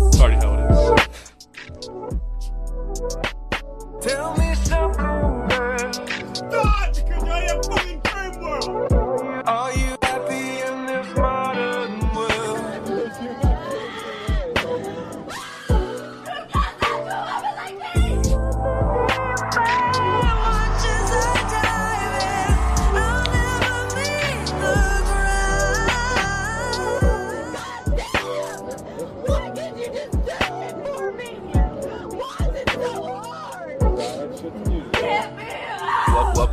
It's already how it is. Tell me something. God, because you're in a fucking dream world. Are you happy in this modern world?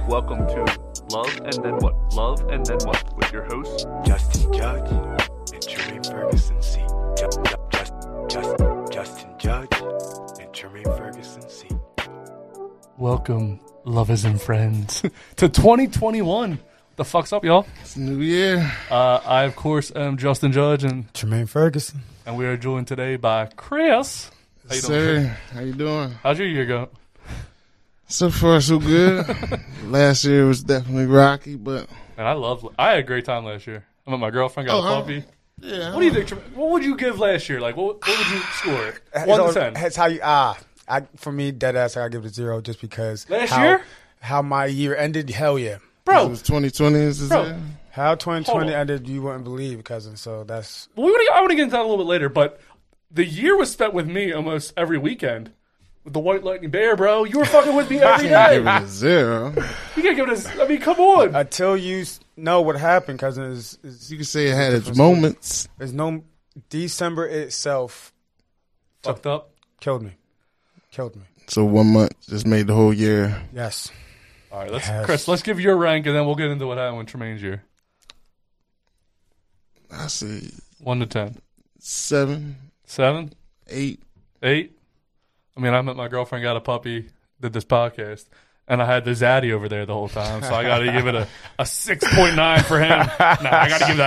Welcome to Love and Then What? Love and Then What? With your host, Justin Judge and Tremaine Ferguson C. Justin Judge and Tremaine Ferguson C. Welcome, lovers and friends, to 2021. The fuck's up, y'all? It's a new year. I, of course, am Justin Judge and Tremaine Ferguson. And we are joined today by Chris. How you doing? How you doing? How's your year going? So far, so good. Last year was definitely rocky, but... And I had a great time last year. I met my girlfriend, got a puppy. Yeah. What do you think? What would you give last year? Like, what would you score? 1 to 10. That's how you... For me, dead ass, I give it a 0 just because... Last year? How my year ended, hell yeah. Bro. It was 2020, is it? How 2020 ended, you wouldn't believe, cousin, so that's... Well, I want to get into that a little bit later, but the year was spent with me almost every weekend. The White Lightning Bear, bro. You were fucking with me every day. You can't give it a 0. You can't give it a... I mean, come on. Until you know what happened, cousin, is you can say it had its moments. There's no... December itself... Fucked up? Killed me. So 1 month just made the whole year. Yes. All right, Chris, let's give your rank, and then we'll get into what happened with Tremaine's year. I see... 1 to 10. 7. 8. I mean, I met my girlfriend, got a puppy, did this podcast, and I had the zaddy over there the whole time, so I got to give it a 6.9 for him. No, I got to give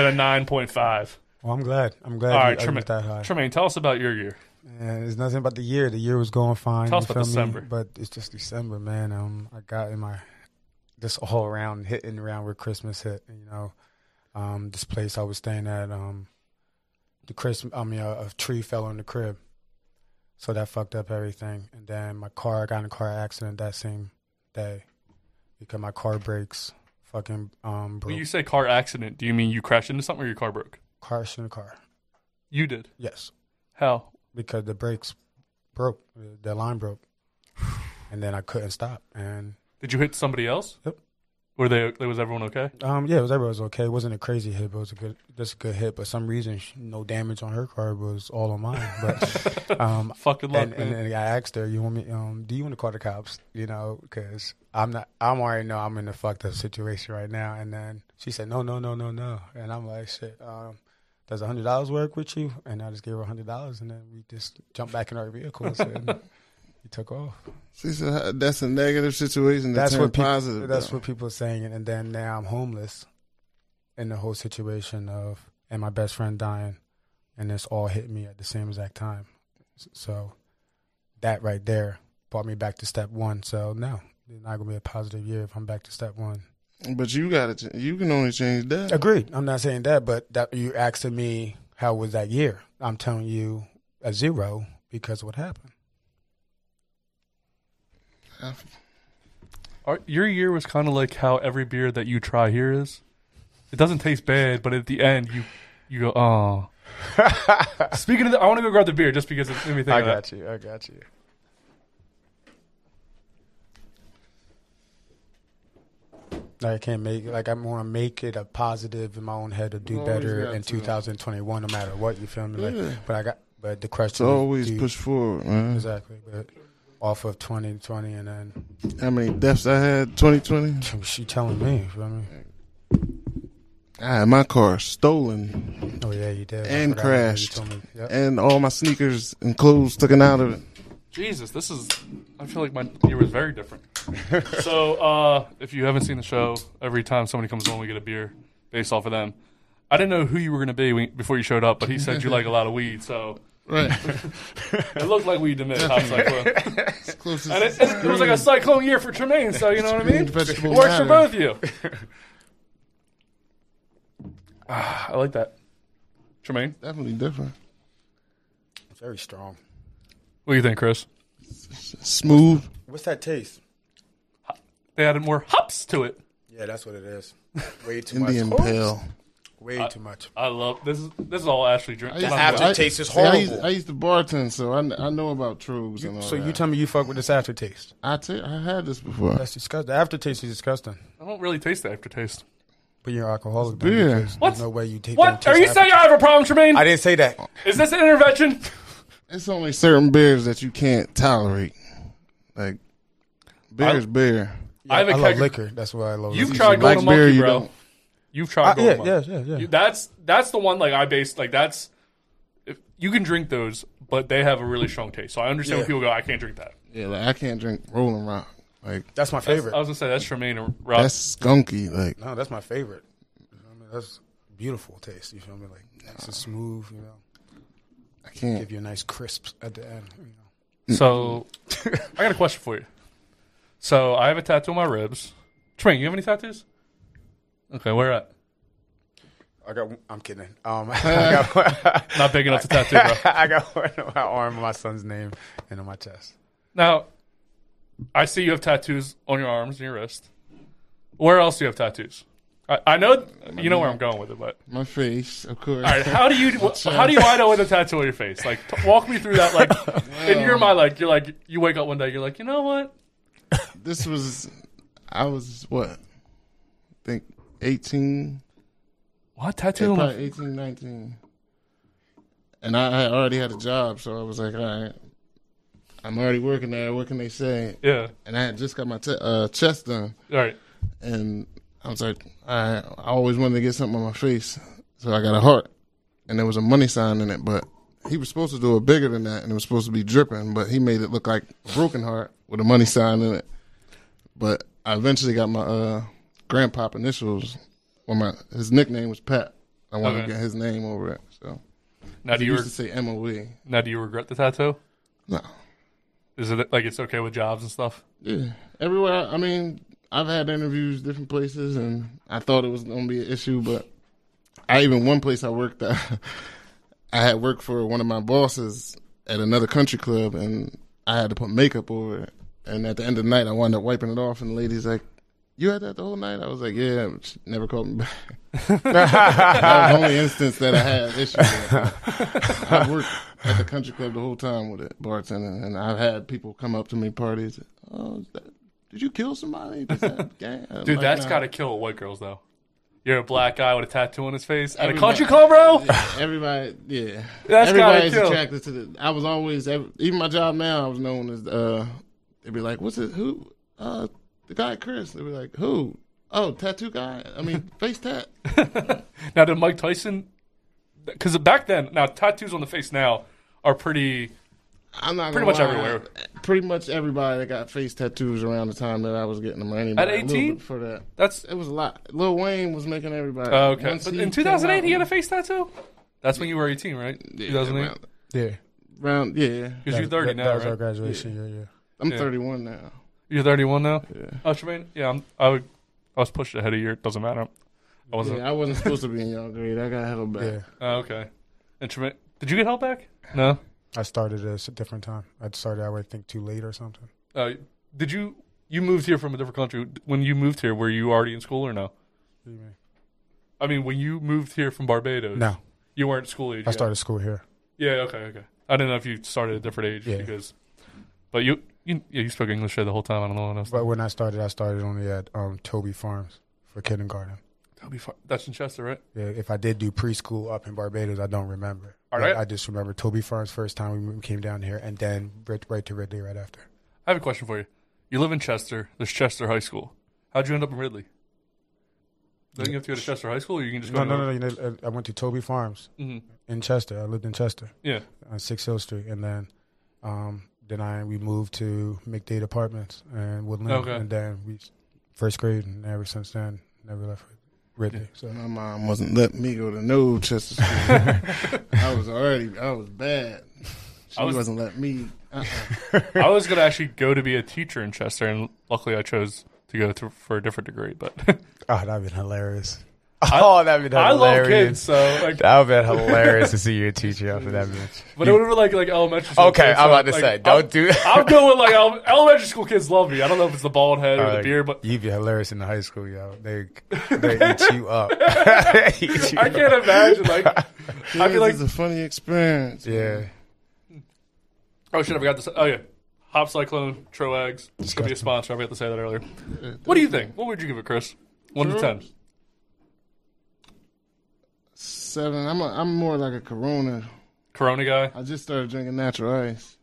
it a 9.5. Well, I'm glad. All right, Tremaine, tell us about your year. Man, it's nothing about the year. The year was going fine. Tell us about December. But it's just December, man. I got in my this all around hitting around where Christmas hit. You know, this place I was staying at, a tree fell on the crib. So that fucked up everything. And then I got in a car accident that same day because my car brakes fucking broke. When you say car accident, do you mean you crashed into something or your car broke? Crashed in the car. You did? Yes. How? Because the brakes broke. The line broke. And then I couldn't stop. And did you hit somebody else? Yep. Was everyone okay? Yeah, everyone was okay. It wasn't a crazy hit, but it was a good hit. But some reason, no damage on her car, was all on mine. But fucking luck, man. And I asked her, "You want me? Do you want to call the cops? You know, because I'm not. I'm already know I'm in a fucked up situation right now." And then she said, "No, no, no, no, no." And I'm like, "Shit, does $100 work with you?" And I just gave her $100, and then we just jumped back in our vehicle. And he took off. See, so that's a negative situation. That's what positive. That's what people are saying, and then now I'm homeless, and the whole situation and my best friend dying, and this all hit me at the same exact time. So that right there brought me back to step one. So no, it's not gonna be a positive year if I'm back to step one. But you can only change that. Agreed. I'm not saying that, but that you asking me how was that year? I'm telling you a 0 because of what happened. Your year was kind of like how every beer that you try here is. It doesn't taste bad, but at the end, you go, oh. Speaking of that, I want to go grab the beer just because it made me think of that. I got you. I can't make it. Like, I'm going to make it a positive in my own head to do better in 2021, no matter what, you feel me? Like, yeah. But the question is, always push forward, man. Exactly, but... Off of 2020 and then... How many deaths I had 2020? She telling me, you know what I mean? I had my car stolen. Oh, yeah, you did. And crashed. Yep. And all my sneakers and clothes taken out of it. Jesus, this is... I feel like my year was very different. So, if you haven't seen the show, every time somebody comes on, we get a beer based off of them. I didn't know who you were going to be before you showed up, but he said you like a lot of weed, so... Right. It looked like weed to me. It was like a cyclone year for Tremaine, so you know what I mean? It works for both of you. I like that. Tremaine? Definitely different. Very strong. What do you think, Chris? Smooth. What's that taste? They added more hops to it. Yeah, that's what it is. Way too much. Indian Pale. Way too much. I love this. This is all Ashley drinks. The aftertaste is horrible. I used to bartend, so I know about truths and all that. So you tell me you fuck with this aftertaste? I had this before. That's disgusting. The aftertaste is disgusting. I don't really taste the aftertaste. But you're alcoholic. Beer. There's no way you take. What are you saying? I have a problem, Tremaine? I didn't say that. Is this an intervention? It's only certain beers that you can't tolerate. Like beer is beer. Yeah, I love liquor. That's why I love. You've tried Golden Monkey, bro. You've tried Golden Monkey. Yeah. That's the one. Like I based like that's. If you can drink those, but they have a really strong taste. So I understand when people go, I can't drink that. Yeah, like I can't drink Rolling Rock. Like that's my favorite. I was gonna say that's Tremaine and Rock. That's skunky. Like no, that's my favorite. You know what I mean? That's beautiful taste. You feel me? Like nice and smooth. You know, I can't give you a nice crisp at the end. You know? So I got a question for you. So I have a tattoo on my ribs. Tremaine, you have any tattoos? Okay, where at? I'm kidding. Not big enough to tattoo, bro. I got one on my arm, my son's name, and on my chest. Now, I see you have tattoos on your arms and your wrist. Where else do you have tattoos? I know you know where I'm going with it, but my face, of course. All right, how do you wind up with a tattoo on your face? Like, walk me through that. Like, in your mind, like you wake up one day, you're like, you know what? I was what? I think 18. What? Tattoo? Yeah, 18, 19. And I already had a job, so I was like, all right, I'm already working there. What can they say? Yeah. And I had just got my chest done. All right. And I was like, I always wanted to get something on my face, so I got a heart. And there was a money sign in it, but he was supposed to do it bigger than that, and it was supposed to be dripping, but he made it look like a broken heart with a money sign in it. But I eventually got my grandpop initials. His nickname was Pat. I wanted to get his name over it. So now do you used to say MOE. Now do you regret the tattoo? No. Is it like it's okay with jobs and stuff? Yeah. Everywhere. I mean, I've had interviews different places, and I thought it was going to be an issue, but one place I worked at, I had worked for one of my bosses at another country club, and I had to put makeup over it. And at the end of the night, I wound up wiping it off, and the lady's like, "You had that the whole night?" I was like, "Yeah." She never called me back. That was the only instance that I had issues with. I worked at the country club the whole time with it, bartending, and I've had people come up to me parties. Oh, did you kill somebody? Dude, like, that's got to kill white girls, though. You're a black guy with a tattoo on his face at a country club, bro? Yeah, everybody, yeah. That's everybody's attracted to the. I was always, even my job now, I was known as, they'd be like, what's it? Who? The guy, Chris. They'd be like, who? Oh, tattoo guy. I mean, face tat. Now, did Mike Tyson? Because back then, now tattoos on the face now are pretty. I'm not pretty much lie. Everywhere. Pretty much everybody that got face tattoos around the time that I was getting them. At 18, for that, it was a lot. Lil Wayne was making everybody. Oh, okay. Once but in 2008, he had a face tattoo. That's when you were 18, right? Yeah, 2008. Yeah. Round. Yeah. Because you're 30 now. That was our graduation. Yeah. I'm 31 now. You're 31 now? Yeah. Oh, Tremaine? Yeah, I was pushed ahead a year. It doesn't matter. I wasn't supposed to be in y'all grade. I got held back. Yeah. Oh, okay. And Tremaine, did you get held back? No? I started at a different time. I started, I would think, too late or something. Did you... You moved here from a different country. When you moved here, were you already in school or no? What do you mean? I mean, when you moved here from Barbados... No. You weren't school age I yet. Started school here. Yeah, okay. I didn't know if you started at a different age because... But you... You spoke English the whole time. I don't know what else. But when I started only at Toby Farms for kindergarten. Toby Farms? That's in Chester, right? Yeah, if I did do preschool up in Barbados, I don't remember. All right. I just remember Toby Farms first time we came down here, and then right to Ridley right after. I have a question for you. You live in Chester. There's Chester High School. How'd you end up in Ridley? Did you have to go to Chester High School, or you can just go No. I went to Toby Farms in Chester. I lived in Chester. Yeah. On 6 Hill Street, and then... we moved to McDade Apartments and Woodland, and then we first grade, and ever since then never left Ridley. So my mom wasn't letting me go to no Chester School. I was bad. She wasn't letting me. I was gonna actually go to be a teacher in Chester, and luckily I chose to go for a different degree. But that'd been hilarious. Oh, that'd be hilarious. I love kids, so like, that would be hilarious to see your teacher after that bitch. But it would be like elementary school. Okay, kids, I'm about so, to like, say, don't do that. I'm good with like elementary school kids love me. I don't know if it's the bald head or the beard, but you'd be hilarious in the high school, yo. They eat you up. I can't imagine. Like, I feel like it's a funny experience. Yeah. Man. Oh shit! I forgot to say. Oh yeah. Hop Cyclone, Troags. It's going to be a sponsor. I forgot to say that earlier. What do you think? What would you give it, Chris? 1 to 10. 7. I'm more like a Corona guy. I just started drinking Natural Ice.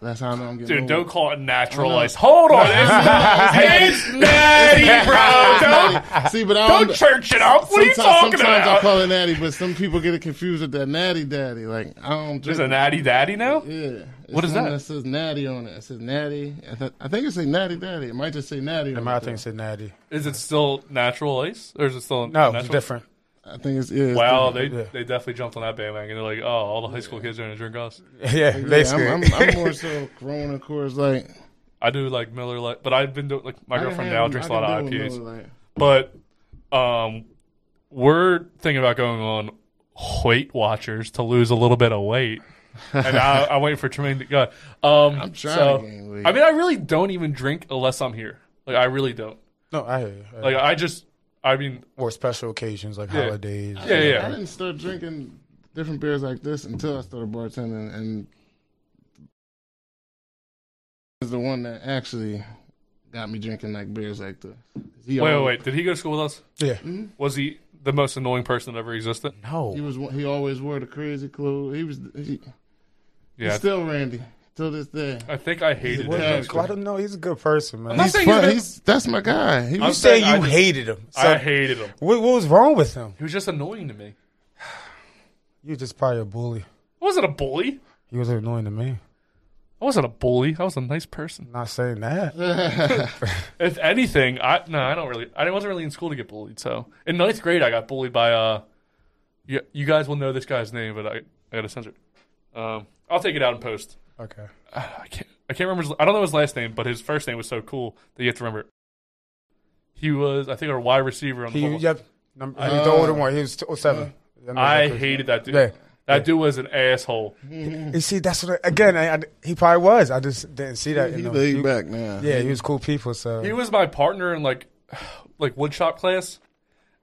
That's how I know I'm getting. Dude, don't call it Natural Ice. Hold on, it's natty, bro. Don't, see, but I don't church it up. What are you talking about? Sometimes I call it natty, but some people get it confused with that Natty Daddy. Like I don't. There's a Natty Daddy now. Yeah. What is that? It says natty on it. It says natty. I think it says Natty Daddy. It might just say natty. I think it said natty. Is it still Natural Ice, or is it still no? Natural? It's different. I think it's wow, they definitely jumped on that bandwagon. They're like, oh, all the high school kids are going to drink us. Yeah, basically. I'm more so Corona, of course. Like I do like Miller Lite, but I've been doing like my girlfriend now drinks a lot of IPAs. But we're thinking about going on Weight Watchers to lose a little bit of weight, and I'm waiting for Tremaine to go. I'm trying to gain weight. I mean, I really don't even drink unless I'm here. Like I really don't. No, I hear you. Like I just. I mean, or special occasions like holidays. Yeah. I didn't start drinking different beers like this until I started bartending, and is the one that actually got me drinking like beers like this. Wait. Did he go to school with us? Yeah. Mm-hmm. Was he the most annoying person that ever existed? No. He was. He always wore the crazy clothes. He was. He's still Randy. Till this day, I think I hated him. I don't know. He's a good person, man. He's fun. That's my guy. I'm saying you hated him. I hated him. What was wrong with him? He was just annoying to me. You were just probably a bully. I wasn't a bully. He was annoying to me. I wasn't a bully. I was a nice person. I'm not saying that. If anything, I wasn't really in school to get bullied. So in 9th grade, I got bullied by you guys will know this guy's name, but I got to censor it. I'll take it out in post. Okay. I can't remember. I don't know his last name, but his first name was so cool that you have to remember. He was, I think, a wide receiver on the football. Yep. The older one. He was 7. I hated that dude. Yeah. That dude was an asshole. You see, that's what he probably was. I just didn't see that. He's laid back now. Yeah, he was cool people. So he was my partner in like woodshop class,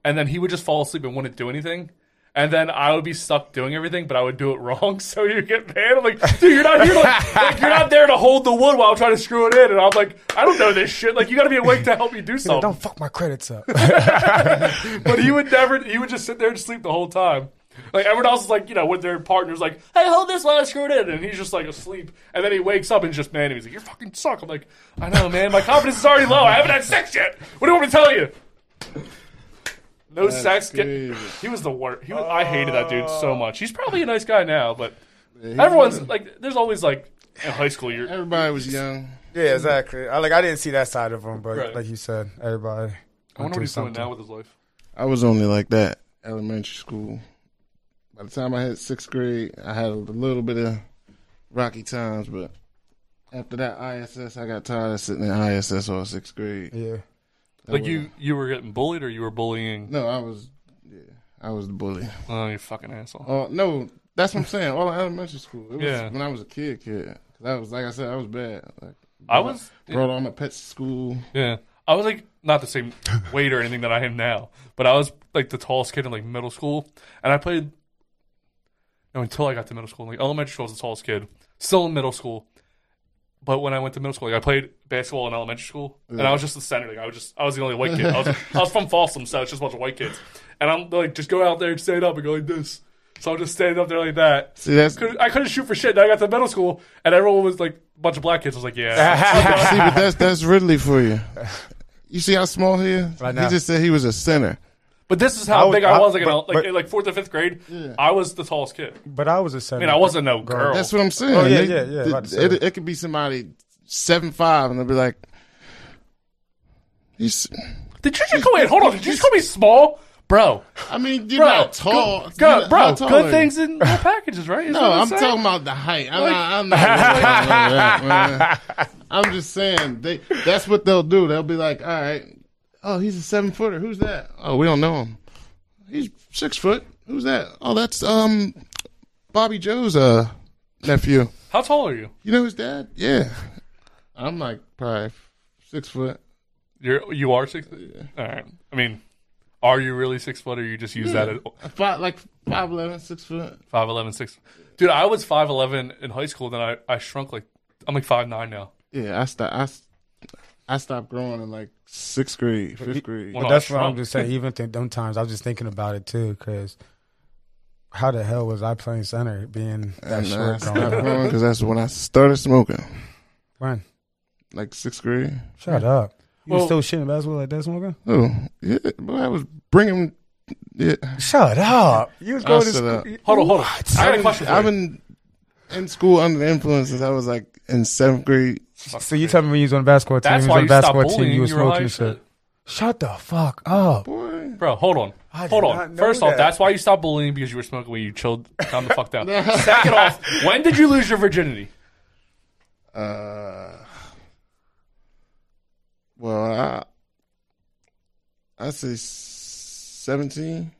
and then he would just fall asleep and wouldn't do anything. And then I would be stuck doing everything, but I would do it wrong, so you'd get mad. I'm like, dude, you're not here. Like, you're not there to hold the wood while I'm trying to screw it in. And I'm like, I don't know this shit. Like, you got to be awake to help me do something. Don't fuck my credits up. But he would just sit there and sleep the whole time. Like, everyone else is like, with their partners, like, hey, hold this while I screw it in. And he's just, like, asleep. And then he wakes up and just, man, he's like, you fucking suck. I'm like, I know, man. My confidence is already low. I haven't had sex yet. What do you want me to tell you? No sex. He was the worst. I hated that dude so much. He's probably a nice guy now, but everyone's like, there's always like in high school. Everybody was young. Yeah, exactly. I didn't see that side of him, but like you said, everybody. I wonder what he's doing now with his life. I was only like that elementary school. By the time I hit 6th grade, I had a little bit of rocky times, but after that ISS, I got tired of sitting in ISS all 6th grade. Yeah. Like you were getting bullied, or you were bullying? No, I was the bully. Oh, you fucking asshole! No, that's what I'm saying. All in elementary school, it was when I was a kid. That was like I said, I was bad. Like brought all my pets to school. Yeah, I was like not the same weight or anything that I am now, but I was like the tallest kid in like middle school, and I played. No, until I got to middle school, like elementary school I was the tallest kid. Still in middle school. But when I went to middle school, I played basketball in elementary school, and I was just the center. Like I was the only white kid. I was from Folsom, so it's just a bunch of white kids. And I'm like, just go out there and stand up and go like this. So I'm just standing up there like that. See, I couldn't shoot for shit. Now I got to middle school, and everyone was like, a bunch of black kids. I was like, yeah. See, but that's Ridley for you. You see how small he is? Right now. He just said he was a center. But this is how big I was. In 4th or 5th grade, I was the tallest kid. But I was a center. I mean, I wasn't no girl. That's what I'm saying. Oh, yeah. It could be somebody 7'5", and they'll be like, did you just call me? Hold on. Did you just call me small? Bro. I mean, you're not tall. Good things in little packages, right? No, I'm talking about the height. I'm not that, man. I'm just saying. That's what they'll do. They'll be like, all right. Oh, he's a 7-footer. Who's that? Oh, we don't know him. He's 6 foot. Who's that? Oh, that's Bobby Joe's nephew. How tall are you? You know his dad? Yeah. I'm like probably 6 foot. You are 6 foot? Yeah. All right. I mean, are you really 6 foot or you just use that as... Like 5'11", 6 foot. 5'11", 6 foot. Dude, I was 5'11" in high school, then I shrunk like... I'm like 5'9" now. Yeah, I stopped growing in like 6th grade, 5th grade. Well, that's what I'm just saying. Even sometimes I was just thinking about it too, because how the hell was I playing center being that short? Because that's when I started smoking. When? Like 6th grade. Shut up. You still shitting basketball like that, smoking? Oh, yeah. But I was bringing... Yeah. Shut up. You was going to school. Hold on. I got a question for you. I've been in school under the influence since I was like in 7th grade. So you tell me when you was on the basketball team, you were smoking shit. Shut the fuck up. Boy. Bro, hold on. First off, that's why you stopped bullying, because you were smoking when you chilled down the fuck down. Second off, when did you lose your virginity? Well, I say 17.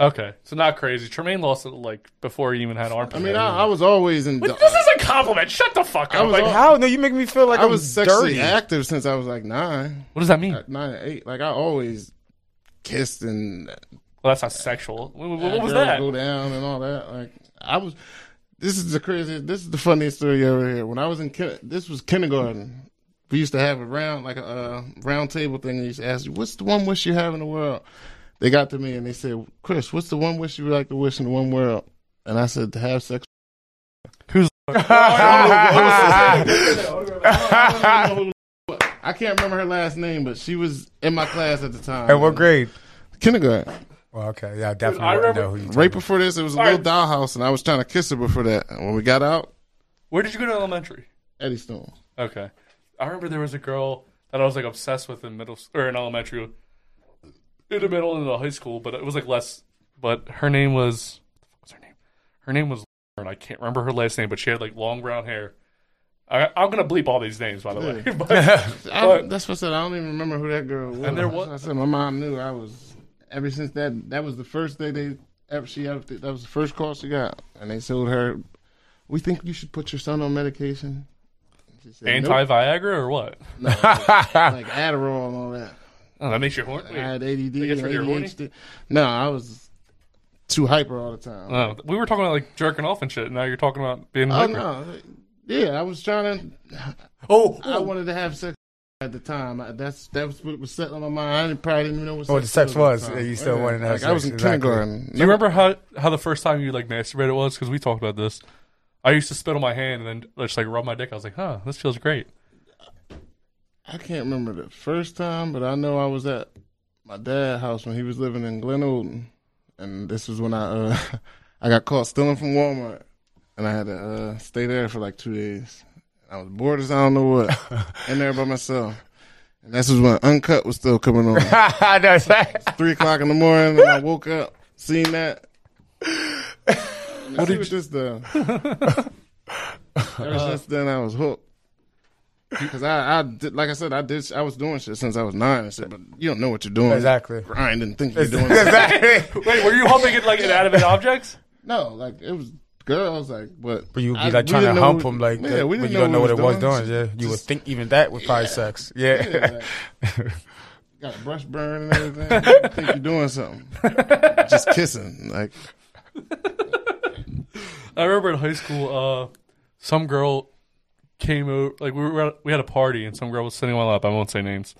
Okay, so not crazy. Tremaine lost it like before he even had armpit. I mean, I was always in. This is a compliment. Shut the fuck up. How? No, you make me feel like I was sexually active since I was like 9. What does that mean? 9 to 8. Like I always kissed and. Well, that's not sexual. What was that? Go down and all that. Like I was. This is the funniest story ever here. When I was in this was kindergarten. We used to have a round table thing. And they used to ask you, "What's the one wish you have in the world?" They got to me and they said, "Chris, what's the one wish you would like to wish in the one world?" And I said, "To have sex." Who's? I can't remember her last name, but she was in my class at the time. And what grade? Kindergarten. Well, okay, yeah, I definitely. I remember, know who you right before this, it was a little dollhouse, and I was trying to kiss her before that. And when we got out, where did you go to elementary? Eddystone. Okay, I remember there was a girl that I was like obsessed with in middle or in elementary. In the middle and the high school, but it was like less. But her name was, what was her name? Her name was, and I can't remember her last name, but she had like long brown hair. I'm gonna bleep all these names, by the way. But that's what I said. I don't even remember who that girl was. And there was, I said my mom knew I was. Ever since that was the first day that was the first call she got, and they told her, "We think you should put your son on medication." She said, Anti-Viagra or what? No, like Adderall and all that. Oh, that makes you horny? I had ADD. No, I was too hyper all the time. No, we were talking about like jerking off and shit, and now you're talking about being hyper. Oh, no. Yeah, I was trying to... Oh! I wanted to have sex at the time. That was what was set on my mind. I probably didn't even know what sex was. You still wanted to have sex. I was in kindergarten. Do you remember how the first time you like masturbated was? Because we talked about this. I used to spit on my hand and then just like rub my dick. I was like, huh, this feels great. I can't remember the first time, but I know I was at my dad's house when he was living in Glen Olden, and this was when I got caught stealing from Walmart, and I had to stay there for like 2 days. I was bored as I don't know what, in there by myself, and this was when Uncut was still coming on. That's right. It was 3 o'clock in the morning, and I woke up, seen that. What did this do? Ever since then, I was hooked. Because I did, like I said, I was doing shit since I was 9 and shit, but you don't know what you're doing. Exactly. Grinding, think you're doing exactly. Wait, were you hoping it like inanimate objects? No, like it was girls, like what? But you would be like trying to hump them, like yeah, we didn't know what it was doing. Yeah, you would think even that was probably sex. Yeah. Like, got a brush burn and everything. You think you're doing something? Just kissing, like. I remember in high school, some girl. Came over, like we had a party, and some girl was sitting one up. I won't say names,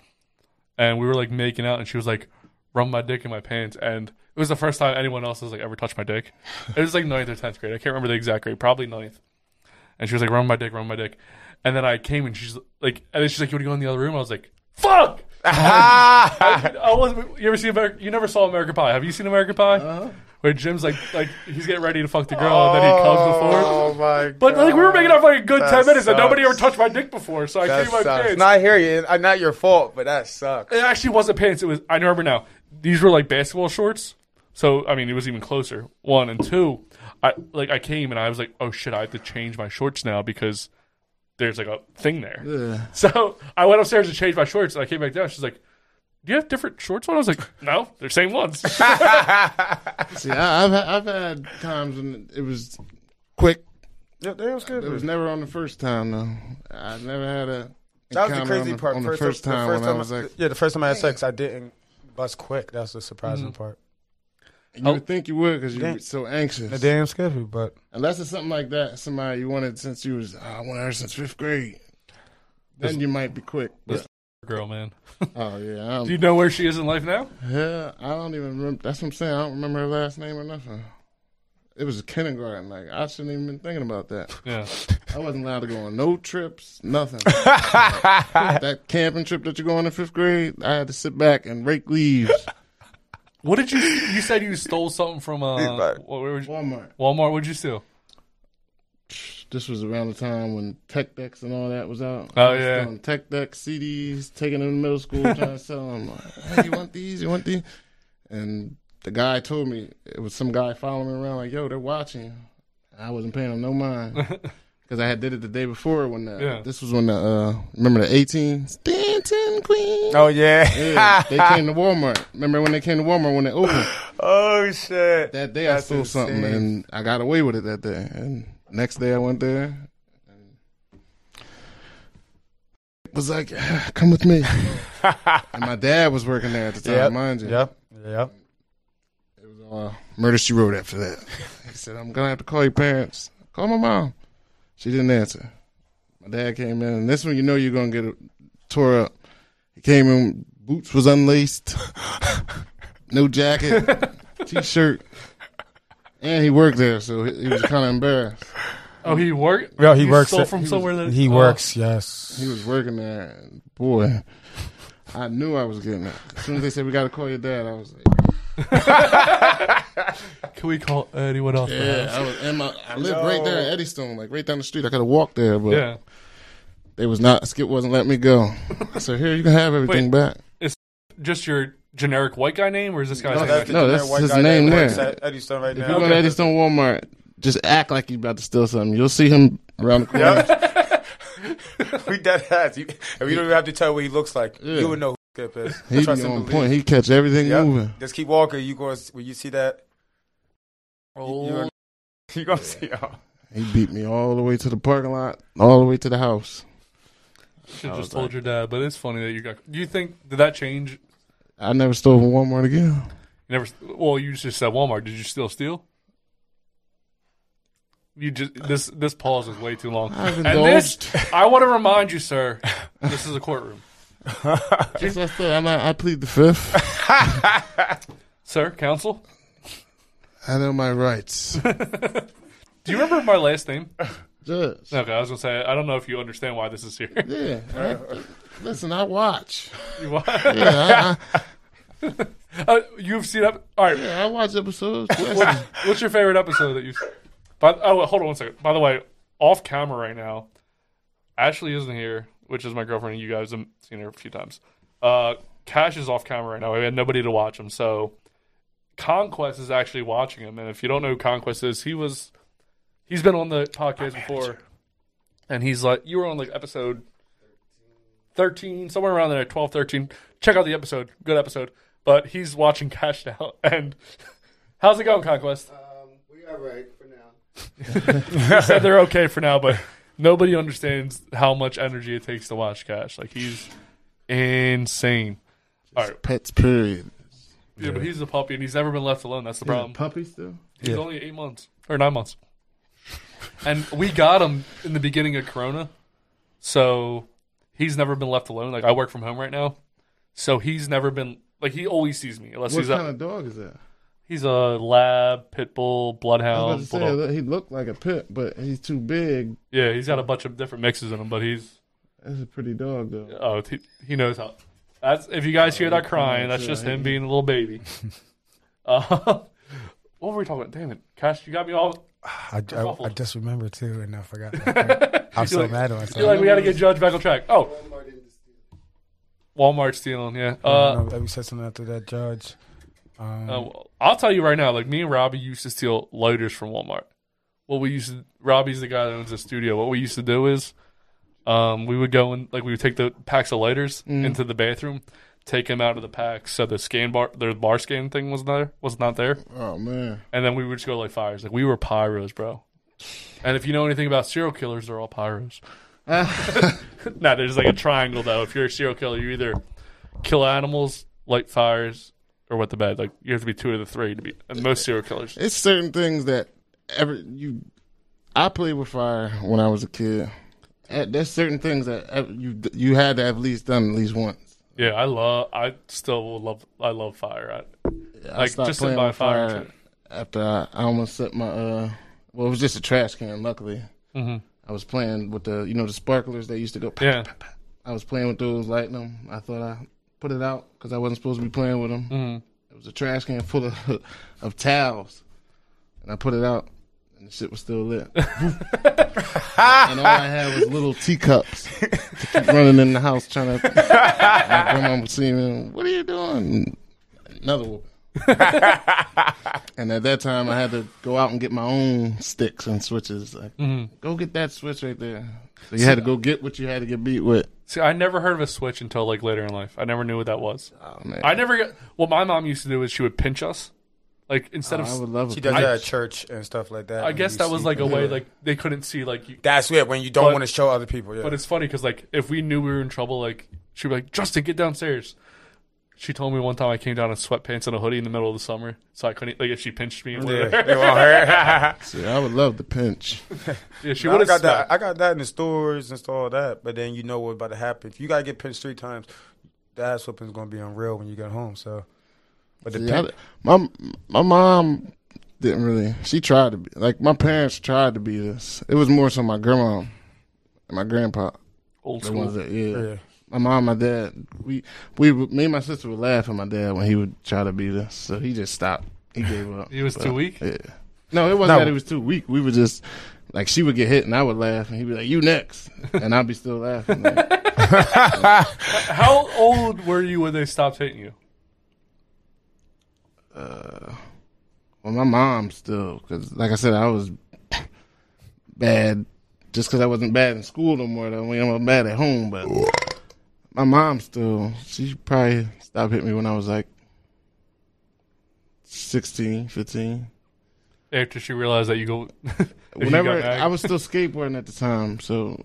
and we were like making out, and she was like, "Rub my dick in my pants," and it was the first time anyone else has like ever touched my dick. It was like 9th or 10th grade. I can't remember the exact grade, probably 9th. And she was like, "Rub my dick, rub my dick," and then I came, and she's like, "You want to go in the other room?" I was like, "Fuck!" I wasn't. You ever see American? You never saw American Pie? Have you seen American Pie? Uh-huh. Where Jim's like he's getting ready to fuck the girl, and then he comes before. Oh my god! But like we were making out for like a good 10 minutes, and nobody ever touched my dick before, so I came my pants. Not here, not your fault, but that sucks. It actually wasn't pants. It was. I remember now. These were like basketball shorts, so I mean it was even closer. 1 and 2, I came and I was like, oh shit, I have to change my shorts now because there's like a thing there. Ugh. So I went upstairs to change my shorts, and I came back down. She's like, do you have different shorts on? I was like, no, they're the same ones. See, I've had times when it was quick. Yeah, that was good. It was never on the first time, though. I never had a... That was the crazy part. On the first time when I was like... Yeah, the first time I had sex, I didn't bust quick. That's the surprising part. You would think you would because you're so anxious. Damn scary, but... Unless it's something like that, somebody you wanted since you was... Oh, I wanted her since 5th grade. Then you might be quick. But... Girl, man. Oh, yeah. Do you know where she is in life now? Yeah, I don't even remember. That's what I'm saying. I don't remember her last name or nothing. It was a kindergarten. Like, I shouldn't even been thinking about that. Yeah. I wasn't allowed to go on no trips, nothing. That camping trip that you go on in 5th grade, I had to sit back and rake leaves. What did you... You said you stole something from... Walmart. Walmart, what did you steal? This was around the time when tech decks and all that was out. Oh, yeah. Tech decks, CDs, taking them to middle school, trying to sell them. Like, hey, you want these? You want these? And the guy told me, it was some guy following me around, like, yo, they're watching. I wasn't paying them no mind. Because I had did it the day before when the, this was when the, remember the 18? Stanton Queen. Oh, yeah. Yeah. They came to Walmart. Remember when they came to Walmart when they opened? Oh, shit. That day I stole something and I got away with it that day. And next day I went there and was like, come with me. And my dad was working there at the time, mind you. Yep. Murder, She Wrote after that. He said, I'm going to have to call your parents. Call my mom. She didn't answer. My dad came in, and this one, you know you're going to get tore up. He came in, boots was unlaced, no jacket, T-shirt, and he worked there, so he was kind of embarrassed. Oh, he worked? Yeah, he works. Stole from somewhere that he works, yes. He was working there. And boy, I knew I was getting it. As soon as they said, we got to call your dad, I was like, can we call anyone else? Yeah, I lived right there in Eddystone, like right down the street. I could have walked there, but they was not. Skip wasn't letting me go. So here you can have everything back. It's just your generic white guy name, or is this guy's name? That's his name there. Eddystone right now. If you go to Eddystone Walmart, just act like you about to steal something. You'll see him around the corner. We dead ass. You don't even have to tell what he looks like. Yeah. You would know. He be on point. He catch everything moving. Just keep walking. You going when you see that? Oh, you gonna see? Oh. He beat me all the way to the parking lot, all the way to the house. You should just told your dad. But it's funny that you got. Do you think did that change? I never stole from Walmart again. You never. Well, you just said Walmart. Did you still steal? You just this pause is way too long. I want to remind you, sir. This is a courtroom. Just I said, I plead the 5th. Sir, counsel? I know my rights. Do you remember my last name? Judge. Okay, I was going to say, I don't know if you understand why this is here. Yeah. Listen, I watch. You watch? Yeah. You've seen that? All right. Yeah, I watch episodes. What's your favorite episode that you've seen? Oh, hold on one second. By the way, off camera right now, Ashley isn't here, which is my girlfriend, and you guys have seen her a few times. Cash is off camera right now. We had nobody to watch him, so Conquest is actually watching him. And if you don't know who Conquest is, he's been on the podcast before, and he's like, you were on like episode 13, somewhere around there, 12, 13. Check out the episode. Good episode. But he's watching Cash now. And how's it going, Conquest? We are right for now. He said they're okay for now, but... Nobody understands how much energy it takes to watch Cash. Like, he's insane. All right. Pets, period. Yeah, but he's a puppy, and he's never been left alone. That's the problem. Puppy still? He's only 8 months. Or 9 months. And we got him in the beginning of Corona. So, he's never been left alone. Like, I work from home right now. So, he's never been... Like, he always sees me. Unless what kind of dog is that? He's a lab, pit bull, bloodhound. I was about to say, he looked like a pit, but he's too big. Yeah, he's got a bunch of different mixes in him, but he's... That's a pretty dog, though. Oh, he knows how... That's if you guys hear that crying, that's just him being a little baby. What were we talking about? Damn it. Cash, you got me all... I just remembered, too, and I forgot. I'm so mad at myself. You're like, we got to get Judge back on track. Oh. Walmart stealing, yeah. No, we said something after that, Judge. I'll tell you right now, like, me and Robbie used to steal lighters from Walmart. Robbie's the guy that owns the studio. What we used to do is we would go and, like, we would take the packs of lighters into the bathroom, take him out of the pack. So the bar scan thing was not there. Oh man! And then we would just go like fires. Like we were pyros, bro. And if you know anything about serial killers, they're all pyros. No, there's like a triangle though. If you're a serial killer, you either kill animals, light fires, or wet the bed. Like you have to be two of the three to be. And most serial killers. It's certain things that I played with fire when I was a kid. There's certain things that you had to have at least done at least once. Yeah, I still love fire. I stopped just playing with fire after I almost set my well, it was just a trash can. Luckily, I was playing with the sparklers that used to go. Pop, yeah, pop, pop. I was playing with those, lighting them. I thought I put it out because I wasn't supposed to be playing with them. It was a trash can full of towels, and I put it out. And the shit was still lit. And all I had was little teacups to keep running in the house trying to. My grandma would see me, what are you doing? Another whoop. And at that time, I had to go out and get my own sticks and switches. Like, go get that switch right there. So you had to go get what you had to get beat with. See, I never heard of a switch until like later in life. I never knew what that was. Oh, man. What my mom used to do is she would pinch us. Like instead of, I would love she does that at church and stuff like that. I guess that was like a way like they couldn't see like you, that's weird when you don't want to show other people. Yeah. But it's funny because like if we knew we were in trouble, like she'd be like, Justin, get downstairs. She told me one time I came down in sweatpants and a hoodie in the middle of the summer, so I couldn't. Like if she pinched me, yeah, see, I would love the pinch. Yeah, she would have got that. I got that in the stores and all that. But then you know what's about to happen. If you gotta get pinched 3 times, the ass whooping's gonna be unreal when you get home. So. But my mom didn't really. She tried to be like my parents tried to be this. It was more so my grandma and my grandpa. Old school. Yeah. My mom, my dad. Me and my sister would laugh at my dad when he would try to be this. So he just stopped. He gave up. He was too weak. Yeah. No, it wasn't that he was too weak. We were just like she would get hit and I would laugh and he'd be like, "You next," and I'd be still laughing. Like, how old were you when they stopped hitting you? Well, my mom still, because like I said, I was bad just because I wasn't bad in school no more. Though I was bad at home, but my mom still, she probably stopped hitting me when I was like 16, 15. After she realized that you go, I was still skateboarding at the time, so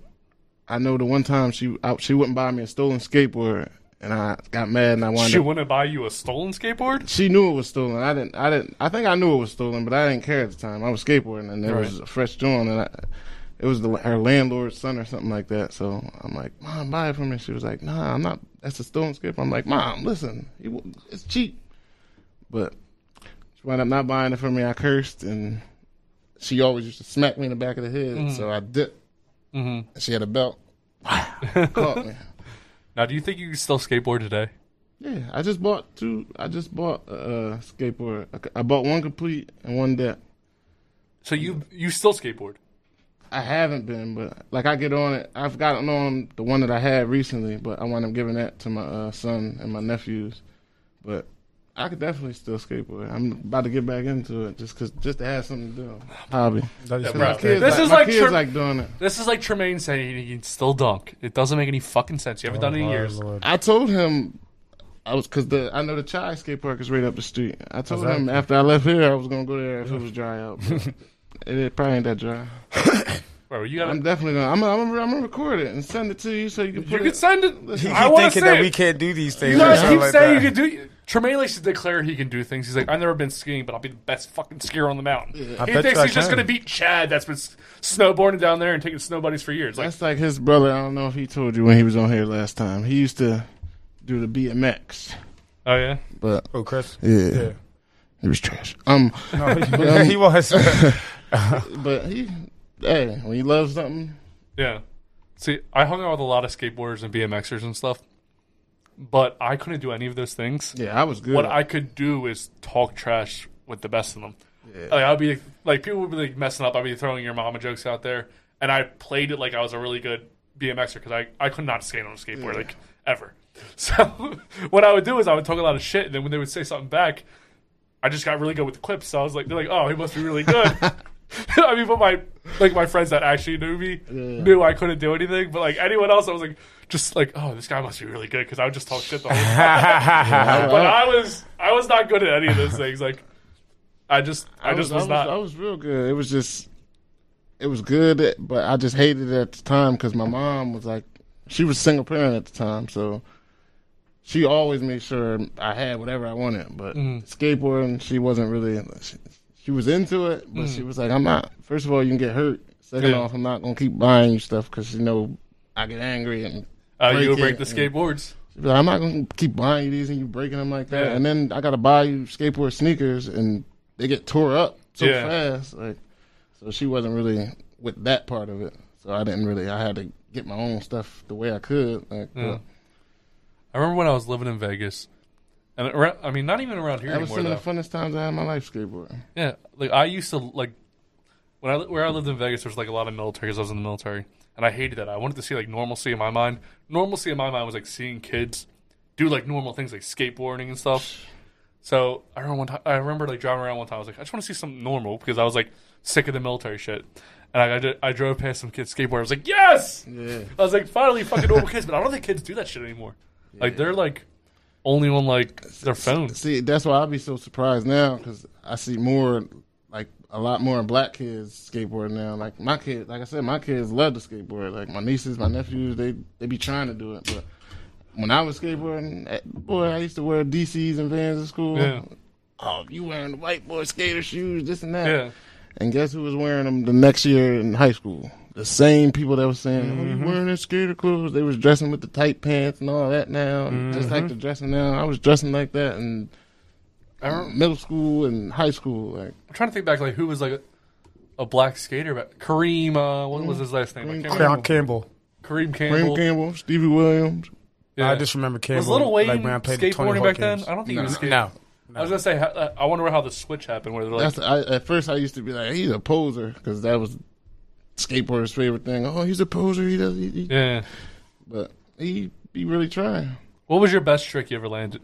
I know the one time she wouldn't buy me a stolen skateboard. And I got mad, and I wanted. She wouldn't buy you a stolen skateboard. She knew it was stolen. I didn't. I think I knew it was stolen, but I didn't care at the time. I was skateboarding, and there was a fresh joint, and it was her landlord's son or something like that. So I'm like, Mom, buy it for me. She was like, Nah, I'm not. That's a stolen skateboard. I'm like, Mom, listen, it's cheap. But she wound up not buying it for me. I cursed, and she always used to smack me in the back of the head. So I dipped. She had a belt. Caught me. Now, do you think you can still skateboard today? Yeah, I just bought two. I just bought a skateboard. I bought one complete and one depth. So you still skateboard? I haven't been, but like I get on it. I've gotten on the one that I had recently, but I wound up giving that to my son and my nephews. But I could definitely still skateboard. I'm about to get back into it just to have something to do. Hobby. This is like doing it. This is like Tremaine saying he can still dunk. It doesn't make any fucking sense. You haven't done it in years. Lord. I told him I know the Chai skate park is right up the street. I told him after I left here I was gonna go there if it was dry out. It probably ain't that dry. Bro, I'm definitely gonna. I'm gonna record it and send it to you so you can. You can send it. Listen, I want to say we can't do these things. You guys keep saying you can do. Tremaine likes to declare he can do things. He's like, I've never been skiing, but I'll be the best fucking skier on the mountain. Yeah. He thinks he's just gonna beat Chad that's been snowboarding down there and taking snowbuddies for years. That's like his brother. I don't know if he told you when he was on here last time. He used to do the BMX. Oh yeah. But Chris. Yeah. He was trash. He was. But he. Hey, when you love something. Yeah. See, I hung out with a lot of skateboarders and BMXers and stuff, but I couldn't do any of those things. Yeah, I was good. What I could do is talk trash with the best of them. Yeah. Like, I'd be like, people would be like messing up. I'd be throwing your mama jokes out there, and I played it like I was a really good BMXer because I could not skate on a skateboard like ever. So what I would do is I would talk a lot of shit, and then when they would say something back, I just got really good with the quips. So I was like, they're like, oh, he must be really good. I mean, but my friends that actually knew me knew I couldn't do anything. But like anyone else, I was like, oh, this guy must be really good because I would just talk shit the whole time. But I was not good at any of those things. Like I was real good. It was just, it was good, but I just hated it at the time because my mom was like, she was single parent at the time, so she always made sure I had whatever I wanted. But skateboarding, she wasn't really. She was into it, but she was like, I'm not. First of all, you can get hurt. Second off, I'm not going to keep buying you stuff because, you know, I get angry and break the skateboards. She'd be like, I'm not going to keep buying you these and you breaking them like that. Yeah. And then I got to buy you skateboard sneakers and they get tore up so fast. Like, so she wasn't really with that part of it. So I didn't really, I had to get my own stuff the way I could. Like, I remember when I was living in Vegas. And around, I mean, not even around here anymore. That was some of the funnest times I had in my life skateboarding. Yeah, like I used to like where I lived in Vegas. There was like a lot of military because I was in the military, and I hated that. I wanted to see like normalcy in my mind. Normalcy in my mind was like seeing kids do like normal things like skateboarding and stuff. So I remember one time, I remember driving around one time. I was like, I just want to see something normal because I was like sick of the military shit. And I drove past some kids skateboarding. I was like, yes, I was like, finally fucking normal kids. But I don't think kids do that shit anymore. Yeah. Like they're like. Only on, like, their phone. See, that's why I be so surprised now because I see more, like, a lot more black kids skateboarding now. Like, my kids, like I said, my kids love to skateboard. Like, my nieces, my nephews, they be trying to do it. But when I was skateboarding, boy, I used to wear DCs and Vans at school. Yeah. Oh, you wearing the white boy skater shoes, this and that. Yeah. And guess who was wearing them the next year in high school? The same people that was saying, oh, you wearing their skater clothes. They was dressing with the tight pants and all that now. Just like the dressing now. I was dressing like that in middle school and high school. Like I'm trying to think back, like who was like a black skater? Kareem, what was his last name? Kareem Campbell. Kareem Campbell, Stevie Williams. Yeah. I just remember Campbell. Was Lil Wayne skateboarding back then? I don't think he was skateboarding. No. I was going to say, I wonder how the switch happened. Where they're like, at first, I used to be like, he's a poser, because that was skateboarders' favorite thing. Oh, he's a poser. He does. Yeah. But he really trying. What was your best trick you ever landed?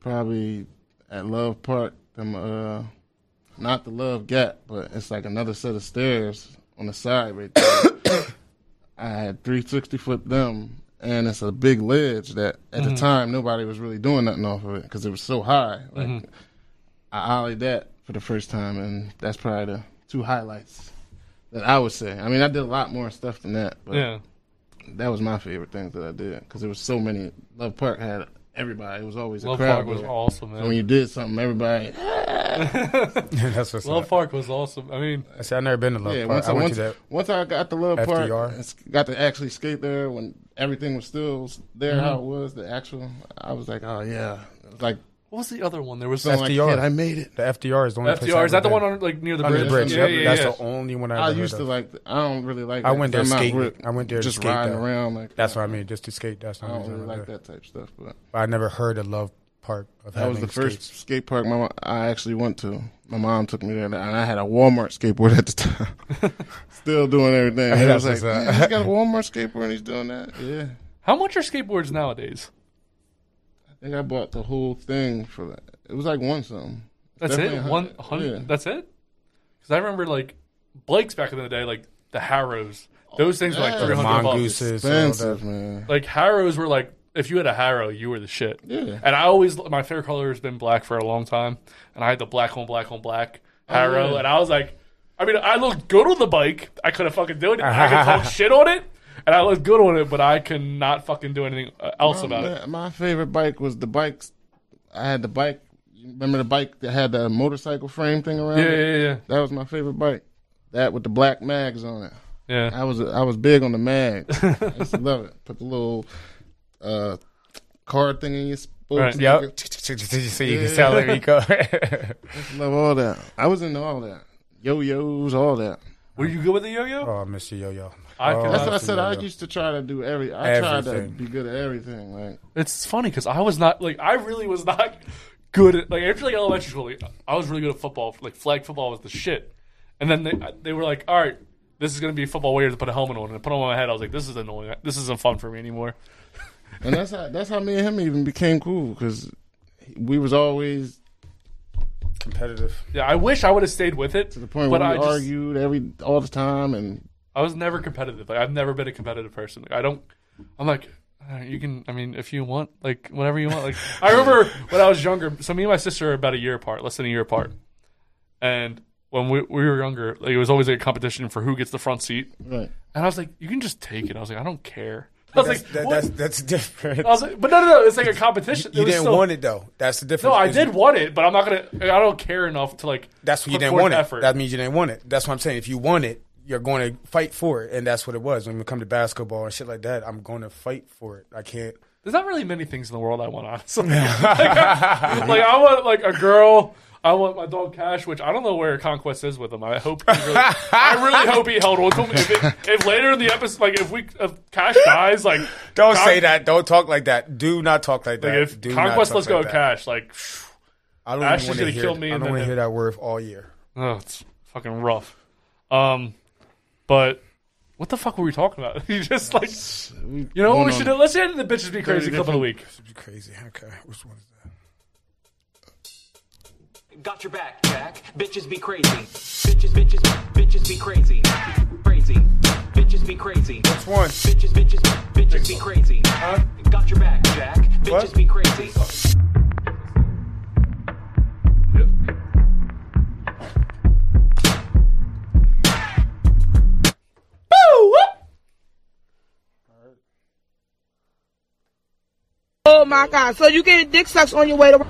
Probably at Love Park. Not the Love Gap, but it's like another set of stairs on the side right there. I had 360-foot them, and it's a big ledge that, at the time, nobody was really doing nothing off of it because it was so high. Like, I ollied that for the first time, and that's probably the two highlights that I would say. I mean, I did a lot more stuff than that, but that was my favorite thing that I did because there was so many. Love Park had everybody. It was always a crowd. Love Park was awesome, man. So when you did something, everybody... That's what's Love Park was awesome. I mean, see, I've never been to Love Park. Once I got to Love Park, I got to actually skate there when everything was still there, how it was, the actual. I was like, oh, yeah. It was like, what was the other one? There was FDR. Like, I made it. The FDR is the only place. FDR, is that the one on, like, near the bridge? Yeah, that's the only one I used to like. I don't really like that. I went there skating. I went there just riding around. Like, that's what I mean, just to skate. That's not I don't really like that type of stuff. But I never heard of Love Park. That was the first skate park I actually went to. My mom took me there, and I had a Walmart skateboard at the time. Still doing everything. I was like, man, he's got a Walmart skateboard, and he's doing that. Yeah. How much are skateboards nowadays? I think I bought the whole thing for that. It was like $100 something. That's definitely it? 100? Yeah. That's it? Because I remember, like, Blake's back in the day, like, the Harrows. Those things were, like, $300. Mongooses. Expensive, man. Like, Harrows were, like, if you had a Harrow, you were the shit. Yeah. And I always, my favorite color has been black for a long time. And I had the black on black Harrow. And I was like, I mean, I looked good on the bike. I couldn't fucking do it. I could talk shit on it. And I looked good on it, but I could not fucking do anything else about it. My favorite bike was the bikes. I had the bike. Remember the bike that had the motorcycle frame thing around it? Yeah. That was my favorite bike. That with the black mags on it. Yeah. I was big on the mags. I used to love it. Put the little card thing in your spoke. Right. Yep. So you can tell it. I used to love all that. I was into all that. Yo-yos, all that. Were you good with the yo-yo? Oh, I miss the yo-yo. That's what I said. I used to try to do everything. Tried to be good at everything. Like, it's funny because I was not, like, I really was not good at, like, after, like, elementary school, like, I was really good at football. Like, flag football was the shit. And then they were like, all right, this is going to be football. We have to put a helmet on. And I put it on my head. I was like, this is annoying. This isn't fun for me anymore. And that's how me and him even became cool because we was always competitive. Yeah, I wish I would have stayed with it. To the point where I argued all the time, and I was never competitive. Like, I've never been a competitive person. Like, I'm like, you can, I mean, if you want, like, whatever you want. Like, I remember when I was younger, so me and my sister are about a year apart, less than a year apart. And when we were younger, like, it was always like a competition for who gets the front seat. Right. And I was like, you can just take it. I was like, I don't care. I was like, that's different. I was like, but no, it's like a competition. You didn't want it though. That's the difference. No, I did want it, but I'm not gonna. I don't care enough to like. That's what you didn't want it. That means you didn't want it. That's what I'm saying. If you want it, you're going to fight for it, and that's what it was. When we come to basketball and shit like that, I'm going to fight for it. I can't. There's not really many things in the world I want, honestly. I want like a girl. I want my dog Cash, which I don't know where Conquest is with him. I hope he really, I really hope he held on to him. If later in the episode, like if Cash dies, like don't say that. Don't talk like that. Do not talk like that. If Conquest lets go of Cash, like Ashley's gonna kill me. I don't want to hear that word all year. Oh, it's fucking rough. But what the fuck were we talking about? You just like, you know what we should do? Let's end the bitches be crazy clip of the week. Bitches be crazy. Okay, which one is that? Got your back, Jack. Bitches be crazy. Bitches, bitches, bitches be crazy. Crazy. Bitches be crazy. That's one. Bitches, bitches, bitches be crazy. Huh? Got your back, Jack. What? Bitches be crazy. Boo! Oh my God! So you get dick sucks on your way to.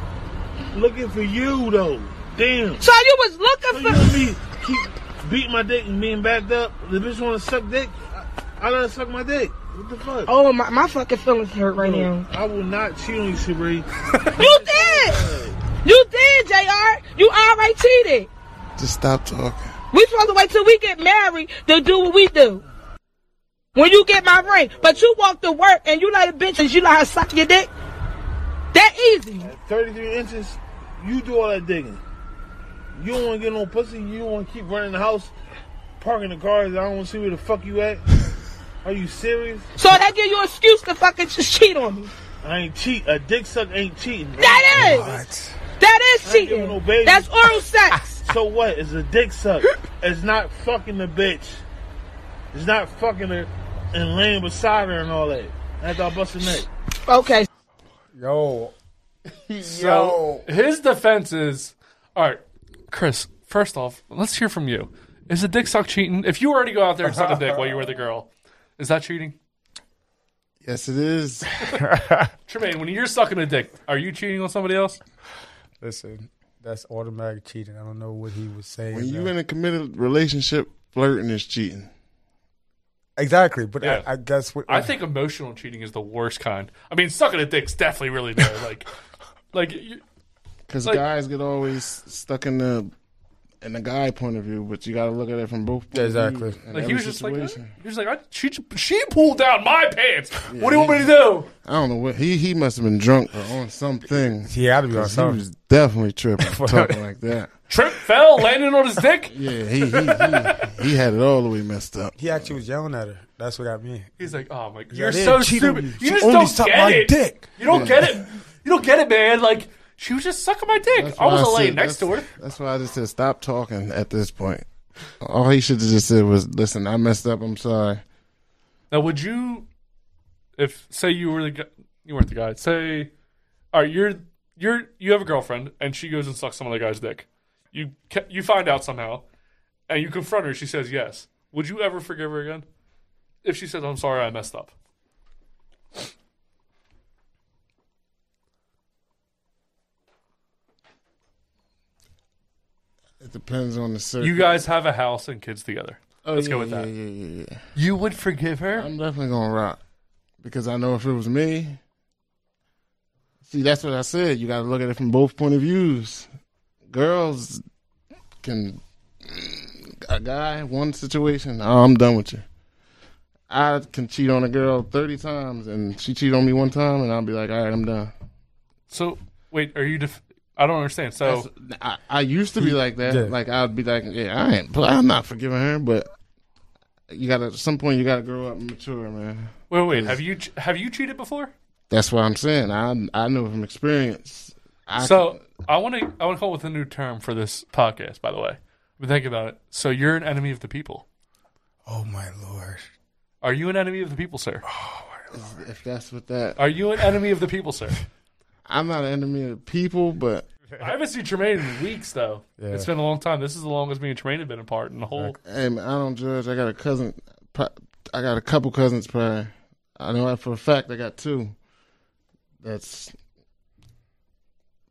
Looking for you though, damn. So you was looking for me. Keep beating my dick and being backed up. The bitch want to suck dick. I let her suck my dick. What the fuck? Oh my fucking feelings hurt right now. I will not cheat on you, Sheree. You did. You did, Jr. You already cheated. Just stop talking. We supposed to wait till we get married to do what we do. When you get my ring, but you walk to work and you let a bitch and you let her suck your dick. That easy. At 33 inches. You do all that digging. You don't want to get no pussy. You don't want to keep running the house, parking the cars. I don't want to see where the fuck you at. Are you serious? So that give you an excuse to fucking just cheat on me. I ain't cheat. A dick suck ain't cheating. Bro. That is. What? That is cheating. No baby. That's oral sex. So what? It's a dick suck. It's not fucking the bitch. It's not fucking her and laying beside her and all that. After I bust her neck. Okay. Yo. So, his defense is, all right, Chris, first off, let's hear from you. Is a dick suck cheating? If you already go out there and suck a dick while you were the girl, is that cheating? Yes, it is. Tremaine, when you're sucking a dick, are you cheating on somebody else? Listen, that's automatic cheating. I don't know what he was saying. When you're in a committed relationship, flirting is cheating. Exactly, but yeah. I guess what... I think emotional cheating is the worst kind. I mean, sucking a dick's definitely really bad. Like... Because like, guys get always stuck in the guy point of view, but you got to look at it from both points. Exactly. Like, he was just like, she pulled down my pants. Yeah, what do you want me to do? I don't know. He must have been drunk or on something. He had to be on something. He was definitely tripping, talking like that. Trip fell, landing on his dick? Yeah, he had it all the way messed up. He actually was yelling at her. That's what got me. He's like, oh, my God. You're so stupid. You just don't get it. Dick. You don't get it. You don't get it, man. Like... She was just sucking my dick. I was laying next to her. That's why I just said stop talking at this point. All he should have just said was, listen, I messed up. I'm sorry. Now, would you, if say you were the guy, you weren't the guy, say, all right, you have a girlfriend and she goes and sucks some other guy's dick. You find out somehow and you confront her. She says yes. Would you ever forgive her again if she says, I'm sorry, I messed up? It depends on the circle. You guys have a house and kids together. Oh, Let's go with that. Yeah. You would forgive her? I'm definitely going to rock. Because I know if it was me. See, that's what I said. You got to look at it from both point of views. Girls can... A guy, one situation, oh, I'm done with you. I can cheat on a girl 30 times, and she cheat on me one time, and I'll be like, all right, I'm done. So, wait, are you... I don't understand. So I used to be like that. Yeah. Like I'd be like, yeah, I'm not forgiving her. But you got at some point, you got to grow up and mature, man. Wait, have you cheated before? That's what I'm saying. I know from experience. I want to come up with a new term for this podcast, by the way. But think about it. So you're an enemy of the people. Oh, my Lord. Are you an enemy of the people, sir? Oh, my Lord. If that's what that... Are you an enemy of the people, sir? I'm not an enemy of the people, but... I haven't seen Tremaine in weeks, though. Yeah. It's been a long time. This is the longest me and Tremaine have been apart in the whole... Hey, man, I don't judge. I got a cousin. I got a couple cousins, probably. I know for a fact I got two. That's...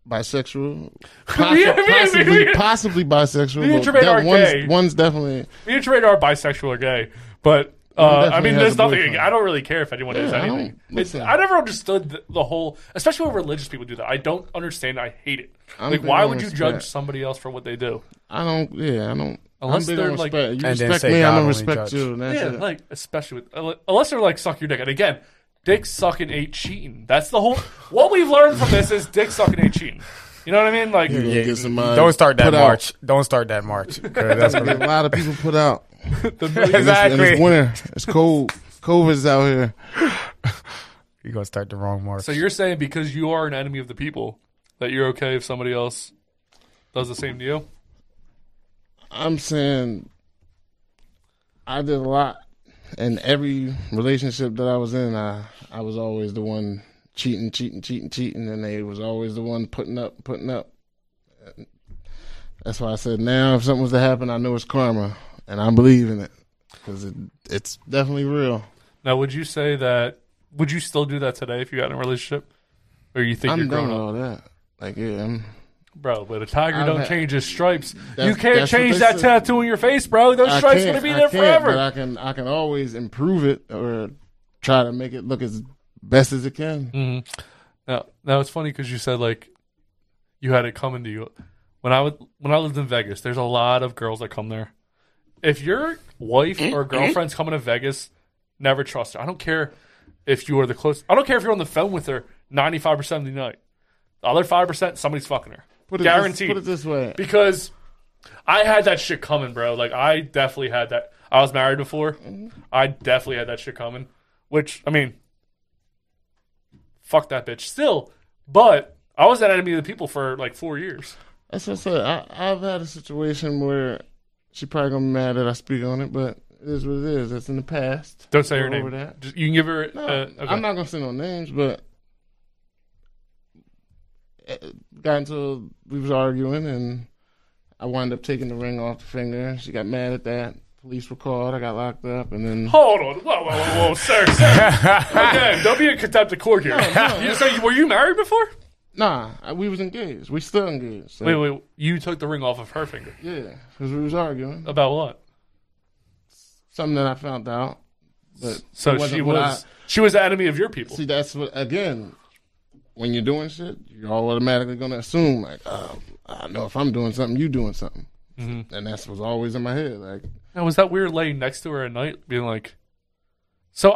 bisexual, possibly bisexual. One's definitely. Me and Tremaine are bisexual or gay, but I mean, there's nothing. I don't really care if anyone is anything. I never understood the whole, especially when religious people do that. I don't understand. I hate it. Like, why would you judge somebody else for what they do? I don't. Unless they're like, you respect me, I don't respect you. Yeah, like especially with unless they're like suck your dick. And again. Dick sucking ain't cheating. That's the whole... What we've learned from this is dick sucking ain't cheating. You know what I mean? Like, don't start that march. Don't start that march. That's what a lot of people put out. Exactly. It's winter. It's cold. COVID's out here. You're going to start the wrong march. So you're saying because you are an enemy of the people that you're okay if somebody else does the same to you? I'm saying I did a lot. In every relationship that I was in, I was always the one cheating, and they was always the one putting up. That's why I said now, if something was to happen, I know it's karma, and I believe in it because it's definitely real. Now, would you say that? Would you still do that today if you got in a relationship, or you think you're grown up? I'm doing all that, like yeah. Bro, but a tiger don't change his stripes. You can't change that tattoo in your face, bro. Those stripes are going to be there forever. But I can always improve it or try to make it look as best as it can. Mm-hmm. Now it's funny because you said like you had it coming to you. When I lived in Vegas, there's a lot of girls that come there. If your wife or girlfriend's coming to Vegas, never trust her. I don't care if you are the close. I don't care if you're on the phone with her 95% of the night. The other 5%, somebody's fucking her. Guaranteed. Put it this way. Because I had that shit coming, bro. Like, I definitely had that. I was married before. Mm-hmm. I definitely had that shit coming. Which, I mean, fuck that bitch still. But I was that enemy of the people for, like, 4 years. That's what I said. I've had a situation where she probably going to be mad that I speak on it, but it is what it is. That's in the past. Don't say her name. That. Just, you can give her... No, okay. I'm not going to say no names, but... Got until we was arguing, and I wound up taking the ring off the finger. She got mad at that. Police were called. I got locked up, and then hold on, whoa, sir. Okay, don't be in contempt of court here. No. Were you married before? Nah, we was engaged. We still engaged. So. Wait, you took the ring off of her finger? Yeah, because we was arguing about what? Something that I found out. But so she was the enemy of your people. See, that's what again. When you're doing shit, you're automatically going to assume, like, I know if I'm doing something, you doing something. Mm-hmm. And that's what's always in my head. Like, now, was that weird laying next to her at night being like,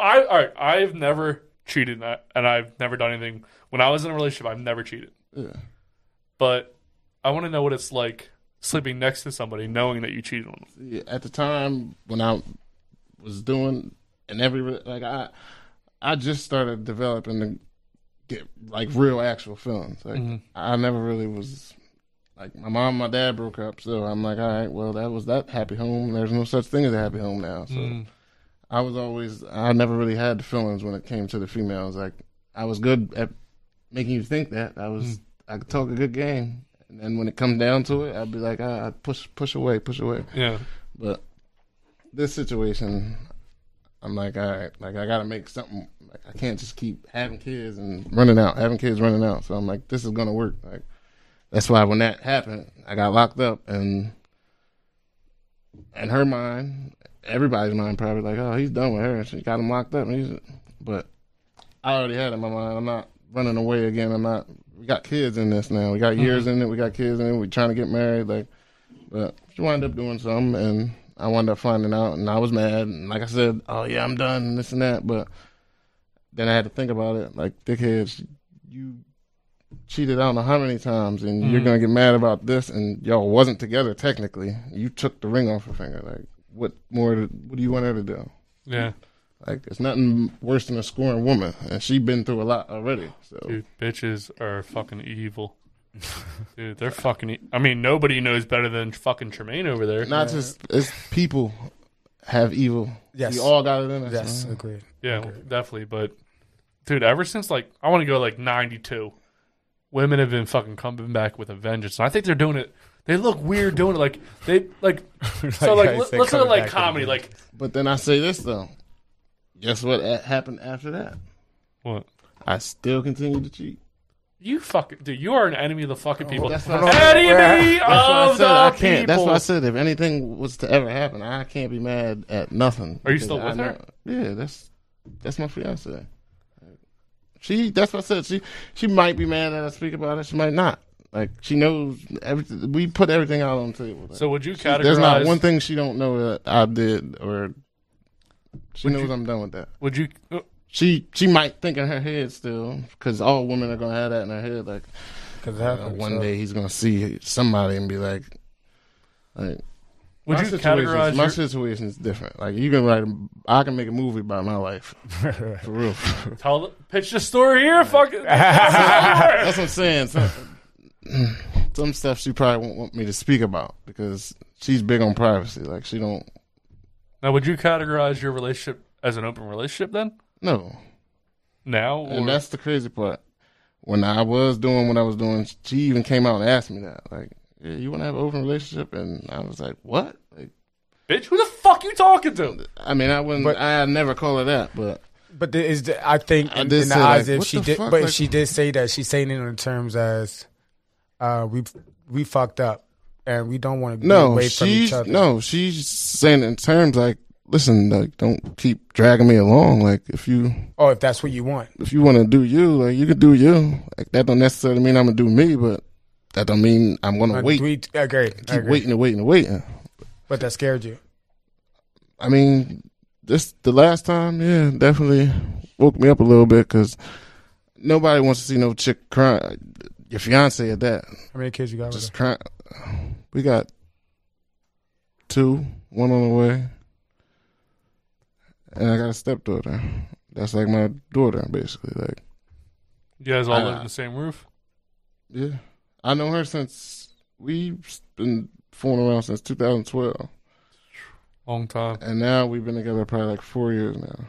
I've never cheated and I've never done anything. When I was in a relationship, I've never cheated. Yeah. But I want to know what it's like sleeping next to somebody knowing that you cheated on them. Yeah, at the time when I was doing, and I just started developing the, like real actual feelings. Like mm-hmm. I never really was like my mom and my dad broke up, so I'm like, all right, well that was that happy home. There's no such thing as a happy home now. So I never really had the feelings when it came to the females. Like I was good at making you think that. I could talk a good game. And then when it comes down to it, I'd be like, push away. Yeah. But this situation I'm like, all right, like I gotta make something. Like I can't just keep having kids, running out. So I'm like, this is gonna work. Like that's why when that happened, I got locked up, and in her mind, everybody's mind, probably like, oh, he's done with her. She got him locked up, but I already had it in my mind. I'm not running away again. We got kids in this now. We got years in it. We got kids in it. We trying to get married. Like, but she wound up doing something, and I wound up finding out, and I was mad. And like I said, oh, yeah, I'm done, and this and that. But then I had to think about it. Like, dickheads, you cheated I don't know how many times, and you're going to get mad about this, and y'all wasn't together technically. You took the ring off her finger. Like, what do you want her to do? Yeah. Like, it's nothing worse than a scorned woman, and she been through a lot already. So. Dude, bitches are fucking evil. Dude, they're fucking... I mean, nobody knows better than fucking Tremaine over there. Not just... It's people have evil. Yes. We all got it in us. Yes, agreed. Yeah, agreed. Definitely. But, dude, ever since, like... I want to go, like, 92. Women have been fucking coming back with a vengeance. And I think they're doing it... They look weird doing it. Like, they... Like... So, like, let's look at, like, comedy. Like... But then I say this, though. Guess what happened after that? What? I still continue to cheat. You fucking... Dude, you are an enemy of the fucking people. Enemy of the people. That's what I said. If anything was to ever happen, I can't be mad at nothing. Are you still with her? Yeah, that's my fiance. She... That's what I said. She might be mad that I speak about it. She might not. Like, she knows everything. We put everything out on the table. Like, so would you categorize... There's not one thing she don't know that I did or... She knows I'm done with that. Would you... She might think in her head still, because all women are gonna have that in her head. Like, cause one day he's gonna see somebody and be like, would you categorize my situation's different? Like, you can write, I can make a movie about my life, for real. Pitch the story here, fucking. That's what I'm saying. Some stuff she probably won't want me to speak about because she's big on privacy. Like, she don't. Now, would you categorize your relationship as an open relationship then? No. Now? Or... And that's the crazy part. When I was doing what I was doing, she even came out and asked me that. Like, yeah, you want to have an open relationship? And I was like, what? Like, bitch, who the fuck you talking to? I mean, I wouldn't, but I never call her that, but. But is the, I think I in the eyes, like, if she did, fuck? But like, she did say that, she's saying it in terms as, we fucked up and we don't want to be away from each other. No, she's saying it in terms like, listen, like, don't keep dragging me along. Like, if that's what you want, if you want to do you, like, you can do you. Like, that don't necessarily mean I'm gonna do me, but that don't mean I'm gonna wait. I agree. Waiting. But that scared you. I mean, the last time, yeah, definitely woke me up a little bit because nobody wants to see no chick crying. Your fiance at that. How many kids you got? Just crying. We got 2, 1 on the way. And I got a stepdaughter. That's like my daughter, basically. Like, you guys all live in the same roof? Yeah. I know her since... We've been fooling around since 2012. Long time. And now we've been together probably like 4 years now.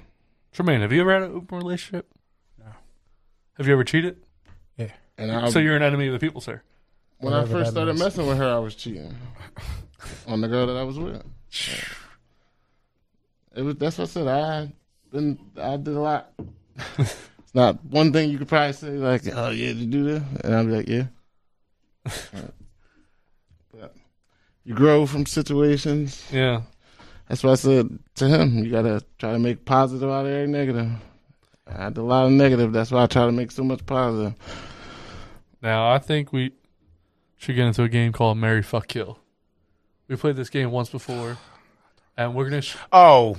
Tremaine, have you ever had an open relationship? No. Have you ever cheated? Yeah. So you're an enemy of the people, sir? When I first started messing with her, I was cheating. On the girl that I was with. Like, that's what I said. I did a lot. It's not one thing you could probably say like, "Oh yeah, did you do that?" And I'd be like, "Yeah." But you grow from situations. Yeah, that's what I said to him. You gotta try to make positive out of every negative. I did a lot of negative. That's why I try to make so much positive. Now I think we should get into a game called Marry Fuck Kill. We played this game once before. And we're going to... I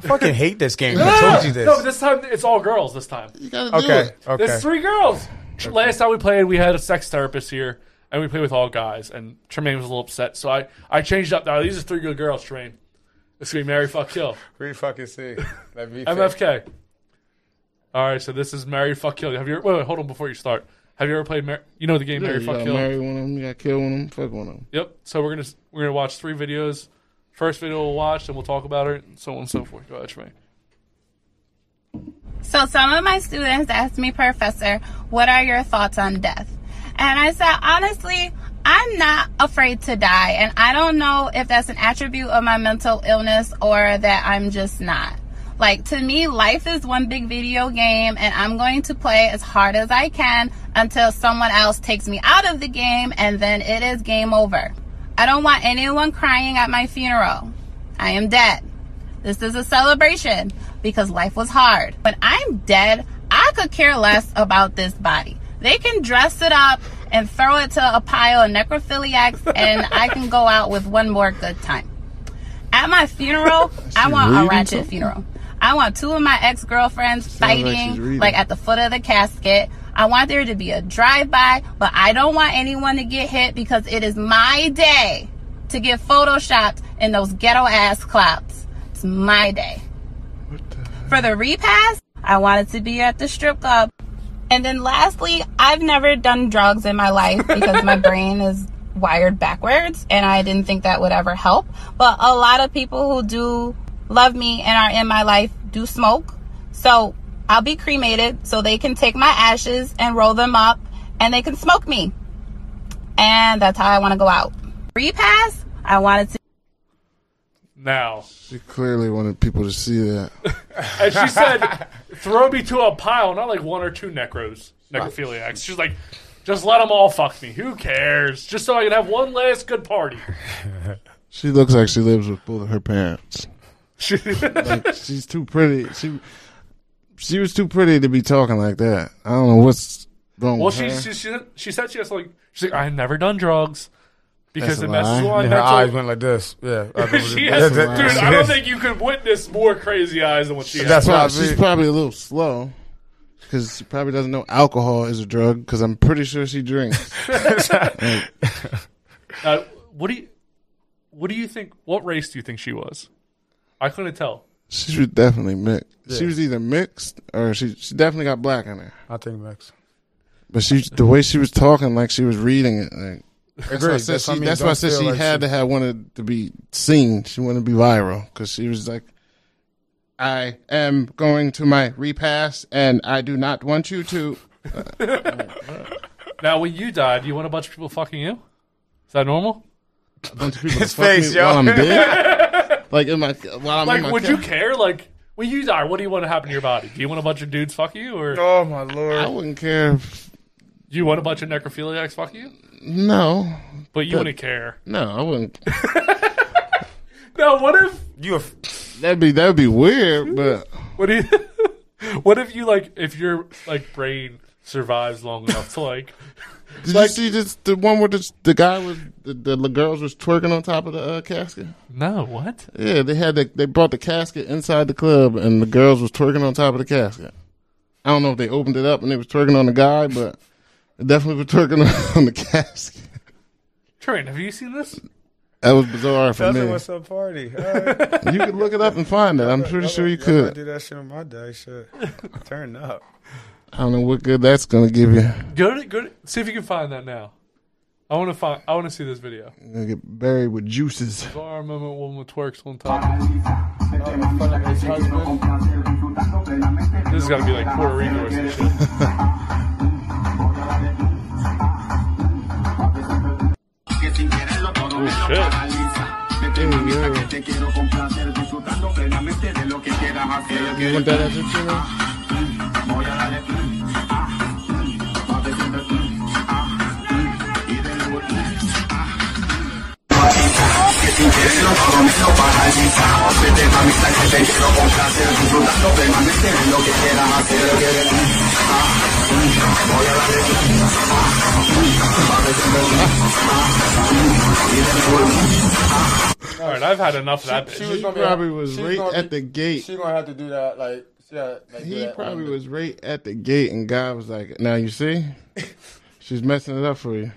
fucking hate this game. I told you this. No, but this time, it's all girls this time. You got to do it. Okay. There's 3 girls. Okay. Last time we played, we had a sex therapist here, and we played with all guys, and Tremaine was a little upset. So I changed up. Now, these are 3 good girls, Tremaine. It's going to be Marry, Fuck, Kill. We fucking see. MFK. All right, so this is Marry, Fuck, Kill. Wait, hold on before you start. Have you ever played... You know the game Marry, Fuck, Kill? Marry one of them. You got to kill one of them. Fuck one of them. Yep. So we're gonna watch 3 videos. First video we'll watch, and we'll talk about it, and so on and so forth. Go ahead, Tremaine. So some of my students asked me, "Professor, what are your thoughts on death?" And I said, honestly, I'm not afraid to die, and I don't know if that's an attribute of my mental illness or that I'm just not. Like, to me, life is one big video game, and I'm going to play as hard as I can until someone else takes me out of the game, and then it is game over. I don't want anyone crying at my funeral. I am dead. This is a celebration because life was hard. When I'm dead, I could care less about this body. They can dress it up and throw it to a pile of necrophiliacs, and I can go out with one more good time. At my funeral, I want a ratchet funeral. I want 2 of my ex-girlfriends fighting, like, at the foot of the casket. I want there to be a drive-by, but I don't want anyone to get hit because it is my day to get photoshopped in those ghetto-ass clouds. It's my day. For the repast, I want it to be at the strip club. And then lastly, I've never done drugs in my life because my brain is wired backwards and I didn't think that would ever help. But a lot of people who do love me and are in my life do smoke. So I'll be cremated so they can take my ashes and roll them up and they can smoke me. And that's how I want to go out. Free pass, I wanted to. Now. She clearly wanted people to see that. And she said, throw me to a pile, not like one or two necrophiliacs. She's like, just let them all fuck me. Who cares? Just so I can have one last good party. She looks like she lives with both of her parents. Like, she's too pretty. She was too pretty to be talking like that. I don't know what's wrong with her. Well, she said she has like, she's like, I've never done drugs. Because it messes you on. Yeah, her eyes went like this. Yeah, she has, dude, I don't think you could witness more crazy eyes than what she has. That's why she's probably a little slow, because she probably doesn't know alcohol is a drug. Because I'm pretty sure she drinks. What do you think? What race do you think she was? I couldn't tell. She was definitely mixed. Yeah. She was either mixed or she definitely got black in her. I think mixed. But the way she was talking, like she was reading it, like. That's why I said she had to have wanted to be seen. She wanted to be viral because she was like, I am going to my repast and I do not want you to. Now, when you died, you want a bunch of people fucking you? Is that normal? A bunch of people while I'm dead? Like, would you care? Like, when you die, what do you want to happen to your body? Do you want a bunch of dudes fuck you? Or? Oh, my Lord. I wouldn't care. Do you want a bunch of necrophiliacs fuck you? No. But you wouldn't care. No, I wouldn't. No, what if you? That'd be weird. But what if you like? If your like brain survives long enough to like? Did like, you see this? The one where the guy was the girls was twerking on top of the casket. No, what? Yeah, they brought the casket inside the club, and the girls was twerking on top of the casket. I don't know if they opened it up and they was twerking on the guy, but. Definitely were twerking on the casket. Trent, have you seen this? That was bizarre for me. That's a what's up party. Right. You could look it up and find it. I'm pretty sure you could. I do that shit on my day. Shit, turn up. I don't know what good that's gonna give you. Go to, see if you can find that now. I want to see this video. You're gonna get buried with juices. Bizarre moment, woman twerks on top. This has got to be like Puerto Rico or some shit. Oh, shit. You want that answer to all right, I've had enough of that. She probably was right at the gate. She gonna have to do that, like, he probably was right at the gate, and God was like, "Now you see, she's messing it up for you.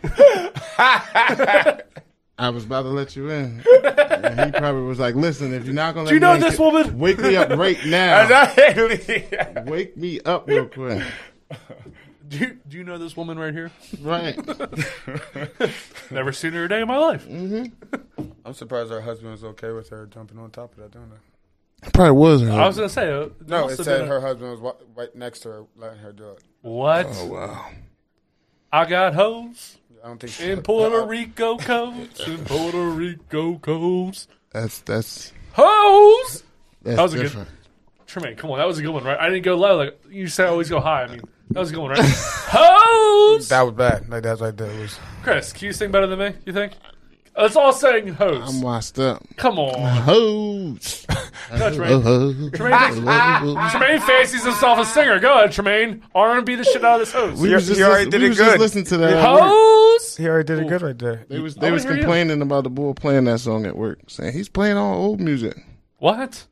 I was about to let you in." And he probably was like, "Listen, if you're not gonna, do you know this woman? Wake me up right now. Wake me up real quick." Do you know this woman right here? Right. Never seen her a day in my life. Mm-hmm. I'm surprised her husband was okay with her jumping on top of that, don't I? It probably was her. I was going to say. No, it said her husband was right next to her, letting her do it. What? Oh, wow. I got hoes. I don't think in Puerto Rico codes. In Puerto Rico codes. That's hoes. That's that was different. A good. Tremaine, come on, that was a good one, right? I didn't go low. Like you said, I always go high. I mean, that was a good one, right? Hoes. That was bad. Like that's right there. It was. Chris, can you sing better than me? You think? It's all saying hoes. I'm washed up. Come on, hoes. No, Tremaine. Tremaine fancies himself a singer. Go ahead, Tremaine. R&B the shit out of this hoes. He already did it good. Listen to that. Hoes. He already did it good right there. They was complaining about the boy playing that song at work, saying he's playing all old music. What?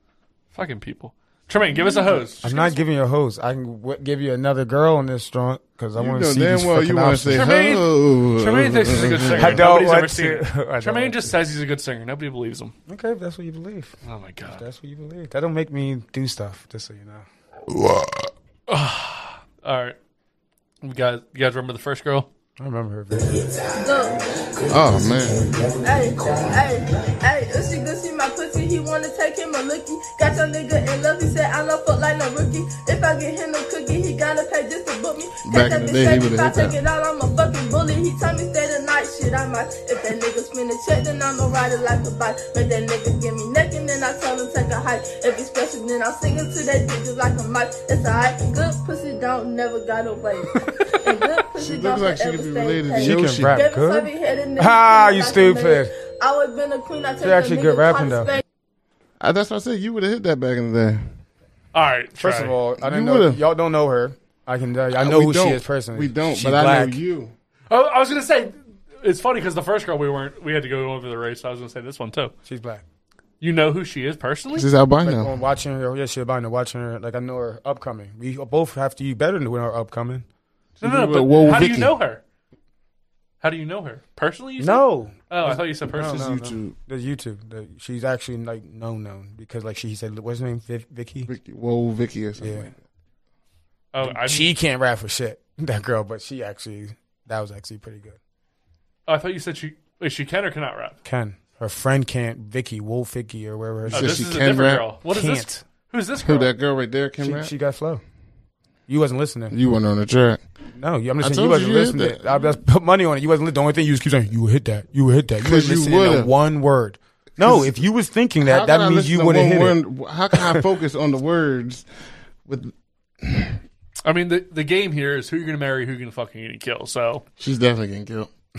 Fucking people. Tremaine, give us a hose. Just I'm not giving you a hose. I can give you another girl on this drunk because I want to see these fucking options. Tremaine thinks he's a good singer. Nobody's ever seen it. Tremaine just says he's a good singer. Nobody believes him. Okay, if that's what you believe. Oh, my God. If that's what you believe. That don't make me do stuff, just so you know. All right. You guys remember the first girl? I remember her. Oh, man. Hey, if she good, she my pussy. He want to take him a lookie. Got your nigga in love. He said, I don't fuck like no rookie. If I get him no cookie, he got to pay just to book me. Back in the day, he would have hit that. If I take it out, I'm a fucking bully. He told me stay the night. Shit, I might. If that nigga spin a check, then I'm going to ride it like a bike. Make that nigga give me neck, and then I tell him take a hike. If he's special, then I'm singing to that bitch just like a mic. It's all right. Good pussy don't never got away. She looks like she could be related to you. She can rap good. Ah, you stupid. I would been a queen. She's actually good rapping though. That's what I said. You would have hit that back in the day. All right. First of all, I didn't know y'all don't know her. I can tell you. I know who she is personally. We don't, but I know you. Oh, I was gonna say it's funny because the first girl we had to go over the race. I was gonna say this one too. She's black. You know who she is personally? She's albino. Like, watching her, yeah, she's albino. Watching her, like I know her upcoming. We both have to be better than her upcoming. No, but how do you know her? How do you know her? Personally, you said? No. Oh, I thought you said personally. No, YouTube. There's YouTube. She's actually, like, known. Because, like, she said, what's her name? Vicky? Whoa, Vicky or something like that. Oh, she can't rap for shit, that girl. But she actually, that was actually pretty good. Oh, I thought you said she can or cannot rap? Can. Her friend can't. Vicky, Wolf Vicky or wherever. Oh, this is a different girl. What is this? Who's this girl? Who, that girl right there can rap? She got flow. You wasn't listening. You weren't on the track. No, I'm just saying you wasn't listening. I just put money on it. You wasn't listening. The only thing you just keep saying, you would hit that. You would hit that. You wasn't listening to one word. No, if you was thinking that, that means you wouldn't hit it. How can I focus on the words? With, I mean, the game here is who you're going to marry, who you're going to fucking kill. So she's definitely going to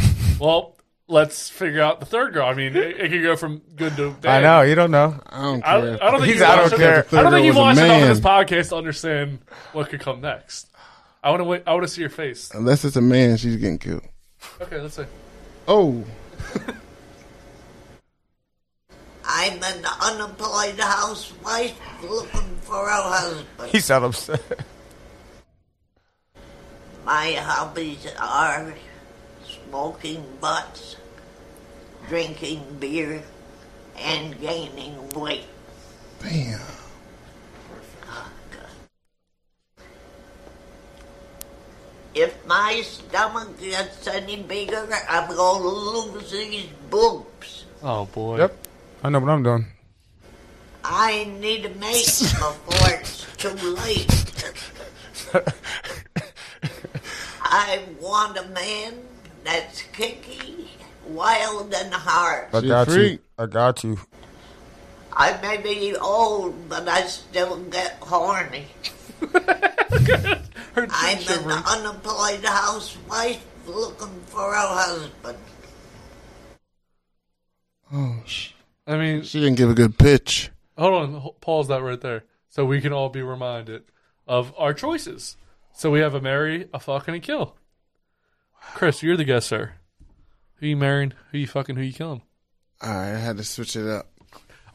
kill. Well, let's figure out the third girl. I mean, it could go from good to bad. I know. You don't know. I don't care. I don't think you watched enough of this podcast to understand what could come next. I want to wait. I want to see your face. Unless it's a man, she's getting killed. Okay, let's see. Oh. I'm an unemployed housewife looking for a husband. He's not upset. My hobbies are smoking butts, drinking beer, and gaining weight. Damn. If my stomach gets any bigger, I'm going to lose these boobs. Oh, boy. Yep. I know what I'm doing. I need a mate before it's too late. I want a man that's kinky, wild, and hard. I got you. I got you. I may be old, but I still get horny. I'm an unemployed housewife looking for a husband. Oh, I mean, she didn't give a good pitch. Hold on, pause that right there, so we can all be reminded of our choices. So we have a marry, a fuck, and a kill. Wow. Chris, you're the guest, sir. Who you marrying? Who you fucking? Who you killing? I had to switch it up.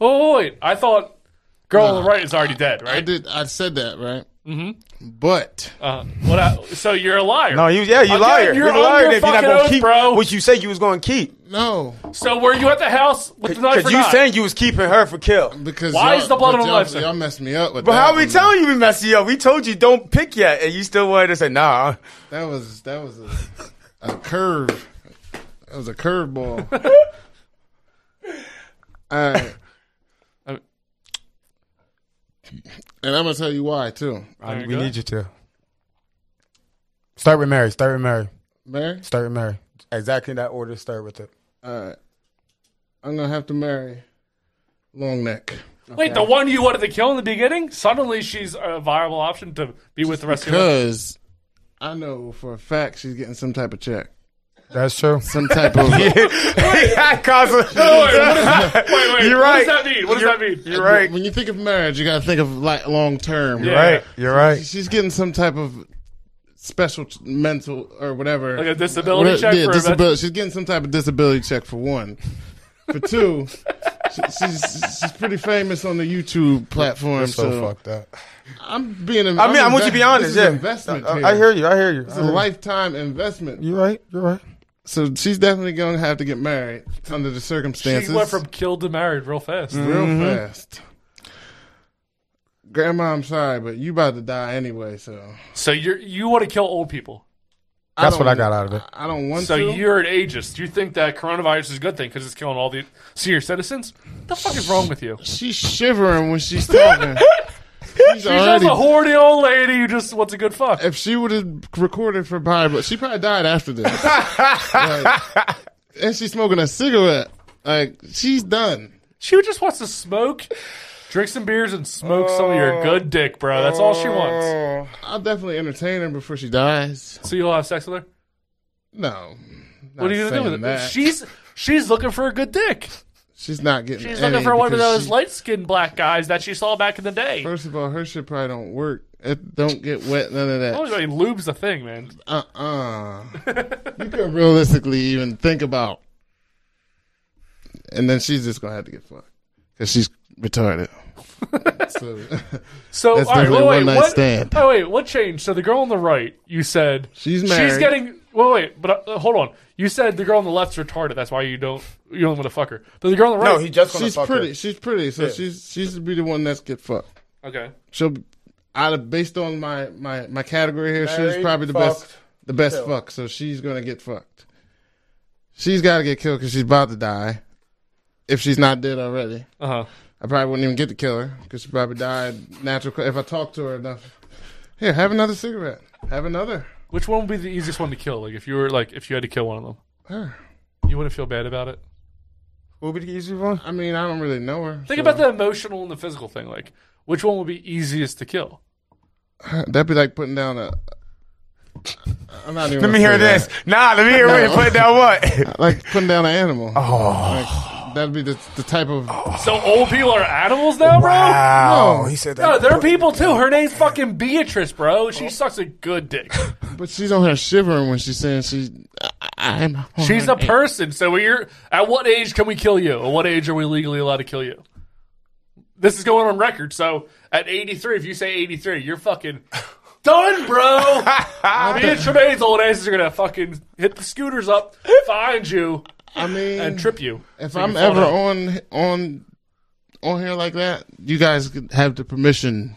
Oh wait, I thought girl on the right is already dead, right? I said that, right? Mm-hmm. But so you're a liar. No, you're a liar. You're a liar if you're not going to keep what you said you was going to keep. No. So were you at the house with the knife? Because you saying you was keeping her for kill. Because why is the blood on the left side? Y'all messed me up with that. But how we telling you we messed you up? We told you don't pick yet, and you still wanted to say nah. That was a curve. That was a curveball. All right. And I'm going to tell you why, too. We need you to. Start with Mary. Mary? Start with Mary. Exactly that order. Start with it. All right. I'm going to have to marry Long Neck. Okay. Wait, the one you wanted to kill in the beginning? Suddenly she's a viable option to be with the rest of your life. Because I know for a fact she's getting some type of check. That's true. Some type of. Wait, what does that mean? You're right. When you think of marriage, you got to think of like long term. Yeah. Right. You're right. She's getting some type of special mental or whatever, like a disability check. Yeah, disability. She's getting some type of disability check for one. For two, she's pretty famous on the YouTube platform. You're so fucked up. I want you to be honest. This is investment. I hear you. It's a lifetime investment. You're right. So she's definitely going to have to get married under the circumstances. She went from killed to married real fast. Mm-hmm. Real fast. Grandma, I'm sorry, but you about to die anyway, so. So you want to kill old people? That's what I got out of it. I don't want to. So you're an ageist. You think that coronavirus is a good thing because it's killing all the senior citizens? What the fuck is wrong with you? She's shivering when she's talking. She's already, just a horny old lady who just wants a good fuck. If she would have recorded for Barbados, she probably died after this. Like, and she's smoking a cigarette. Like, she's done. She just wants to smoke, drink some beers, and smoke some of your good dick, bro. That's all she wants. I'll definitely entertain her before she dies. So you'll have sex with her? No. What are you going to do with it? She's looking for a good dick. She's not getting. She's looking for one of those light-skinned black guys that she saw back in the day. First of all, her shit probably don't work. It don't get wet, none of that. Oh, like, lube's the thing, man. You can realistically even think about. And then she's just going to have to get fucked. Because she's retarded. So that's all right, what changed? So the girl on the right, you said. She's married. She's getting. Well, wait, but hold on. You said the girl on the left's retarded. That's why you don't want to fuck her. But the girl on the right. No, he just wants to fuck her. She's pretty. So yeah. She's to be the one that's get fucked. Okay. She'll be, based on my category here, she's probably the best fuck. So she's going to get fucked. She's got to get killed because she's about to die. If she's not dead already. Uh-huh. I probably wouldn't even get to kill her because she probably died natural. If I talk to her enough. Here, have another cigarette. Have another. Which one would be the easiest one to kill? Like, if you had to kill one of them, her. You wouldn't feel bad about it. What would be the easiest one? I mean, I don't really know her. Think about the emotional and the physical thing. Like, which one would be easiest to kill? That'd be like putting down a. I'm not even. Let me hear this. That. Nah, let me hear what you put down. What? Like putting down an animal. Oh. Like, that'd be the type of. So old people are animals now, bro? Wow. No, he said that. No, they're people too. Her name's fucking Beatrice, bro. She sucks a good dick. But she's on her shivering when she's saying she's a person. So at what age can we kill you? At what age are we legally allowed to kill you? This is going on record. So at 83, if you say 83, you're fucking done, bro. Me and Tremaine's old asses are gonna fucking hit the scooters up, find you. I mean, and trip you. If so I'm ever on here like that, you guys have the permission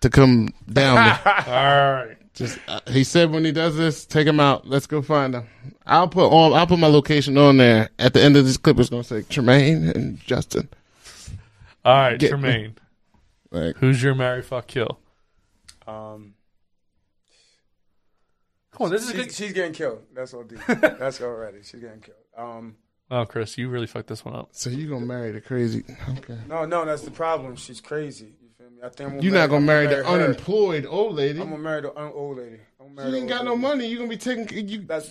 to come down me. All right. Just he said when he does this, take him out. Let's go find him. I'll put my location on there. At the end of this clip, it's gonna say Tremaine and Justin. All right, Tremaine. Like, who's your marry, fuck, kill? Come on, this is good. She's getting killed. That's all. Dude. That's already. She's getting killed. Oh, Chris, you really fucked this one up. So you gonna marry the crazy? Okay. No, that's the problem. She's crazy. You feel me? I think you're not gonna marry the unemployed old lady. I'm gonna marry the old lady. She ain't got no money. You gonna be taking.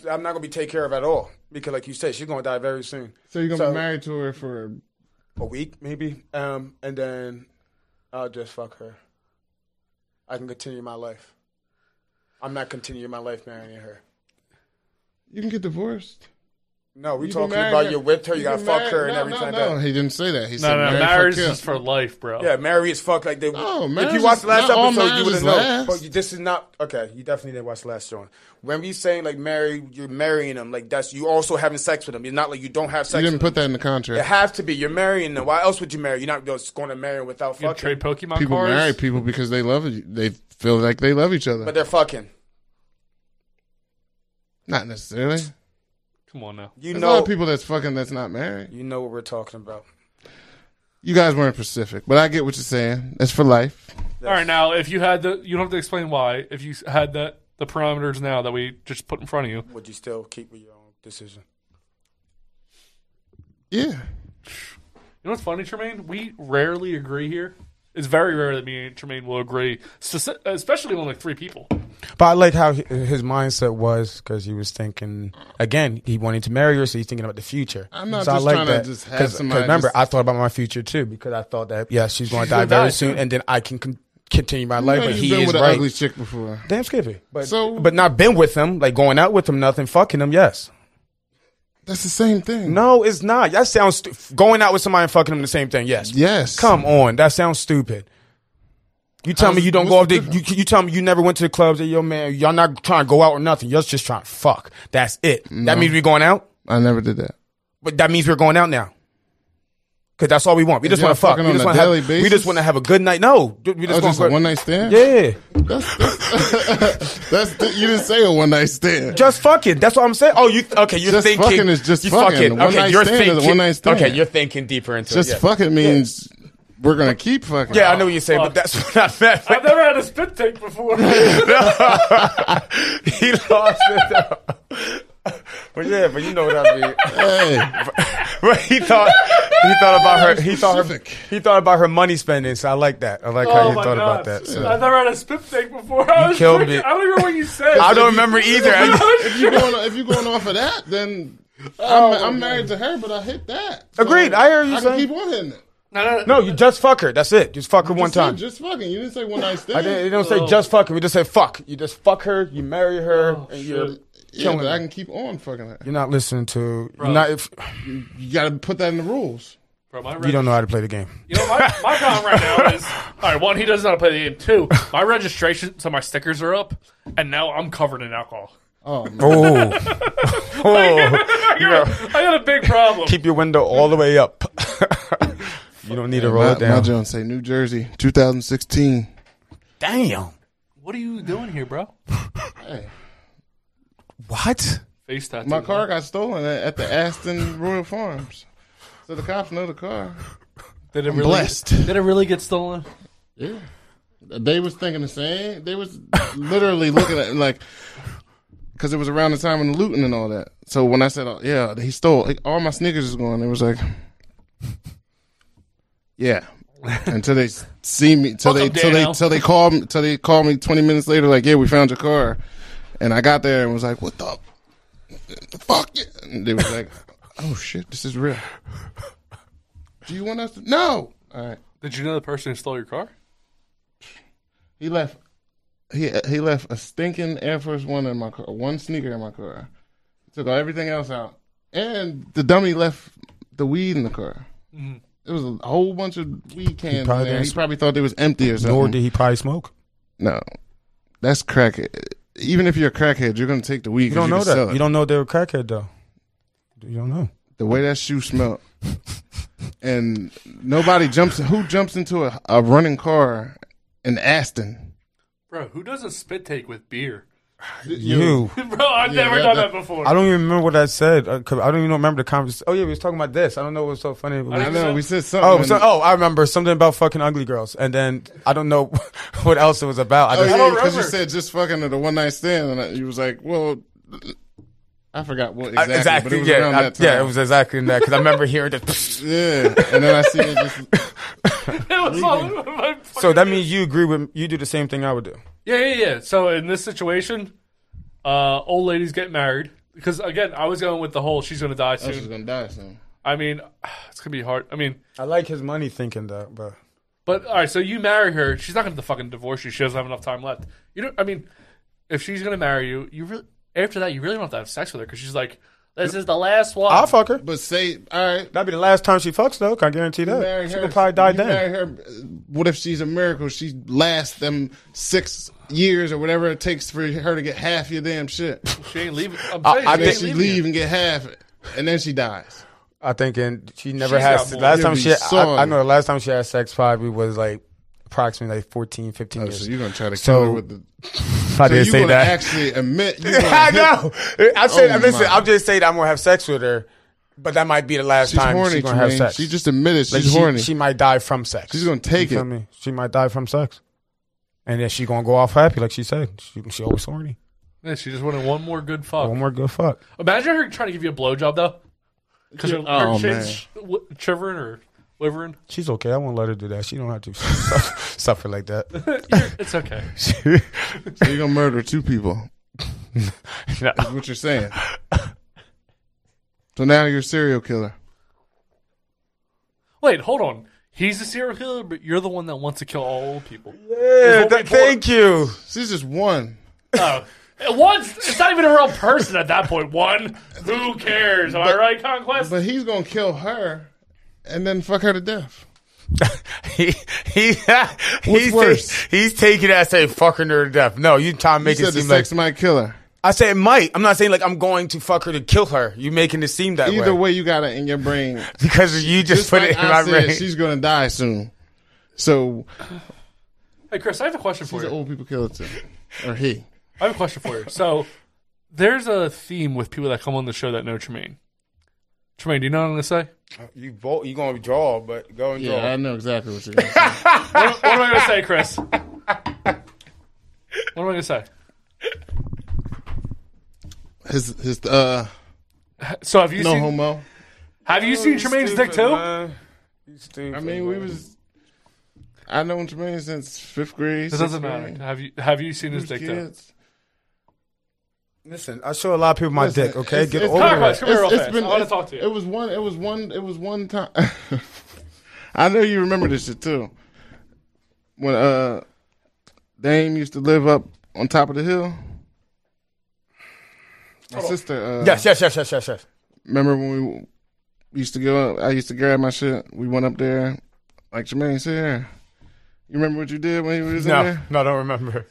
I'm not gonna be taken care of at all because, like you said, she's gonna die very soon. So you're gonna be married to her for a week, maybe, and then I'll just fuck her. I can continue my life. I'm not continuing my life marrying her. You can get divorced. No, we're talking about you're with her, you gotta fuck her and everything. No, he didn't say that. He said marriage is for life, bro. Yeah, marriage is fuck. Like they. Oh, man. If you watched the last episode, you would have known. But this is not okay. You definitely didn't watch the last one. When we saying like marry, you're marrying them. Like that's you also having sex with them. You're not like you don't have sex. You didn't put that in the contract. It has to be. You're marrying them. Why else would you marry? You're not just going to marry without fucking. You trade Pokemon cards. People marry people because they love. They feel like they love each other. But they're fucking. Not necessarily. Come on now. There's a lot of people that's fucking that's not married. You know what we're talking about. You guys weren't Pacific, but I get what you're saying. That's for life. Yes. All right, now, if you had you don't have to explain why. If you had the parameters now that we just put in front of you. Would you still keep with your own decision? Yeah. You know what's funny, Tremaine? We rarely agree here. It's very rare that me and Tremaine will agree, especially on like three people. But I like how his mindset was because he was thinking, again, he wanted to marry her, so he's thinking about the future. I'm not so just I like trying that. To just have somebody. Remember, I thought about my future too because I thought that, yeah, she's going to die very soon and then I can continue my life. But he is right. You've been with an ugly chick before. Damn skippy. But not been with him, like going out with him, nothing, fucking him, yes. That's the same thing. No, it's not. That sounds going out with somebody and fucking them the same thing. Yes. Yes. Come on, that sounds stupid. You tell me you don't go off there. You tell me you never went to the clubs. And yo, man, y'all not trying to go out or nothing. Y'all just trying to fuck. That's it. No. That means we're going out. I never did that. But that means we're going out now. Because that's all we want. We just want to fuck. We just want to have a good night. No. We just want a one-night stand? Yeah. You didn't say a one-night stand. Just fucking. That's what I'm saying. Oh, you... Okay, you're just thinking... Just fucking is just fucking. Okay, you're thinking... One-night stand. Okay, you're thinking deeper into it. Just fucking means... We're going to keep fucking. Yeah, I know what you're saying, but that's what I meant. I've never had a spit take before. He lost it. But yeah, but you know what I mean. Hey. But he thought about her money spending, so I like that. I like how you thought about that. So. I've never had a spit take before. I was killed freaking, me. I don't remember what you said. I don't remember either. If you're going off of that, then I'm married to her, but I hit that. So agreed. I hear you saying. I can keep on hitting it. No, you just fuck her. That's it. Just fuck her one time. Just fucking. You didn't say one night stand. You don't say just fuck her. We just say fuck. You just fuck her. You marry her. And you're killing her. I can keep on fucking her. You're not listening to. You got to put that in the rules. Bro, you don't know how to play the game. You know, my problem right now is, all right, one, he doesn't know how to play the game. Two, my registration, so my stickers are up, and now I'm covered in alcohol. Oh, man. I got a big problem. Keep your window all the way up. You don't need to roll it down. My Jones say New Jersey, 2016. Damn. What are you doing here, bro? Hey. What? Face tattoo. My car got stolen at the Aston Royal Farms. So the cops know the car. Did it really get stolen? Yeah. They was thinking the same. They was literally looking at it like... Because it was around the time when the looting and all that. So when I said, he stole... Like, all my sneakers is gone. It was like... Yeah, until they see me, till they call me 20 minutes later, like, yeah, we found your car, and I got there and was like, what the fuck? And they was like, oh shit, this is real. Do you want us to? No. All right. Did you know the person who stole your car? He left. He left a stinking Air Force One in my car, one sneaker in my car. Took everything else out, and the dummy left the weed in the car. Mm-hmm. It was a whole bunch of weed cans in there. He probably thought it was empty or something. Nor did he probably smoke. No. That's crackhead. Even if you're a crackhead, you're going to take the weed. You don't know that. You don't know they were crackhead, though. You don't know. The way that shoe smelled. And nobody jumps. Who jumps into a running car in Aston? Bro, who does a spit take with beer? You. Bro, I've never done that before. I don't even remember what I said. I don't even remember the conversation. Oh, yeah, we was talking about this. I don't know what's so funny. I know. We said something. I remember. Something about fucking ugly girls. And then I don't know what else it was about. Because you said just fucking at a one-night stand. And you was like, well, I forgot what exactly. But it was around that time. Yeah, it was exactly in that. Because I remember hearing that. Yeah. And then I see it just. It was all in my so that means you agree with you do the same thing I would do. Yeah. So in this situation, old ladies get married because again, I was going with the whole she's gonna die soon. She's gonna die soon. I mean, it's gonna be hard. I mean, I like his money thinking that, but all right. So you marry her, she's not gonna fucking divorce you. She doesn't have enough time left. You know, I mean, if she's gonna marry you, you really after that you really don't have to have sex with her because she's like. This is the last one. I'll fuck her. But say, all right. That'd be the last time she fucks, though. I guarantee that. She could probably die then. What if she's a miracle? She lasts them 6 years or whatever it takes for her to get half your damn shit. She ain't leaving. I think she leave and get half it. And then she dies. I think she never has. I know the last time she had sex probably was like approximately like 14, 15 years. So you're going to try to kill her with the... I didn't say that. Actually admit I know. I said, listen, I'll just say that I'm gonna have sex with her, but that might be the last time she's gonna have sex. She just admitted she's horny. She might die from sex. She's gonna take it. She might die from sex, and then she's gonna go off happy, like she said. She always horny. Yeah, she just wanted one more good fuck. One more good fuck. Imagine her trying to give you a blowjob though, because her shit's shivering or. Wivering. She's okay. I won't let her do that. She don't have to suffer like that. It's okay. So you're gonna murder two people. No. That's what you're saying. So now you're a serial killer. Wait, hold on. He's a serial killer, but you're the one that wants to kill all old people. Yeah, thank you. She's just one. Oh. It's not even a real person at that point. One. Who cares? Am I right, Conquest? But he's gonna kill her. And then fuck her to death. What's worse? He's taking that saying fucking her to death. No, you trying to make it seem like sex might kill her. I said it might. I'm not saying like I'm going to fuck her to kill her. You making it seem that way. Either way, you got it in your brain. Because you just put like it in my brain. She's going to die soon. So. Hey, Chris, I have a question for you. Old people kill it too. Or he. I have a question for you. So there's a theme with people that come on the show that know Tremaine. Tremaine, do you know what I'm going to say? You both, you going to draw, but go and draw. Yeah, I know exactly what you're going to say. What am I going to say, Chris? What am I going to say? So have you seen? No homo. Have you seen Tremaine's dick too? I mean, we was. I known Tremaine since fifth grade. It doesn't matter. Have you seen his dick too? Listen, I show a lot of people my dick. Okay, get over it. Come here real fast. I want to talk to you. It was one time. I know you remember this shit too. When Dame used to live up on top of the hill. My sister. Yes. Remember when we used to go up? I used to grab my shit. We went up there, like Tremaine said. You remember what you did when you was in there? No, I don't remember.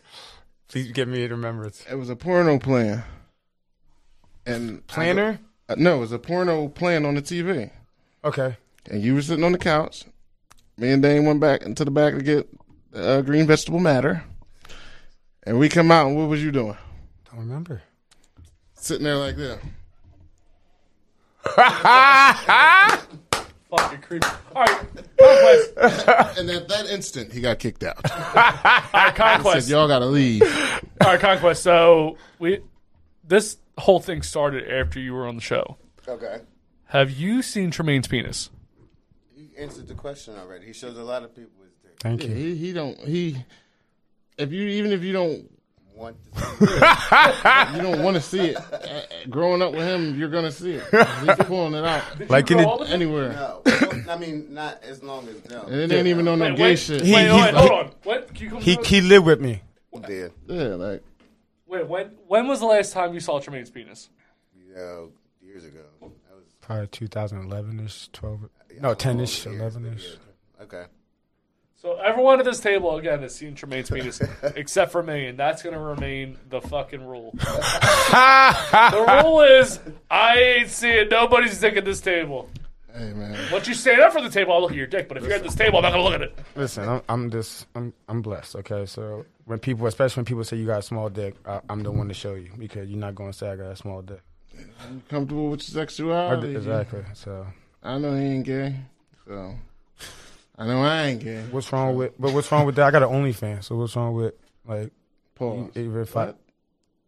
Please give me a remembrance. It was a porno plan. And planner? No, it was a porno plan on the TV. Okay. And you were sitting on the couch. Me and Dane went back into the back to get green vegetable matter. And we come out, and what was you doing? I don't remember. Sitting there like that. Fucking creep. All right, Conquest. And at that instant, he got kicked out. All right, Conquest. He said, y'all gotta leave. All right, Conquest. So this whole thing started after you were on the show. Okay. Have you seen Tremaine's penis? He answered the question already. He shows a lot of people his dick. Thank you. You don't want to see it. Growing up with him, you're gonna see it. He's pulling it out. Like anywhere. No, I mean not as long as them. And it ain't even on no gay shit. Wait, hold on. What? He lived with me. Did. Yeah, like. Wait, when was the last time you saw Tremaine's penis? Years ago. That was probably 2011-ish, 12. No, 10-ish, 11-ish. Okay. So everyone at this table, again, has seen Tremaine's penis, except for me, and that's going to remain the fucking rule. The rule is, I ain't seeing nobody's dick at this table. Hey, man. Once you stand up from the table, I'll look at your dick, but if you're at this table, I'm not going to look at it. Listen, I'm blessed, okay? So when people, especially when people say you got a small dick, I'm the one to show you, because you're not going to say I got a small dick. I'm comfortable with your sexuality. Exactly, so. I know he ain't gay, so. I know I ain't gay. What's wrong with that? I got an OnlyFans, so what's wrong with like? Pause. You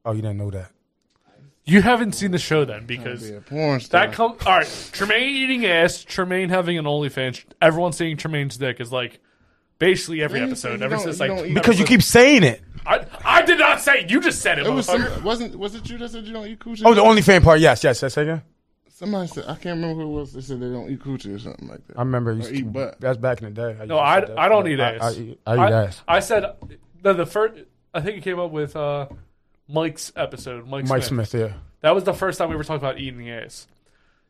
didn't know that. You haven't seen the show then because be a porn star. That comes. All right, Tremaine eating ass, Tremaine having an OnlyFans, everyone seeing Tremaine's dick is like basically every episode ever since like because you keep saying it. I did not say it. You just said it. Was it you that said you don't eat coochie? Oh, the OnlyFans part. Yes. That's second. Somebody said, I can't remember who it was. They said they don't eat coochie or something like that. I remember. Eat butt. That's back in the day. I don't eat ass. I eat ass. I said, the first, I think it came up with Mike's episode. Mike Smith, yeah. That was the first time we were talking about eating ass.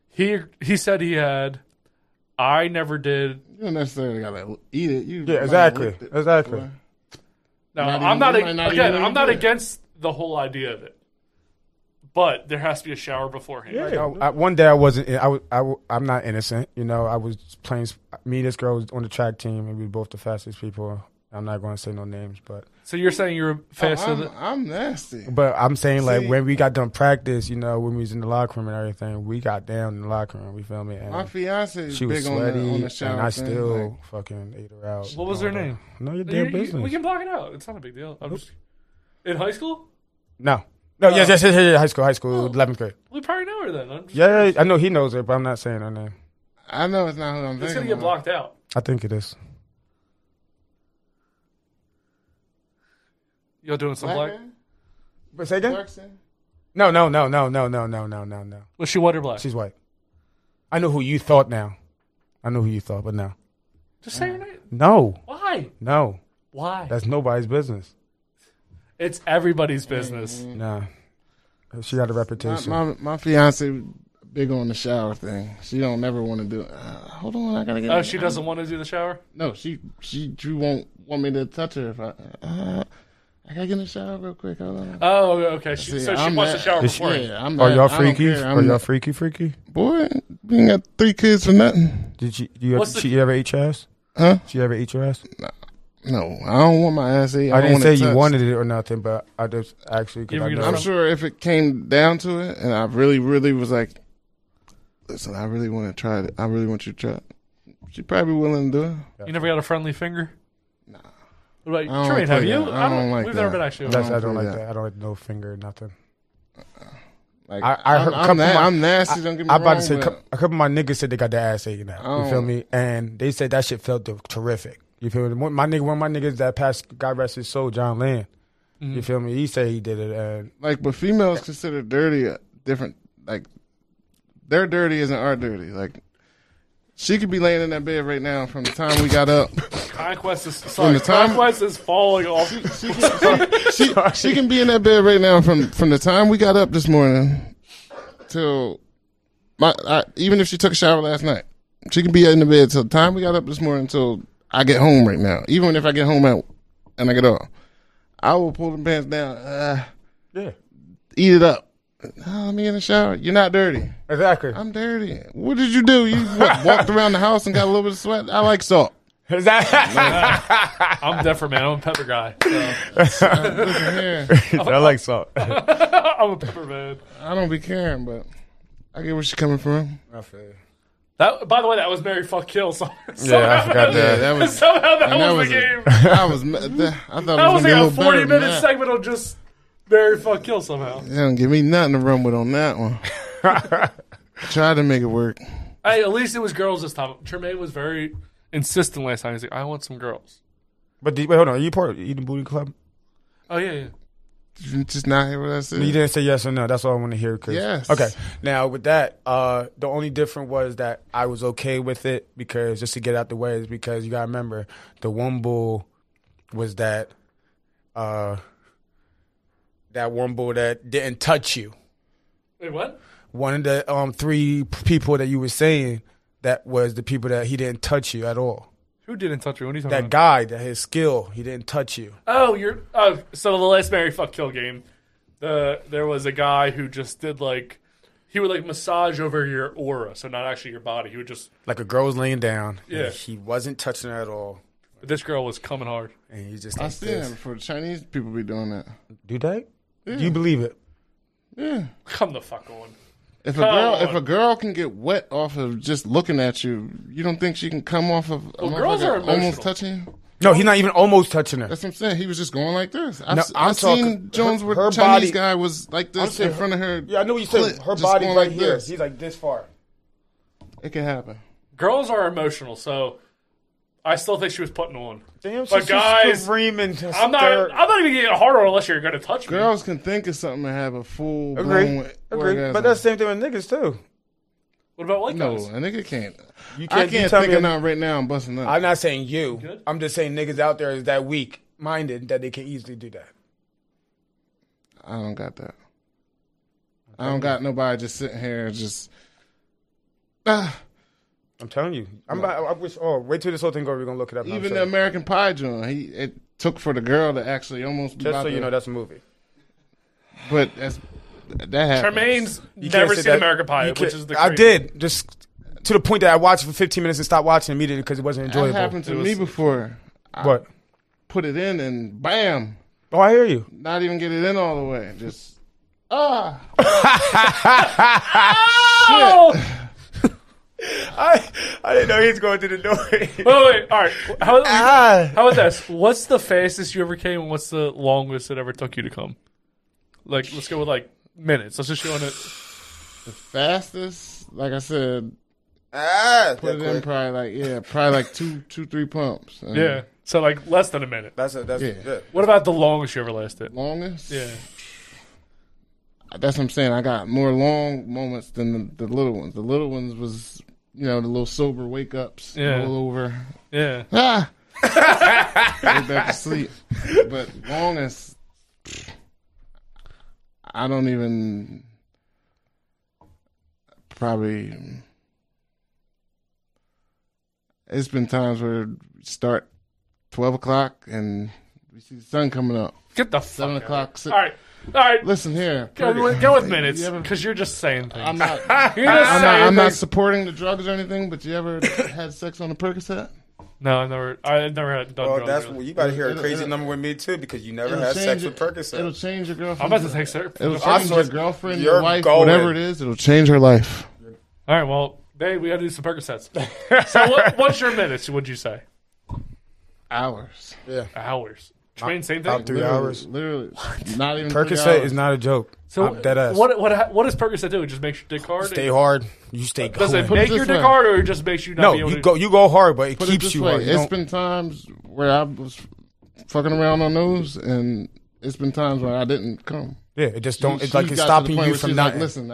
He said he had, I never did. You don't necessarily got to eat it. Exactly. No, I'm not against the whole idea of it. But there has to be a shower beforehand. Yeah. I'm not innocent. You know, I was playing. Me and this girl was on the track team, and we were both the fastest people. I'm not going to say no names, but. So you're saying you were faster? I'm nasty. But I'm saying like when we got done practice, you know, when we was in the locker room and everything, we got down in the locker room. We feel me. And my fiance is big on the shower, and I still fucking ate her out. What was her name? No, your damn business. We can block it out. It's not a big deal. In high school? No. No, yes, high school, 11th grade. We probably know her then. Yeah, I know he knows her, but I'm not saying her name. I know it's not who I'm thinking. It's going to get blocked out. I think it is. Y'all doing some black? But say again? No. Was she white or black? She's white. I know who you thought, but no. Just say your name. No. Why? No. Why? That's nobody's business. It's everybody's business. Nah. She got a reputation. My fiance big on the shower thing. She don't never want to do it. Hold on, I got to get she doesn't want to do the shower? No, she won't want me to touch her if I I gotta get in the shower real quick. Hold on. Oh, okay. She wants to shower before. Yeah, I'm Are y'all freaky? Are y'all freaky? Boy, you ain't got three kids for nothing. Did you? You ever ate your ass? Huh? Did you ever eat your ass? No, I don't want my ass ate. I didn't say you wanted it or nothing, but I just actually. I'm sure if it came down to it, and I really, really was like, listen, I really want to try it. I really want you to try it. She's probably willing to do it. You never got a friendly finger? Nah. What about Tremaine? Have you? I don't like we've that. We've never been actually. I don't like that. I don't like no finger, nothing. Like, I'm nasty. Don't get me wrong. I'm about to say, a couple of my niggas said they got their ass eaten out. You feel me? And they said that shit felt terrific. You feel me? One of my niggas that passed, God rest his soul, John Land. Mm-hmm. You feel me? He said he did it. But females consider dirty different. Like, their dirty isn't our dirty. Like, she could be laying in that bed right now from the time we got up. Conquest is falling off. She can be in that bed right now from the time we got up this morning till even if she took a shower last night, she can be in the bed till the time we got up this morning till I get home right now. Even if I get home and I get off, I will pull the pants down. Eat it up. Oh, let me in the shower. You're not dirty. Exactly. I'm dirty. What did you do? You walked around the house and got a little bit of sweat? I like salt. I'm different, man. I'm a pepper guy. So. I like salt. I'm a pepper man. I don't be caring, but I get where she's coming from. I feel you. That, by the way, that was Marry Fuck Kill. I forgot that. That was the game. I thought it was a 40-minute segment on just Marry Fuck Kill somehow. They don't give me nothing to run with on that one. Try to make it work. Hey, at least it was girls this time. Tremaine was very insistent last time. He's like, I want some girls. But hold on, are you part of Eating Booty Club? Oh, yeah. Did you just not hear what I said? You didn't say yes or no. That's all I want to hear. Chris. Yes. Okay. Now, with that, the only difference was that I was okay with it because, just to get out the way, is because you got to remember, the one bull was that... that one bull that didn't touch you. Wait, what? One of the three people that you were saying that was the people that he didn't touch you at all. Who didn't touch you? What are you talking about? That guy, that his skill, he didn't touch you. So the last Marry Fuck Kill game, there was a guy who just did he would massage over your aura, so not actually your body. He would just... Like a girl was laying down. Yeah. He wasn't touching her at all. But this girl was coming hard. And he just... I see him for Chinese people be doing that. Do they? Yeah. Do you believe it? Yeah. Come the fuck on. If a girl can get wet off of just looking at you, you don't think she can come off of girls are almost touching you? No, he's not even almost touching her. That's what I'm saying. He was just going like this. I've seen Jones with a Chinese guy was like this in front of her. Yeah, I know what you said. Her body right here. He's like this far. It can happen. Girls are emotional, so I still think she was putting on. Damn, but guys, I'm not even getting harder unless you're going to touch me. Girls can think of something and have a full blown orgasm. But that's the same thing with niggas too. What about white guys? No, a nigga can't. I can't think of nothing right now. I'm busting up. I'm not saying you. Good? I'm just saying niggas out there is that weak minded that they can easily do that. I don't got that. I don't got nobody just sitting here just. I'm telling you. Wait till this whole thing goes. We're going to look it up. Even the American Pie joint, it took for the girl to actually almost... Just so you know, that's a movie. But that happens. Tremaine's never seen American Pie, which is the... I did, just to the point that I watched for 15 minutes and stopped watching immediately because it wasn't enjoyable. That happened to me before. What? Put it in and bam. Oh, I hear you. Not even get it in all the way. Just, Shit. I didn't know he was going through the door. Wait. All right. How about this? What's the fastest you ever came and what's the longest it ever took you to come? Let's go with minutes. Let's just go on it. The fastest, like I said, put it quick. In probably 2-3 pumps. Yeah. So less than a minute. That's good. What about the longest you ever lasted? Longest? Yeah. That's what I'm saying. I got more long moments than the little ones. The little ones was... You know, the little sober wake-ups, roll over. Yeah. Get back to sleep. But longest, I don't even, probably, it's been times where start 12 o'clock and We see the sun coming up. Get the fuck 7 o'clock. All right. All right. Listen here. Go with minutes, because you're just saying things. I'm not, I'm not supporting the drugs or anything, but you ever had sex on a Percocet? No, I've never had done drugs. That's really. You about to hear a crazy number with me, too, because you never had sex with Percocet. It'll change your girlfriend. I'm about to take sex. It'll change your girlfriend, your wife, whatever it is. It'll change her life. All right, well, hey, we got to do some Percocets. So what's your minutes, would you say? Hours. Yeah. Hours. Tremaine, same thing? About 3 hours. Literally. Not even Percocet is not a joke. So what does Percocet do? It just makes your dick hard? Stay hard. You stay cool. Does it make your dick hard, or it just makes you not be able to... No, you go hard, but it keeps you hard. It's been times where I was fucking around on those, and it's been times where I didn't come. Yeah, it just don't... It's like it's stopping you from not... Listen,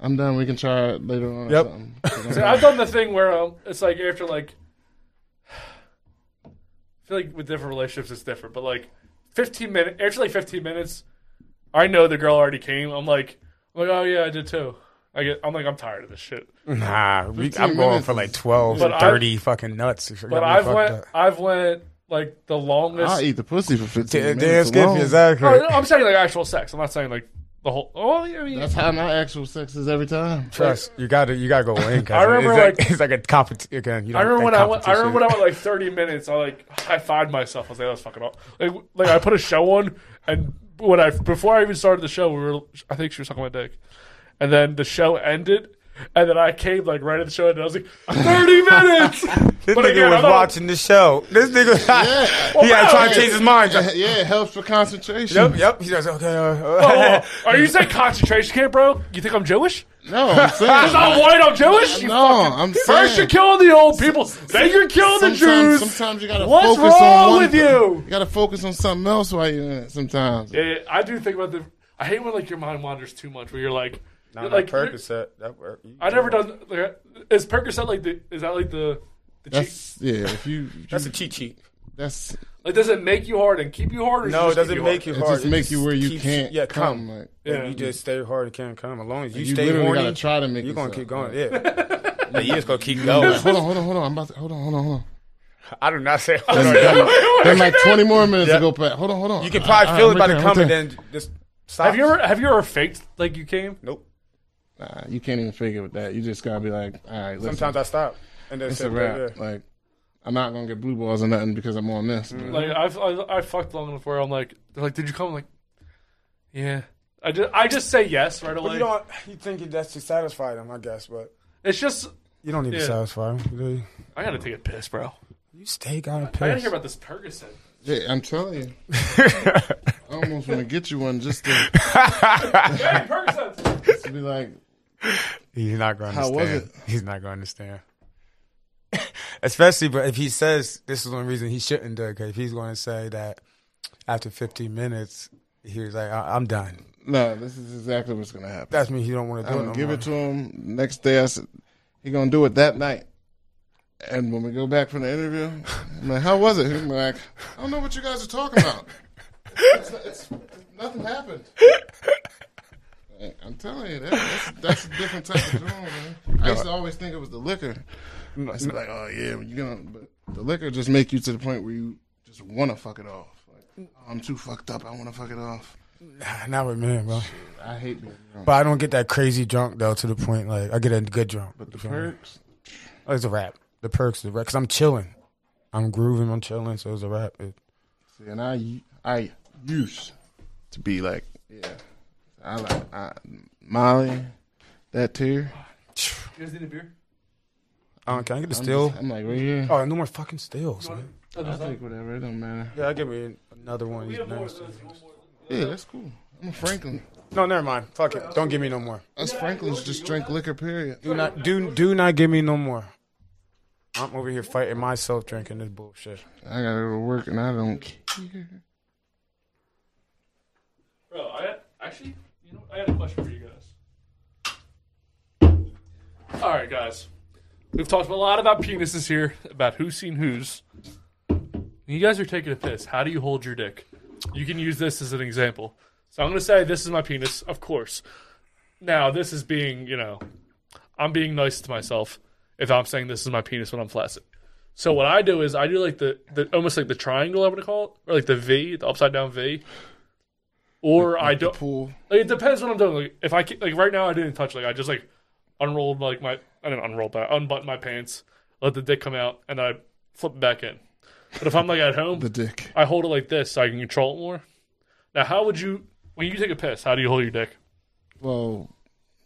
I'm done. We can try it later on. Yep. Or something. I've done the thing where it's like after like... I feel like with different relationships it's different, but like 15 minutes after like 15 minutes, I know the girl already came. I'm like, oh yeah, I did too. I'm tired of this shit. Nah, I'm going for like 12, but 30 fucking nuts. But I've went like the longest. I eat the pussy for 15 minutes. Damn, exactly. No, I'm saying like actual sex. I'm not saying like the whole. Oh yeah, I mean, that's how my actual sex is every time. Trust like, you gotta go in. I remember it's like a competition. I remember when I went like 30 minutes. I high-fived myself. I was like, that was fucking awesome. Like I put a show on, and before I even started the show, I think she was sucking my dick, and then the show ended, and then I came like right at the show, and I was like 30 minutes. This but nigga again, was watching the show. This nigga, trying to change his mind. Yeah, it helps for concentration. Yep. He goes, okay. Are you saying concentration camp, bro? You think I'm Jewish? No, I'm saying. Because I'm white, I'm Jewish? First you're killing the old people, then you're killing the Jews. Sometimes you gotta focus on one thing. What's wrong with you? You gotta focus on something else while you're in it sometimes. Yeah, I do think about I hate when like your mind wanders too much, where you're like, not like Percocet. That work. I never done. Like, is Percocet like the? Is that like the cheat? Yeah. That's a cheat sheet. That's like. Does it make you hard and keep you hard? Or no, it doesn't make you hard. It just makes you where you can't. Yeah, come. Like, yeah. You just stay hard. It can't come. As long as you stay horny, you gotta try to make. You're gonna keep going. Yeah. You're just gonna keep going. Hold on. I'm about to. Hold on. I do not say hold on. There's like 20 more minutes to go back. Hold on. You can probably feel it by the coming. Then just stop. Have you ever faked like you came? Nope. Nah, you can't even figure with that. You just gotta be like, all right, listen. Sometimes I stop. And then it's a wrap. Like, I'm not gonna get blue balls or nothing because I'm on this. Mm-hmm. Like, I fucked long enough where I'm like, they're like, did you come? I'm like, yeah. I just say yes right away. But you think that's to satisfy them, I guess, but it's just you don't need to satisfy them. Do you? I gotta take a piss, bro. You stay gotta piss. I gotta hear about this Percocet. Yeah, I'm telling you. I almost wanna get you one just to. Hey, Percocet. Just to be like. He's not going to understand. How was it? He's not going to understand. Especially, but if he says this is one reason he shouldn't do it, because if he's going to say that after 15 minutes, he was like, I'm done. No, this is exactly what's going to happen. That's me. He don't want to do it no more. I'm going to give it to him. Next day, I said, he's going to do it that night. And when we go back from the interview, I'm like, how was it? He's like, I don't know what you guys are talking about. Nothing happened. I'm telling you, that's a different type of drone, man. I used to always think it was the liquor. I was like, oh, yeah, but the liquor just make you to the point where you just want to fuck it off. Like, oh, I'm too fucked up. I want to fuck it off. Nah, not with me, bro. Shit, I hate being drunk. But I don't get that crazy drunk, though, to the point, like, I get a good drunk. But the perks? Oh, it's a wrap. The perks is a wrap. Because I'm chilling. I'm grooving. I'm chilling, so it's a wrap. See, and I used to be like, yeah. I like Molly, that tier. You guys need a beer? Can I get a still? I'm like right here. Oh, no more fucking stills, man. I'll take whatever. It don't matter. Yeah, I'll give me another one. Yeah, that's cool. I'm a Franklin. No, never mind. Fuck it. Don't give me no more. Us Franklins just drink liquor, period. Do not give me no more. I'm over here fighting myself drinking this bullshit. I gotta go to work and I don't care. Bro, actually... I got a question for you guys. All right, guys. We've talked a lot about penises here, about who's seen whose. You guys are taking a piss. How do you hold your dick? You can use this as an example. So I'm going to say this is my penis, of course. Now, this is being, I'm being nice to myself if I'm saying this is my penis when I'm flaccid. So what I do is I do like the almost like the triangle, I would call it, or like the V, the upside down V. Or like, I don't. Like, it depends what I'm doing. Like if I like right now I didn't touch. Like I just like unrolled like my I didn't unroll, but I unbuttoned my pants, let the dick come out, and I flip it back in. But if I'm like at home, the dick, I hold it like this so I can control it more. Now, how would you when you take a piss? How do you hold your dick? Well,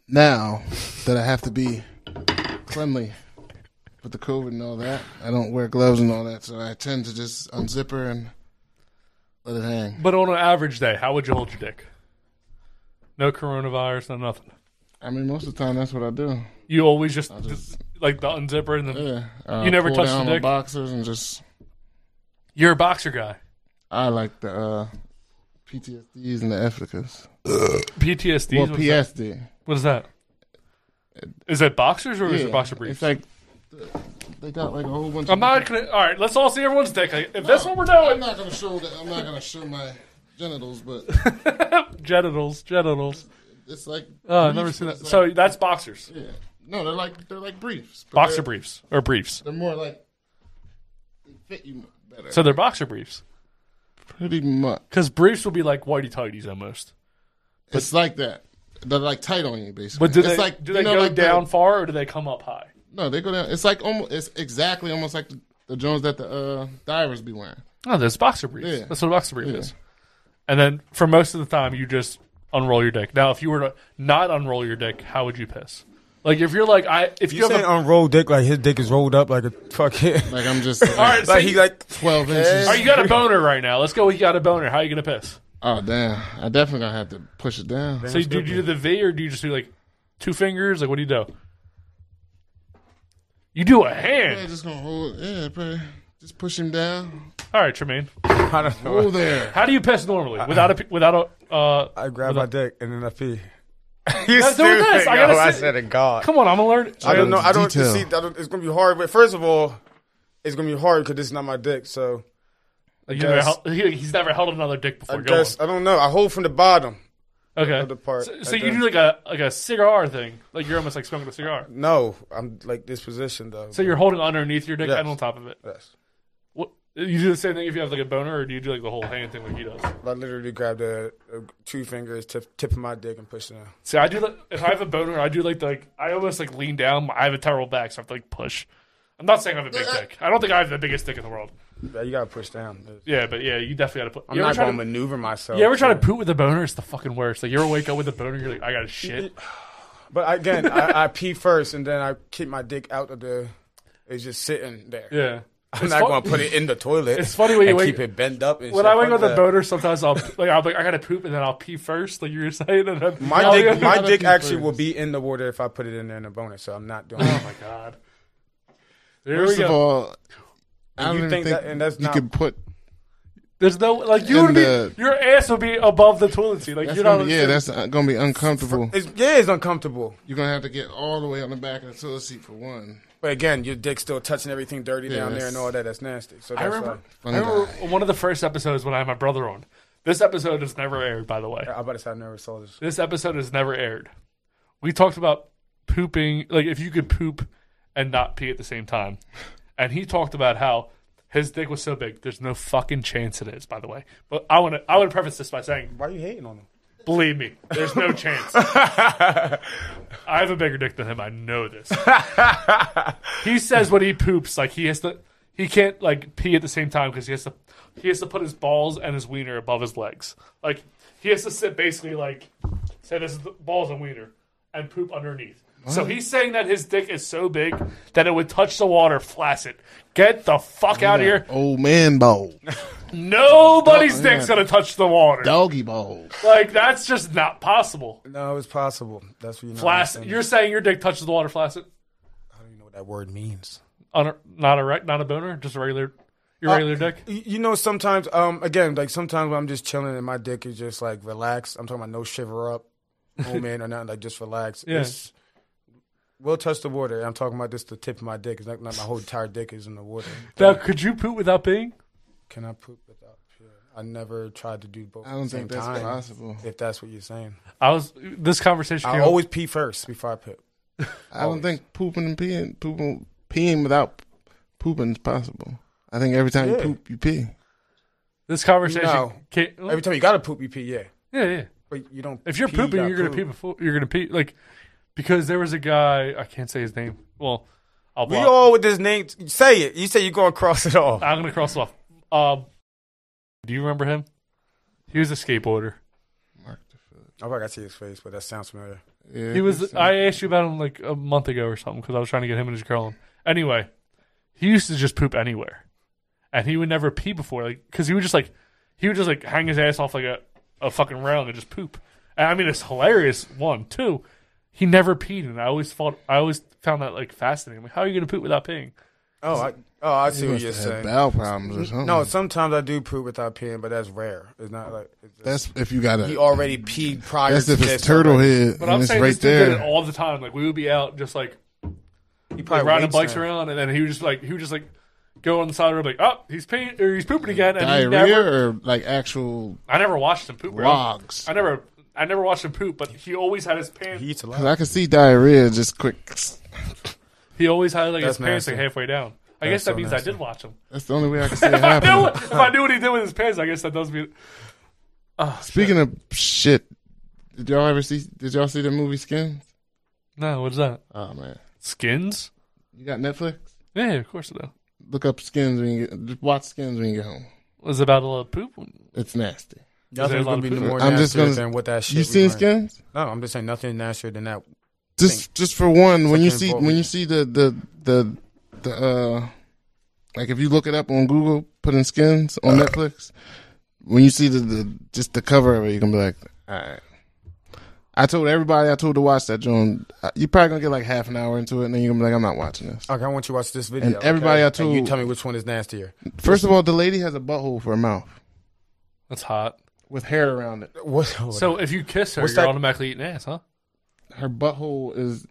now that I have to be cleanly. With the COVID and all that, I don't wear gloves and all that, so I tend to just unzip her and let it hang. But on an average day, how would you hold your dick? No coronavirus, no nothing. I mean, most of the time, that's what I do. You always just like the unzipper and then you never touch the dick. Boxers and just. You're a boxer guy. I like the PTSDs and the Africas. PTSDs. Well, PSD. What is that? Is that boxers or is it boxer briefs? It's like. They got like a whole bunch. I'm not gonna. All right, let's all see everyone's dick. Like, if that's what we're doing, I'm not gonna show that. I'm not gonna show my genitals, but genitals. It's like I've never seen that. Like, so that's boxers. Yeah, no, they're like briefs. Boxer briefs or briefs. They're more like they fit you better. So they're boxer briefs. Pretty much. Because briefs will be like whitey tighties almost. But, it's like that. They're like tight on you basically. But do they go down far or do they come up high? No, they go down. It's like almost. It's exactly almost like the Jones that the divers be wearing. Oh, there's boxer briefs. Yeah. That's what a boxer brief is. And then for most of the time, you just unroll your dick. Now, if you were to not unroll your dick, how would you piss? Like if you're like I, if you have unroll dick, like his dick is rolled up like a fucking. Like I'm just. All right, like so he like 12 inches. All right, you got a boner right now. Let's go. You got a boner. How are you gonna piss? Oh damn! I definitely gonna have to push it down. So do you do the V or do you just do like two fingers? Like what do you do? You do a hand. Yeah, just gonna hold. Yeah, probably. Just push him down. All right, Tremaine. I don't know. Hold there. How do you piss normally? Without a. I grab my dick and then I pee. You guys doing this? I said it. God. Come on, I'm gonna learn. I don't know. I don't see. It's gonna be hard. But first of all, it's gonna be hard because this is not my dick. So. He's never held another dick before. I guess I don't know. I hold from the bottom. Okay. The part, so you do like a cigar thing, like you're almost like smoking a cigar. No, I'm like this position though. So you're holding underneath your dick and on top of it. Yes. What, you do the same thing if you have like a boner, or do you do like the whole hand thing like he does? I literally grab the two fingers, tip of my dick, and push it out. See, I do like, if I have a boner, I do like I almost like lean down. I have a terrible back, so I have to like push. I'm not saying I have a big dick. I don't think I have the biggest dick in the world. Yeah, you gotta push down. Yeah, but yeah, you definitely gotta put. I'm not gonna maneuver myself. You ever try to poop with a boner? It's the fucking worst. Like you ever wake up with a boner, you're like, I gotta shit. But again, I pee first, and then I keep my dick out of the. It's just sitting there. Yeah, I'm not gonna put it in the toilet. It's funny when you keep it bent up. And when I wake up with a boner, sometimes I'll I gotta poop, and then I'll pee first, like you were saying. And my dick actually will be in the water if I put it in there in a boner. So I'm not doing. Oh my god. First of all. I don't think you can put. There's no like you would be your ass would be above the toilet seat. Like you're not. That's gonna be uncomfortable. It's uncomfortable. You're gonna have to get all the way on the back of the toilet seat for one. But again, your dick's still touching everything dirty down there and all that. That's nasty. So that's I remember one of the first episodes when I had my brother on. This episode is never aired, by the way. I bet I never saw this. This episode is never aired. We talked about pooping, like if you could poop and not pee at the same time. And he talked about how his dick was so big. There's no fucking chance it is, by the way. But I want to preface this by saying, why are you hating on him? Believe me, there's no chance. I have a bigger dick than him. I know this. He says when he poops, like he can't like pee at the same time because he has to put his balls and his wiener above his legs. Like he has to sit basically like say this is the balls and wiener and poop underneath. So he's saying that his dick is so big that it would touch the water flaccid. Get the fuck out of here. Old man balls. Nobody's dick's going to touch the water. Doggy balls. Like, that's just not possible. No, it's possible. That's what you know. Flaccid. You're saying your dick touches the water flaccid? I don't even know what that word means. Not a boner? Just a regular... Your regular dick? You know, sometimes... again, like, sometimes when I'm just chilling and my dick is just, like, relaxed. I'm talking about no shiver up. Old man or nothing. Like, just relax. Yeah. We'll touch the water. I'm talking about just the tip of my dick. It's not my whole entire dick is in the water. Now, could you poop without peeing? Can I poop without peeing? I never tried to do both at the same time. I don't think that's possible. If that's what you're saying. This conversation... I always pee first before I poop. I don't think pooping and peeing without Pooping is possible. I think every time you poop, you pee. This conversation. No. Every time you gotta poop, you pee. Yeah. Yeah, yeah. But you don't. If you're pooping, you're gonna pee before you're gonna pee. Like, because there was a guy. I can't say his name. Well, I'll block. We all with his name. Say it. You say you're gonna cross it off. I'm gonna cross it off. Do you remember him? He was a skateboarder. Mark DeFillips. I gotta see his face, but that sounds familiar. Yeah, he was. I asked you about him like a month ago or something because I was trying to get him and his girl on. Anyway, he used to just poop anywhere, and he would never pee before, like because he would just like hang his ass off like a fucking rail and just poop. And I mean, it's hilarious. One, two, he never peed, and I always found that like fascinating. Like, how are you gonna poop without peeing? I see what you're saying. Bowel problems or something. No, sometimes I do poop without peeing, but that's rare. It's not like that's if you got you already peed prior. That's if it's turtle head. But I'm saying this dude did it all the time. Like we would be out just like he probably riding bikes around, and then he would just like go on the side of the road like, oh, he's peeing or he's pooping again. And diarrhea he never, or like actual. I never watched him poop. Logs. Really. I never watched him poop, but he always had his pants. He eats a lot. Cause I can see diarrhea just quick. He always had like his pants like halfway down. I guess that means nasty. I did watch him. That's the only way I can see it happen. If I knew what he did with his pants, I guess that does mean. Oh, speaking of shit, did y'all see the movie Skins? No, what's that? Oh man, Skins. You got Netflix? Yeah, of course I do. Look up Skins when you just watch Skins when you get home. Was it about a little poop? It's nasty. Nothing's gonna be more nastier than what that shit. You seen Skins? No, I'm just saying nothing nastier than that. Just for one, it's when you see the like if you look it up on Google, put in Skins on Netflix, when you see the cover of it, you're gonna be like, all right. I told everybody to watch that joint. You're probably gonna get like half an hour into it, and then you're gonna be like, I'm not watching this. Okay, I want you to watch this video. And everybody, okay? I told, and you tell me which one is nastier. First of all, the lady has a butthole for her mouth. That's hot. With hair around it. What? So if you kiss her, you're automatically eating ass, huh? Her butthole is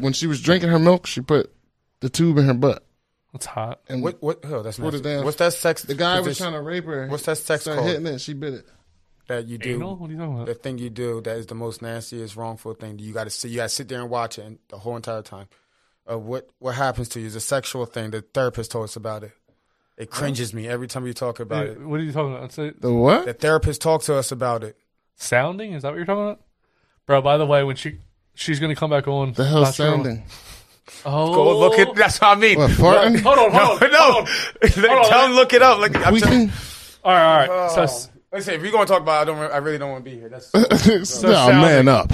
when she was drinking her milk, she put the tube in her butt. That's hot. And what? Oh, that's nasty. What's that sex? The guy was trying to rape her. What's that sex called? Hitting it, she bit it. That you do. Anal? What are you talking about? The thing you do that is the most nastiest, wrongful thing. You got to sit there and watch it and the whole entire time. What happens to you is a sexual thing. The therapist told us about it. It cringes me every time you talk about it. What are you talking about? The what? The therapist talked to us about it. Sounding? Is that what you're talking about? Bro, by the way, when she's gonna come back on, the hell's sounding? Oh, go look it. That's what I mean. What, farting? Hold on. No. Tell him look it up. Like, all right. So, let's say if we're gonna talk about, I really don't want to be here. That's so man up.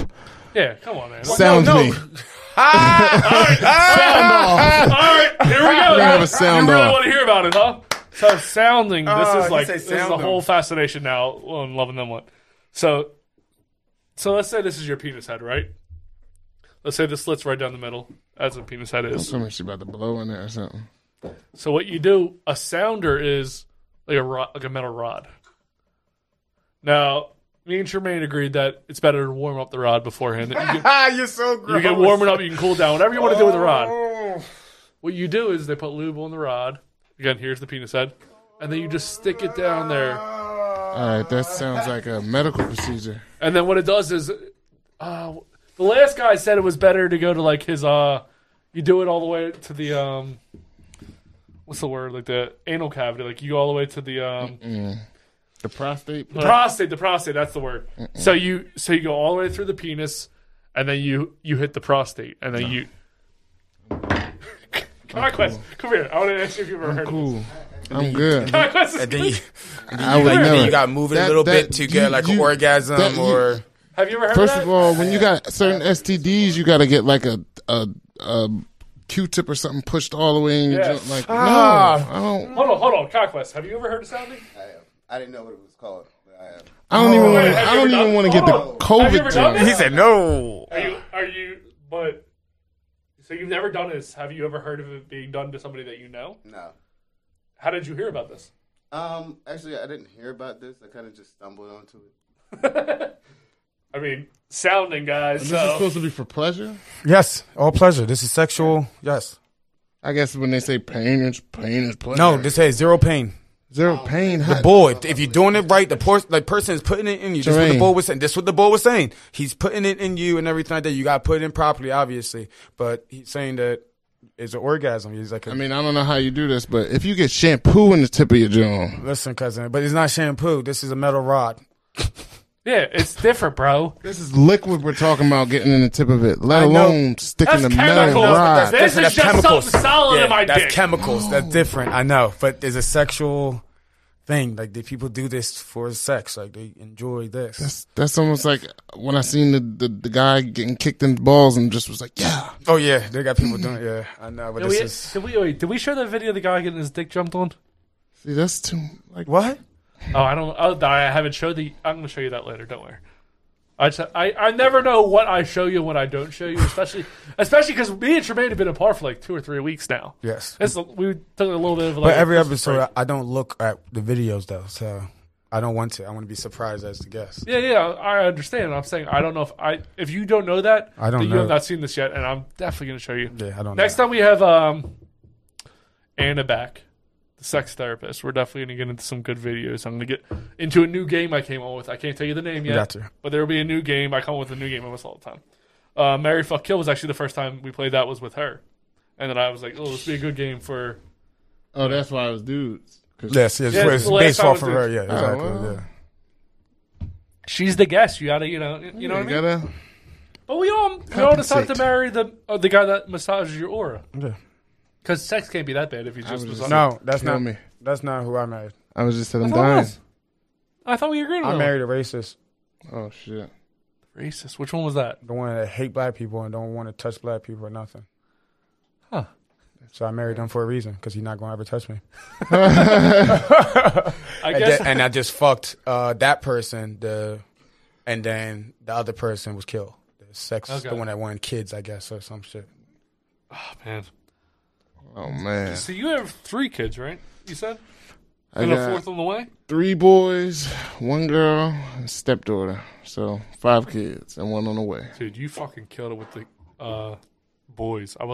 Yeah, come on, man. Sound me. Sound off. All right, here we go. We have a sound off. You really want to hear about it, huh? So sounding. This is the whole fascination now on Loving Them One. So let's say this is your penis head, right? Let's say this slits right down the middle. That's what penis head is. Something she's about to blow in there or something. So what you do, a sounder is like a metal rod. Now, me and Tremaine agreed that it's better to warm up the rod beforehand. You're so gross. You can warm it up, you can cool down, whatever you want to do with the rod. What you do is they put lube on the rod. Again, here's the penis head. And then you just stick it down there. All right, that sounds like a medical procedure. And then what it does is, the last guy said it was better to go to like his, you do it all the way to the, what's the word? Like the anal cavity. Like you go all the way to the, the prostate. The prostate. That's the word. So you go all the way through the penis, and then you hit the prostate, and then you. Conquest, come here. I want to ask you if you've ever heard of this. I'm good. And then you got to move it a little bit to get like an orgasm or. Have you ever heard of that? First of all, when you got certain STDs, you got to get like a Q-tip or something pushed all the way in your joint. Like, no, I don't. Hold on. Conquest, have you ever heard of sounding? I have. I didn't know what it was called, but I have. I don't even want to get the COVID joint. He said no. So you've never done this. Have you ever heard of it being done to somebody that you know? No. How did you hear about this? Actually, I didn't hear about this. I kind of just stumbled onto it. I mean, sounding, guys. This is supposed to be for pleasure? Yes, all pleasure. This is sexual. Yes. I guess when they say pain is pleasure. No, this has zero pain. Zero pain. The boy, if you're doing it right, the person is putting it in you. That's what the boy was saying. He's putting it in you and everything like that. You got to put it in properly, obviously. But he's saying that It's an orgasm. He's like, I mean, I don't know how you do this, but if you get shampoo in the tip of your jaw. Listen, cousin, but it's not shampoo. This is a metal rod. Yeah, it's different, bro. This is liquid we're talking about getting in the tip of it, let alone sticking the metal rod. This is just something solid in my dick. That's chemicals. That's different. I know, but there's a sexual thing. Like, the people do this for sex. Like, they enjoy this. That's almost like when I seen the guy getting kicked in the balls and just was like, yeah. Oh, yeah. They got people doing it. Yeah, I know. But this is... Did we show that video of the guy getting his dick jumped on? See, that's too... Like, what? Oh, I don't... Oh, I haven't showed the... I'm going to show you that later. Don't worry. I never know what I show you and what I don't show you, especially because me and Tremaine have been apart for like 2 or 3 weeks now. Yes. We took a little bit of like... But every episode, I don't look at the videos, though, so I don't want to. I want to be surprised as the guest. Yeah, I understand. I'm saying I don't know if you don't know that, I don't know. You have not seen this yet, and I'm definitely going to show you. Yeah, I don't know. Next time we have Anna back, the sex therapist. We're definitely going to get into some good videos. I'm going to get into a new game I came on with. I can't tell you the name yet. Gotcha. But there will be a new game. I come up with a new game almost all the time. Marry Fuck Kill was actually the first time we played that was with her. And then I was like, oh, this would be a good game for... Oh, that's why it was dudes. Yes, it's based off of her. Yeah, exactly. Yeah. She's the guest. You got to, you know what I mean? But we all decide to marry the guy that massages your aura. Yeah. Because sex can't be that bad if you just was on. No, that's not me. That's not who I married. I was just telling dying. I thought we agreed on that. I married a racist. Oh, shit. Racist? Which one was that? The one that hate black people and don't want to touch black people or nothing. Huh. So I married him for a reason, because he's not going to ever touch me. And I just fucked that person, and then the other person was killed. The sex, okay. The one that wanted kids, I guess, or some shit. Oh, man. Oh, man. So you have 3 kids, right? You said? And a 4th on the way? 3 boys, 1 girl, and a stepdaughter. So 5 kids and 1 on the way. Dude, you fucking killed it with the boys. I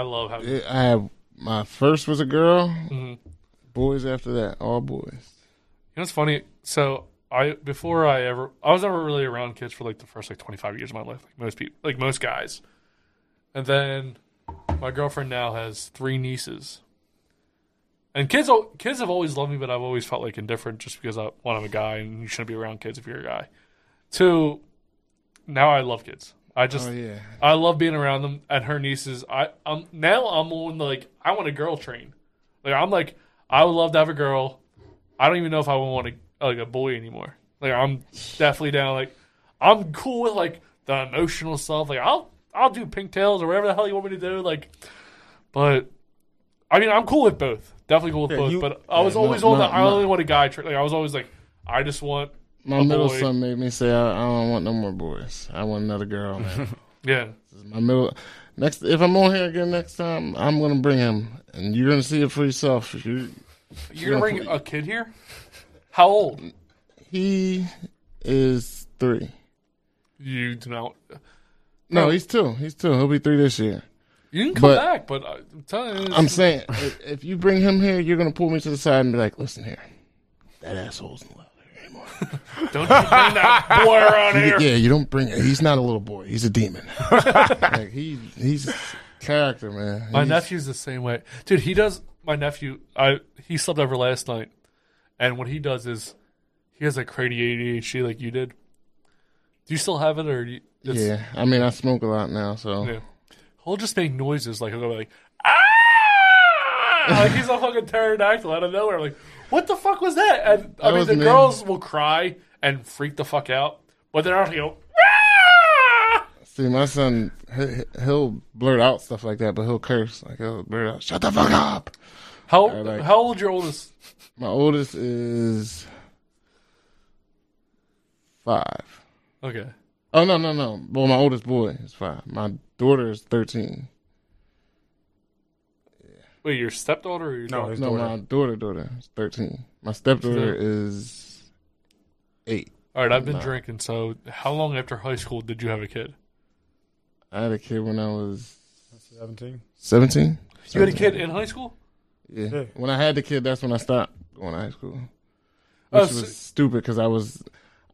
love how... I have... My first was a girl. Mm-hmm. Boys after that. All boys. You know what's funny? So I was never really around kids for like the first like 25 years of my life. Like most people. Like most guys. And then... My girlfriend now has 3 nieces, and kids have always loved me, but I've always felt like indifferent just because I'm a guy, and you shouldn't be around kids if you're a guy. 2, now I love kids. I love being around them. And her nieces, I'm on like I want a girl train. Like I'm like I would love to have a girl. I don't even know if I would want a boy anymore. Like I'm definitely down. Like I'm cool with like the emotional stuff. Like I'll do pigtails or whatever the hell you want me to do, like. But I mean, I'm cool with both. Definitely cool with both. But I was always on that. I only want a guy. Like I was always like, I just want. My middle son made me say, I don't want no more boys. I want another girl. Man. Yeah. This is my middle. Next, if I'm on here again next time, I'm gonna bring him, and you're gonna see it for yourself. You're gonna bring a kid here? How old? He is 3. You do not. No, he's 2. He's 2. He'll be 3 this year. You can come back, but I'm telling you. I'm saying, if you bring him here, you're going to pull me to the side and be like, listen here, that asshole's not allowed here anymore. Don't you bring that boy around here. Yeah, you don't bring it. He's not a little boy. He's a demon. Like, he's a character, man. My nephew's the same way. Dude, my nephew, he slept over last night, and what he does is he has like crazy ADHD like you did. Do you still have it, or do you? Yeah, I mean, I smoke a lot now, so... Yeah. He'll just make noises, like, he'll go like, ah! Like, he's a fucking pterodactyl out of nowhere. Like, what the fuck was that? And, I mean, the girls will cry and freak the fuck out, but they're out here, ah! See, my son, he'll blurt out stuff like that, but he'll curse. Like, he'll blurt out, shut the fuck up! How old your oldest? My oldest is... 5. Okay. Oh, no. Well, my oldest boy is 5. My daughter is 13. Yeah. Wait, your stepdaughter or your daughter? No, my daughter is 13. My stepdaughter is 8. All right, I've been drinking. So how long after high school did you have a kid? I had a kid when I was... 17? 17. You had a kid in high school? Yeah. When I had the kid, that's when I stopped going to high school. Which was stupid because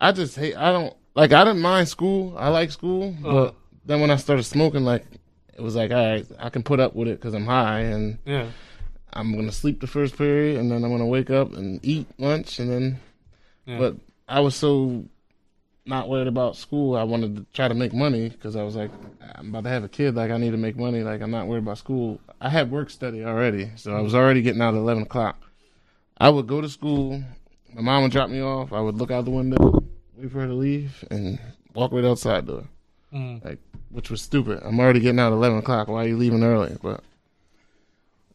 I didn't mind school. I like school. But then when I started smoking, like, it was like, all right, I can put up with it because I'm high, and yeah, I'm going to sleep the first period, and then I'm going to wake up and eat lunch, and then, yeah. But I was so not worried about school. I wanted to try to make money because I was like, I'm about to have a kid. Like, I need to make money. Like, I'm not worried about school. I had work study already, so I was already getting out at 11 o'clock. I would go to school. My mom would drop me off. I would look out the window, wait for her to leave, and walk right outside door. Mm. Like, which was stupid. I'm already getting out at 11 o'clock. Why are you leaving early? But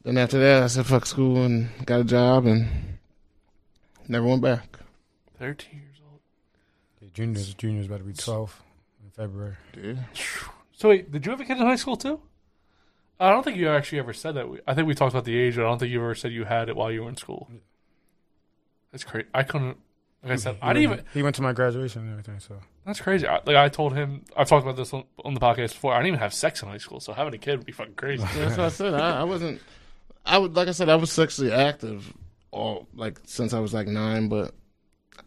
then after that, I said, fuck school, and got a job, and never went back. 13 years old. Yeah, junior's about to be 12 in February. Dude. So wait, did you have a kid in high school, too? I don't think you actually ever said that. I think we talked about the age, but I don't think you ever said you had it while you were in school. Yeah. That's crazy. I couldn't. Like I said, I didn't even. He went to my graduation and everything, so. That's crazy. I told him. I've talked about this on the podcast before. I didn't even have sex in high school, so having a kid would be fucking crazy. That's what I said. I wasn't. I would, like I said, I was sexually active all, like, since I was like 9, but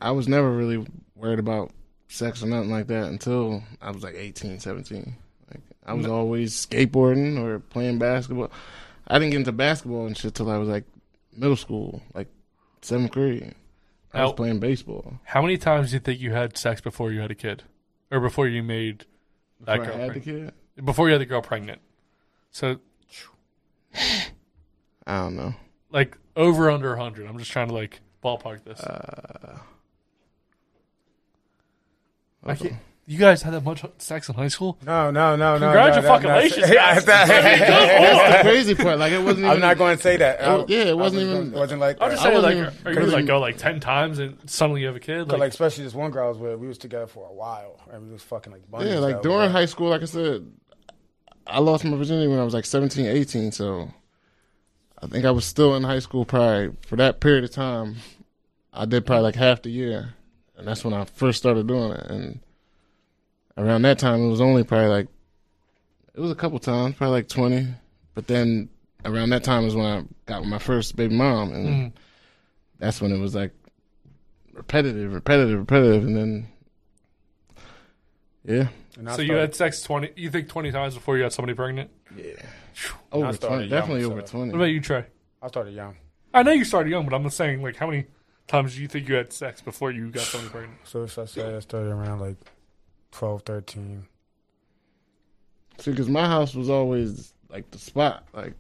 I was never really worried about sex or nothing like that until I was like 18, 17. Like, I was always skateboarding or playing basketball. I didn't get into basketball and shit till I was like middle school, like 7th grade. I was playing baseball. How many times do you think you had sex before you had a kid? Or before you made that girl pregnant? Before I had the kid? Before you had the girl pregnant. So, I don't know. Like, over under 100. I'm just trying to, like, ballpark this. I can't. You guys had that much sex in high school? No. Congratulations, guys. That's the crazy part. Like, it wasn't even, I'm not going to say that. It wasn't even. I'm just saying, like, are you going to, like, go, like, 10 times and suddenly you have a kid? Like, especially this one girl I was with, we was together for a while. And we was fucking, like, bunnies. Yeah, like, during high school, like I said, I lost my virginity when I was, like, 17, 18. So, I think I was still in high school probably for that period of time. I did probably, like, half the year. And that's when I first started doing it. And around that time, it was only probably like, it was a couple times, probably like 20. But then around that time is when I got with my first baby mom. And that's when it was like repetitive. And then, yeah. And so you had sex 20, you think 20 times before you got somebody pregnant? Yeah. Over 20, definitely over 20. What about you, Trey? I started young. I know you started young, but I'm just saying, like, how many times do you think you had sex before you got somebody pregnant? So if I said I started around like 12, 13. See, because my house was always, like, the spot. Like,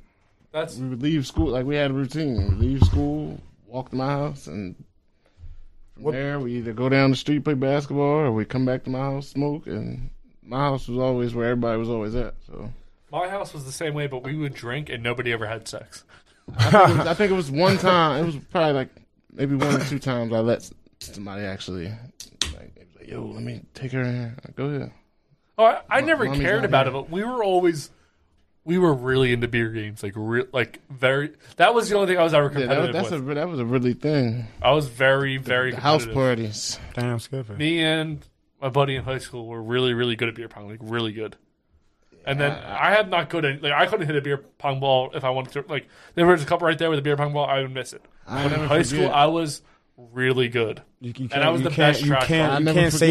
we would leave school. Like, we had a routine. We'd leave school, walk to my house, and from there, we either go down the street, play basketball, or we come back to my house, smoke. And my house was always where everybody was always at. So my house was the same way, but we would drink, and nobody ever had sex. I think it was one time. It was probably, like, maybe one or two times I let somebody actually, like, yo, let me take her in here. Go ahead. Oh, I never cared about it, but we were really into beer games. Like, very. That was the only thing I was ever competitive with. That was a really thing. I was very, very competitive. House parties. Damn, skipper. Me and my buddy in high school were really, really good at beer pong. Like, really good. And then I had not good at, like, I couldn't hit a beer pong ball if I wanted to. Like, there was a couple right there with a beer pong ball. I would miss it. But in high school, I was really good. You can't say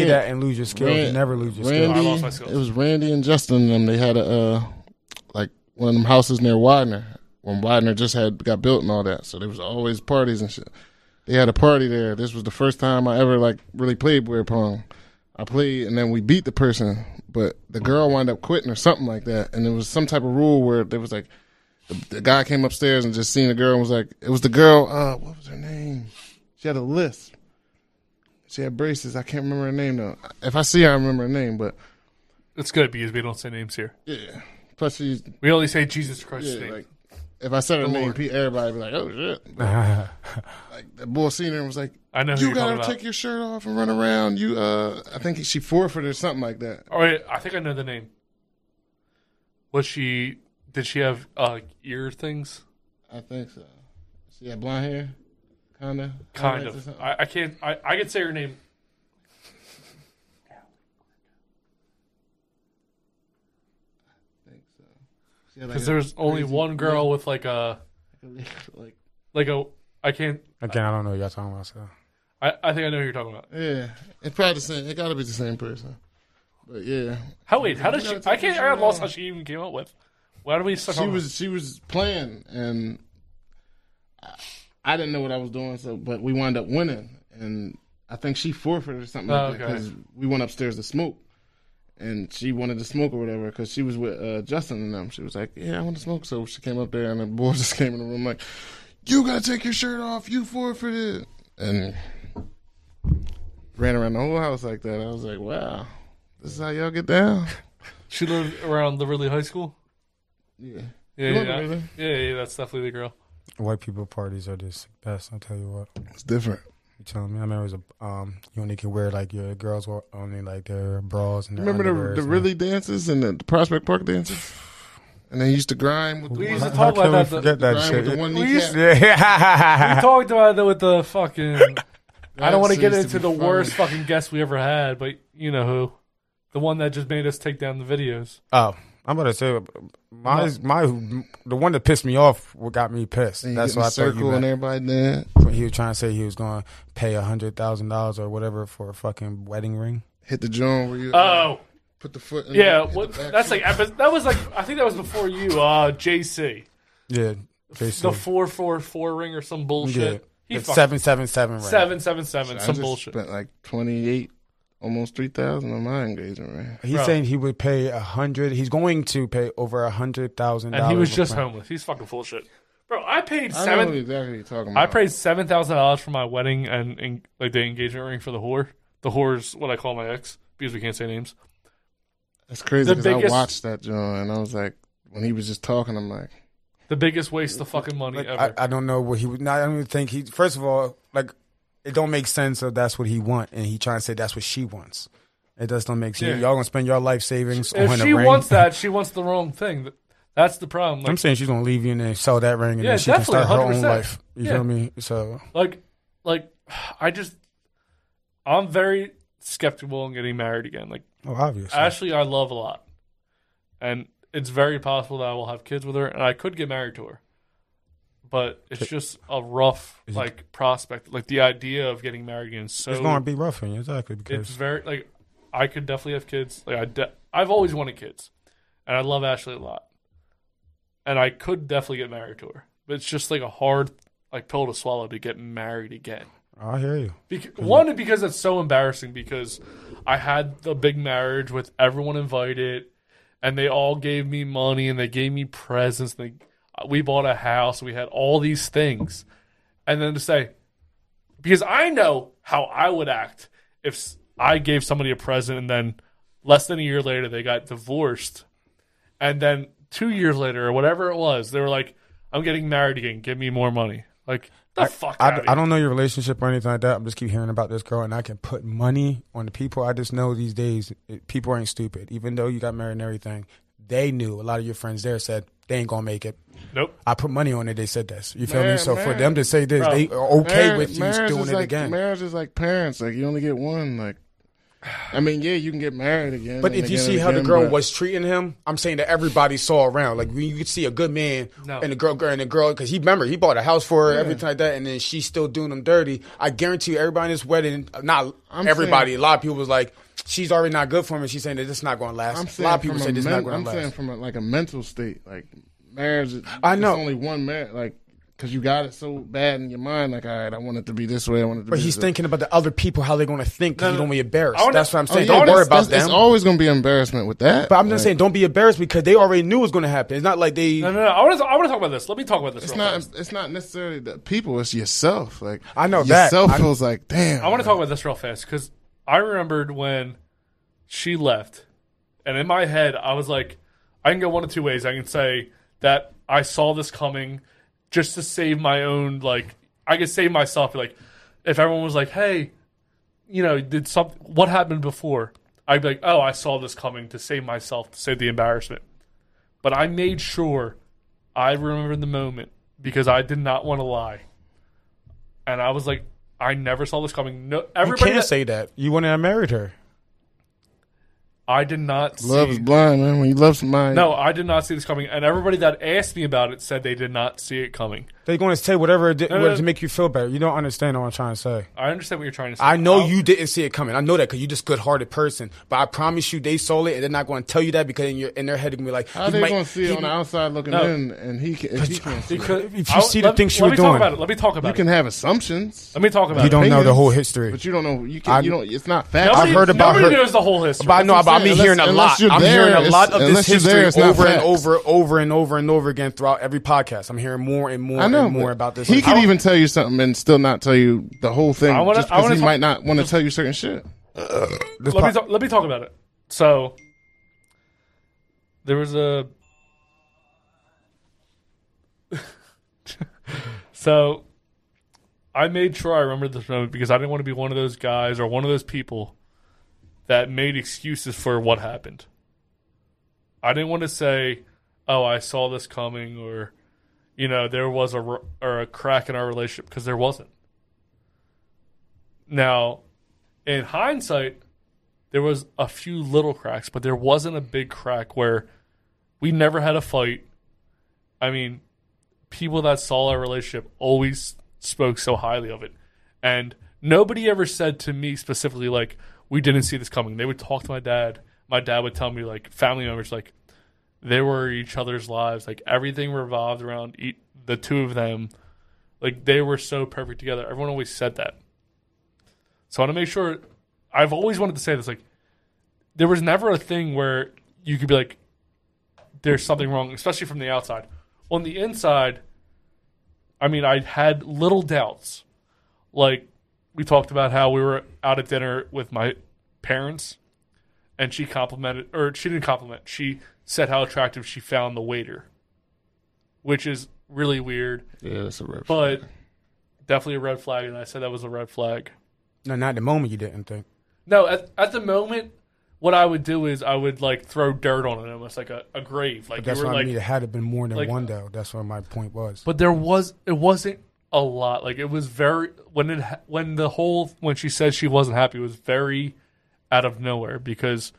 that and lose your skill. You never lose your skill. I lost my skills. It was Randy and Justin and them. They had a like one of them houses near Widener when Widener just got built and all that. So there was always parties and shit. They had a party there. This was the first time I ever, like, really played beer pong. I played and then we beat the person, but the girl wound up quitting or something like that. And there was some type of rule where there was like the guy came upstairs and just seen the girl and was like, it was the girl. What was her name? She had a lisp. She had braces. I can't remember her name, though. If I see her, I remember her name, but it's good because we don't say names here. Yeah. Plus, we only say Jesus Christ's name. Like, if I said her name, everybody would be like, oh, shit. But, like, the bull seen her and was like, I know you got to take your shirt off and run around. You, I think she forfeited or something like that. All right. I think I know the name. Did she have ear things? I think so. She had blonde hair. Kind of. I can't. I can say her name. I think so. Because like there's only one girl with like a. I can't. Again, I don't know who y'all talking about. So. I think I know who you're talking about. Yeah, it's probably the same. It got to be the same person. But yeah. How does she? I got lost. How she even came up with. Why do we suck on her? She was playing, and I didn't know what I was doing, but we wound up winning. And I think she forfeited or something like that, because we went upstairs to smoke. And she wanted to smoke or whatever, because she was with Justin and them. She was like, yeah, I want to smoke. So she came up there, and the boys just came in the room like, you got to take your shirt off. You forfeited. And ran around the whole house like that. I was like, wow, this is how y'all get down? She lived around the Ridley High School? Yeah. Yeah, that's definitely the girl. White people parties are the best, I'll tell you what. It's different. You telling me? I remember it was a you only can wear like your girls were only like their bras and their remember the Ridley dances and the Prospect Park dances, and they used to grind. With we used to talk about that. Forget that shit. We talked about that with the fucking. I don't want to get into the worst fucking guest we ever had, but you know who, the one that just made us take down the videos. Oh. I'm gonna say the one that pissed me off got me pissed. That's why I thought you meant. And everybody did. When he was trying to say he was gonna pay $100,000 or whatever for a fucking wedding ring. Hit the joint where you put the foot in. Yeah, that's foot. Like that was like I think that was before you, JC. Yeah, JC. The 444 ring or some bullshit. Yeah. 777 ring. 777 some bullshit. Spent like 28. Almost 3,000 on my engagement ring. He's saying he would pay $100. He's going to pay over $100,000. And he was just homeless. He's fucking full of shit, bro. I don't know exactly what you're talking about. I paid $7,000 for my wedding and like the engagement ring for the whore. The whore's what I call my ex because we can't say names. That's crazy because I watched that John and I was like, when he was just talking, I'm like, the biggest waste of fucking money ever. I don't know what he would. I don't even think he. First of all, like. It don't make sense if that's what he want, and he trying to say that's what she wants. It just don't make sense. Yeah. Y'all gonna spend your life savings on a ring. If she wants that, she wants the wrong thing. That's the problem. Like, I'm saying she's gonna leave you and then sell that ring, and then she can start 100%. Her own life. You feel me? So, like, I'm very skeptical on getting married again. Like, obviously, Ashley, I love a lot, and it's very possible that I will have kids with her, and I could get married to her. But it's just a rough prospect. Like the idea of getting married again, it's going to be rough on you, exactly. Because it's very I could definitely have kids. Like I've always wanted kids, and I love Ashley a lot, and I could definitely get married to her. But it's just like a hard pill to swallow to get married again. I hear you. Because it's so embarrassing. Because I had the big marriage with everyone invited, and they all gave me money and they gave me presents. We bought a house. We had all these things. And then to say, because I know how I would act if I gave somebody a present and then less than a year later they got divorced. And then 2 years later or whatever it was, they were like, I'm getting married again. Give me more money. Like, I don't know your relationship or anything like that. I'm just keep hearing about this girl, and I can put money on the people. I just know these days people ain't stupid. Even though you got married and everything, they knew. A lot of your friends there said, they ain't gonna make it. Nope. I put money on it. They said this. You feel me? So for them to say this, they are okay with you doing it again. Marriage is like parents. Like you only get one. Like, I mean, yeah, you can get married again. But if you see how the girl was treating him, I'm saying that everybody saw around. Like when you could see a good man and the girl, because he bought a house for her, everything like that, and then she's still doing him dirty. I guarantee you, everybody in this wedding, a lot of people was like, she's already not good for me. She's saying that it's not going to last. A lot of people say this not going to last. I'm saying from a mental state, like marriage. I know only one marriage, like because you got it so bad in your mind. Like, all right, I want it to be this way. I want it to. But he's thinking about the other people, how they're going to think. Because you don't be embarrassed. That's what I'm saying. Don't worry about them. It's always going to be embarrassment with that. But I'm just saying, don't be embarrassed because they already knew it was going to happen. It's not like they. No. I want to talk about this. Let me talk about this. It's not necessarily the people. It's yourself. Like I know that yourself feels like damn. I want to talk about this real fast because. I remembered when she left, and in my head, I was like, I can go one of two ways. I can say that I saw this coming just to save my own, I could save myself. Like, if everyone was like, hey, you know, what happened before? I'd be like, oh, I saw this coming to save myself, to save the embarrassment. But I made sure I remembered the moment because I did not want to lie. And I was like, I never saw this coming. No, everybody you can't say that. You wouldn't have married her. I did not see. Love is blind, man. When you love somebody. No, I did not see this coming. And everybody that asked me about it said they did not see it coming. They're going to say whatever it did, no, to make you feel better. You don't understand what I'm trying to say. I understand what you're trying to say. I know you didn't see it coming. I know that because you're just a good-hearted person. But I promise you they sold it, and they're not going to tell you that because in their head they're going to be like, how they going to see it on the outside looking in, and he can't see it. If you see the things she was doing. Let me talk about it. You can have assumptions. Let me talk about it. You don't know the whole history. But you don't know. It's not fact. I've heard about her. Nobody knows the whole history. But I know about I'm hearing a lot of this history over and over again throughout every podcast. I'm hearing more and more about this. He could even tell you something and still not tell you the whole thing because he might not want to tell you certain shit. Let me talk about it. So there was a so I made sure I remembered this moment because I didn't want to be one of those guys or one of those people that made excuses for what happened. I didn't want to say, oh, I saw this coming, or, you know, there was a crack in our relationship, because there wasn't. Now, in hindsight, there was a few little cracks, but there wasn't a big crack where we never had a fight. I mean, people that saw our relationship always spoke so highly of it. And nobody ever said to me specifically, like, we didn't see this coming. They would talk to my dad. My dad would tell me, like, family members, like, they were each other's lives. Like, everything revolved around the two of them. Like, they were so perfect together. Everyone always said that. So I want to make sure. I've always wanted to say this. Like, there was never a thing where you could be like, there's something wrong, especially from the outside. On the inside, I mean, I had little doubts. Like, we talked about how we were out at dinner with my parents, and she said how attractive she found the waiter, which is really weird. Yeah, that's a red flag. But definitely a red flag, and I said that was a red flag. No, not the moment you didn't think. No, at the moment, what I would do is I would, like, throw dirt on it, almost like a grave. Like, but that's what I mean. It had to have been more than one, though. That's what my point was. But it wasn't a lot. Like, it was very when she said she wasn't happy, it was very out of nowhere because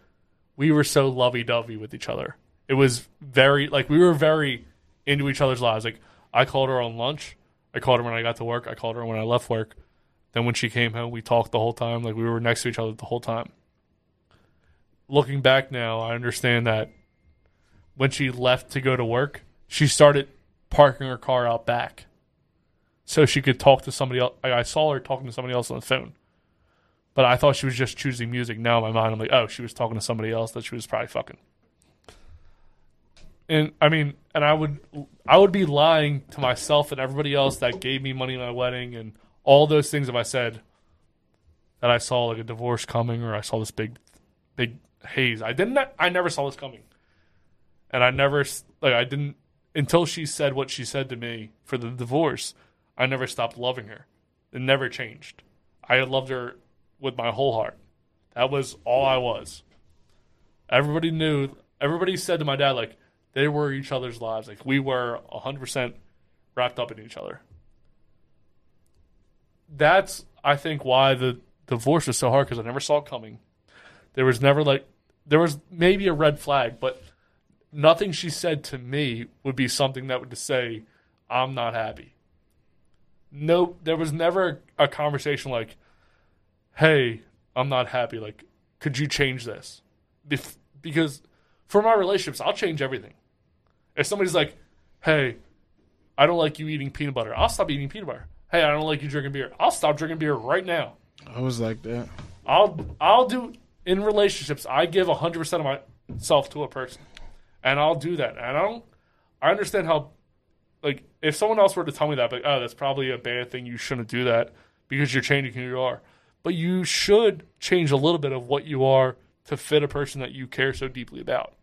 we were so lovey-dovey with each other. It was very, like, we were very into each other's lives. Like, I called her on lunch. I called her when I got to work. I called her when I left work. Then when she came home, we talked the whole time. Like, we were next to each other the whole time. Looking back now, I understand that when she left to go to work, she started parking her car out back, so she could talk to somebody else. I saw her talking to somebody else on the phone. But I thought she was just choosing music. Now in my mind, I'm like, oh, she was talking to somebody else that she was probably fucking. And I mean, and I would be lying to myself and everybody else that gave me money at my wedding and all those things if I said that I saw, like, a divorce coming, or I saw this big haze. I never saw this coming. And I didn't until she said what she said to me for the divorce. I never stopped loving her. It never changed. I had loved her with my whole heart. That was all I was. Everybody knew. Everybody said to my dad, like, they were each other's lives. Like, we were 100% wrapped up in each other. That's, I think, why the divorce was so hard, because I never saw it coming. There was never, like, there was maybe a red flag, but nothing she said to me would be something that would say, I'm not happy. No, there was never a conversation like, hey, I'm not happy. Like, could you change this? Because for my relationships, I'll change everything. If somebody's like, hey, I don't like you eating peanut butter, I'll stop eating peanut butter. Hey, I don't like you drinking beer, I'll stop drinking beer right now. I was like that. I'll do, in relationships, I give 100% of myself to a person. And I'll do that. And I understand how, like, if someone else were to tell me that, like, oh, that's probably a bad thing, you shouldn't do that because you're changing who you are. But you should change a little bit of what you are to fit a person that you care so deeply about.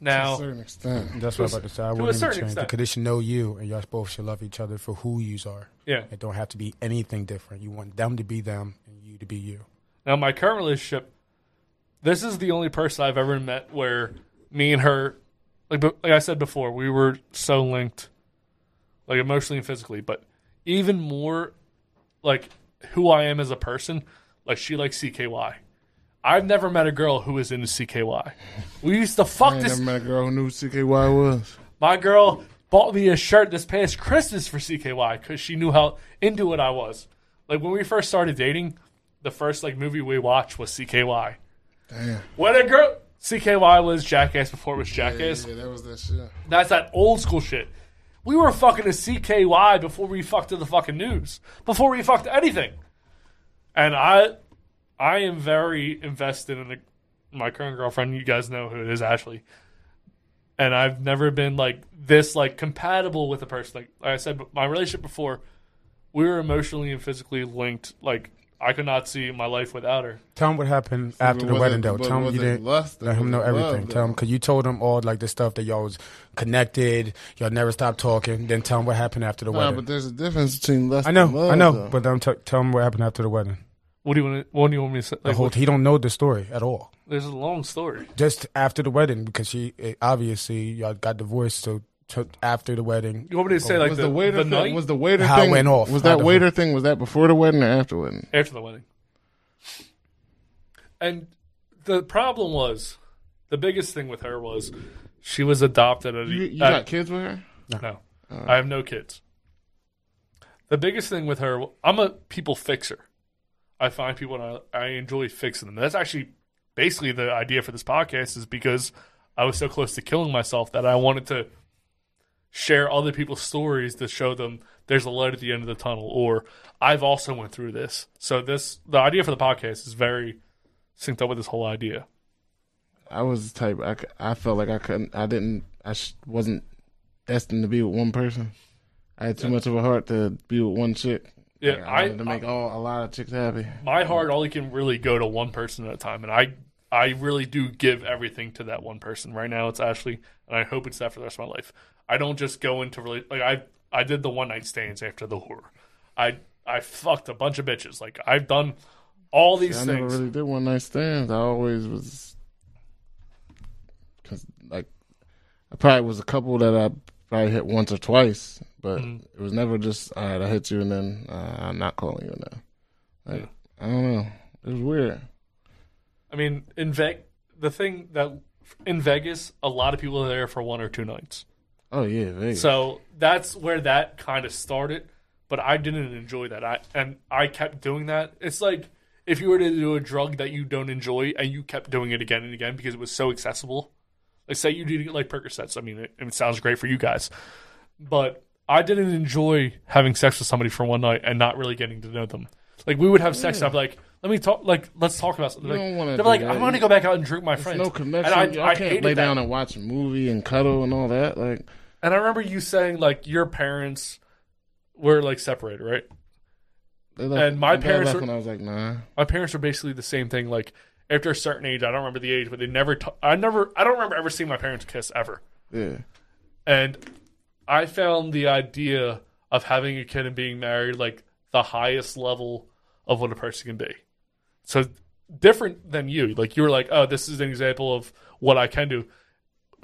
Now, to a certain extent. That's what I'm about to say. I wouldn't even change because they should know you, and y'all both should love each other for who you are. Yeah. It don't have to be anything different. You want them to be them and you to be you. Now, my current relationship, this is the only person I've ever met where me and her, like I said before, we were so linked, like, emotionally and physically. But even more, like, who I am as a person, like, she likes CKY. I've never met a girl who was into CKY. We used to fuck this. I never met a girl who knew CKY was. My girl bought me a shirt this past Christmas for CKY because she knew how into it I was. Like, when we first started dating, the first, like, movie we watched was CKY. Damn. When a girl... CKY was Jackass before it was Jackass. Yeah, that was that shit. That's that old school shit. We were fucking a CKY before we fucked to the fucking news. Before we fucked anything. And I am very invested in my current girlfriend. You guys know who it is, Ashley. And I've never been, like, this, like, compatible with a person. Like I said, my relationship before, we were emotionally and physically linked. Like, I could not see my life without her. Tell him what happened after the wedding, though. Tell him you didn't let him know everything. Tell him, because you told him all, like, the stuff that y'all was connected, y'all never stopped talking. Then tell him what happened after the wedding. But there's a difference between lust and love. I know, but tell him what happened after the wedding. What do you want me to say? Like, he don't know the story at all. There's a long story. Just after the wedding, because obviously y'all got divorced, so... after the wedding. You want me to say, like, was the waiter thing, night? Was the waiter how thing went off? Was that waiter know. Thing? Was that before the wedding or after the wedding? After the wedding. And the problem was, the biggest thing with her was, she was adopted. You got kids with her? No. I have no kids. The biggest thing with her, I'm a people fixer. I find people and I enjoy fixing them. That's actually basically the idea for this podcast, is because I was so close to killing myself that I wanted to share other people's stories to show them there's a light at the end of the tunnel, or I've also went through this. So the idea for the podcast is very synced up with this whole idea. I was the type, I felt like I couldn't, I wasn't destined to be with one person. I had too much of a heart to be with one chick. Yeah, like, I wanted to make a lot of chicks happy. My heart only can really go to one person at a time, and I really do give everything to that one person. Right now it's Ashley, and I hope it's that for the rest of my life. I don't just go into really, like, I did the one night stands after the horror. I fucked a bunch of bitches. Like, I've done all these things. I never really did one night stands. I always was, cause, like, I probably was a couple that I probably hit once or twice, but it was never just, all right, I hit you and then I'm not calling you now. Like, I don't know. It was weird. I mean, in Vegas, a lot of people are there for one or two nights. Oh, yeah, Vegas. So that's where that kind of started, but I didn't enjoy that. I kept doing that. It's like if you were to do a drug that you don't enjoy and you kept doing it again and again because it was so accessible. Like, say you did, like, Percocets. I mean, it sounds great for you guys. But I didn't enjoy having sex with somebody for one night and not really getting to know them. Like, we would have sex, and I'd be like, let's talk about something. They're like, I'm going to go back out and drink my friends. No connection. And I can't lay down and watch a movie and cuddle and all that. Like, and I remember you saying, like, your parents were, like, separated, right? And my parents were, when I was like, nah. My parents were basically the same thing. Like, after a certain age, I don't remember the age, but they never. I don't remember ever seeing my parents kiss ever. Yeah. And I found the idea of having a kid and being married, like, the highest level of what a person can be. So different than you. Like, you were like, oh, this is an example of what I can do.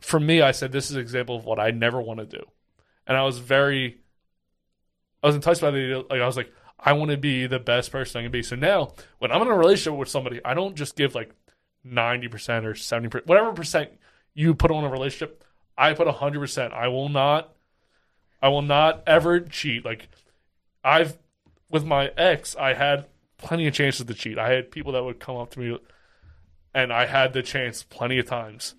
For me, I said, this is an example of what I never want to do. And I was enticed by the idea. Like, I was like, I want to be the best person I can be. So now when I'm in a relationship with somebody, I don't just give, like, 90% or 70%, whatever percent you put on a relationship, I put 100%. I will not ever cheat. Like, with my ex, I had plenty of chances to cheat. I had people that would come up to me, and I had the chance plenty of times.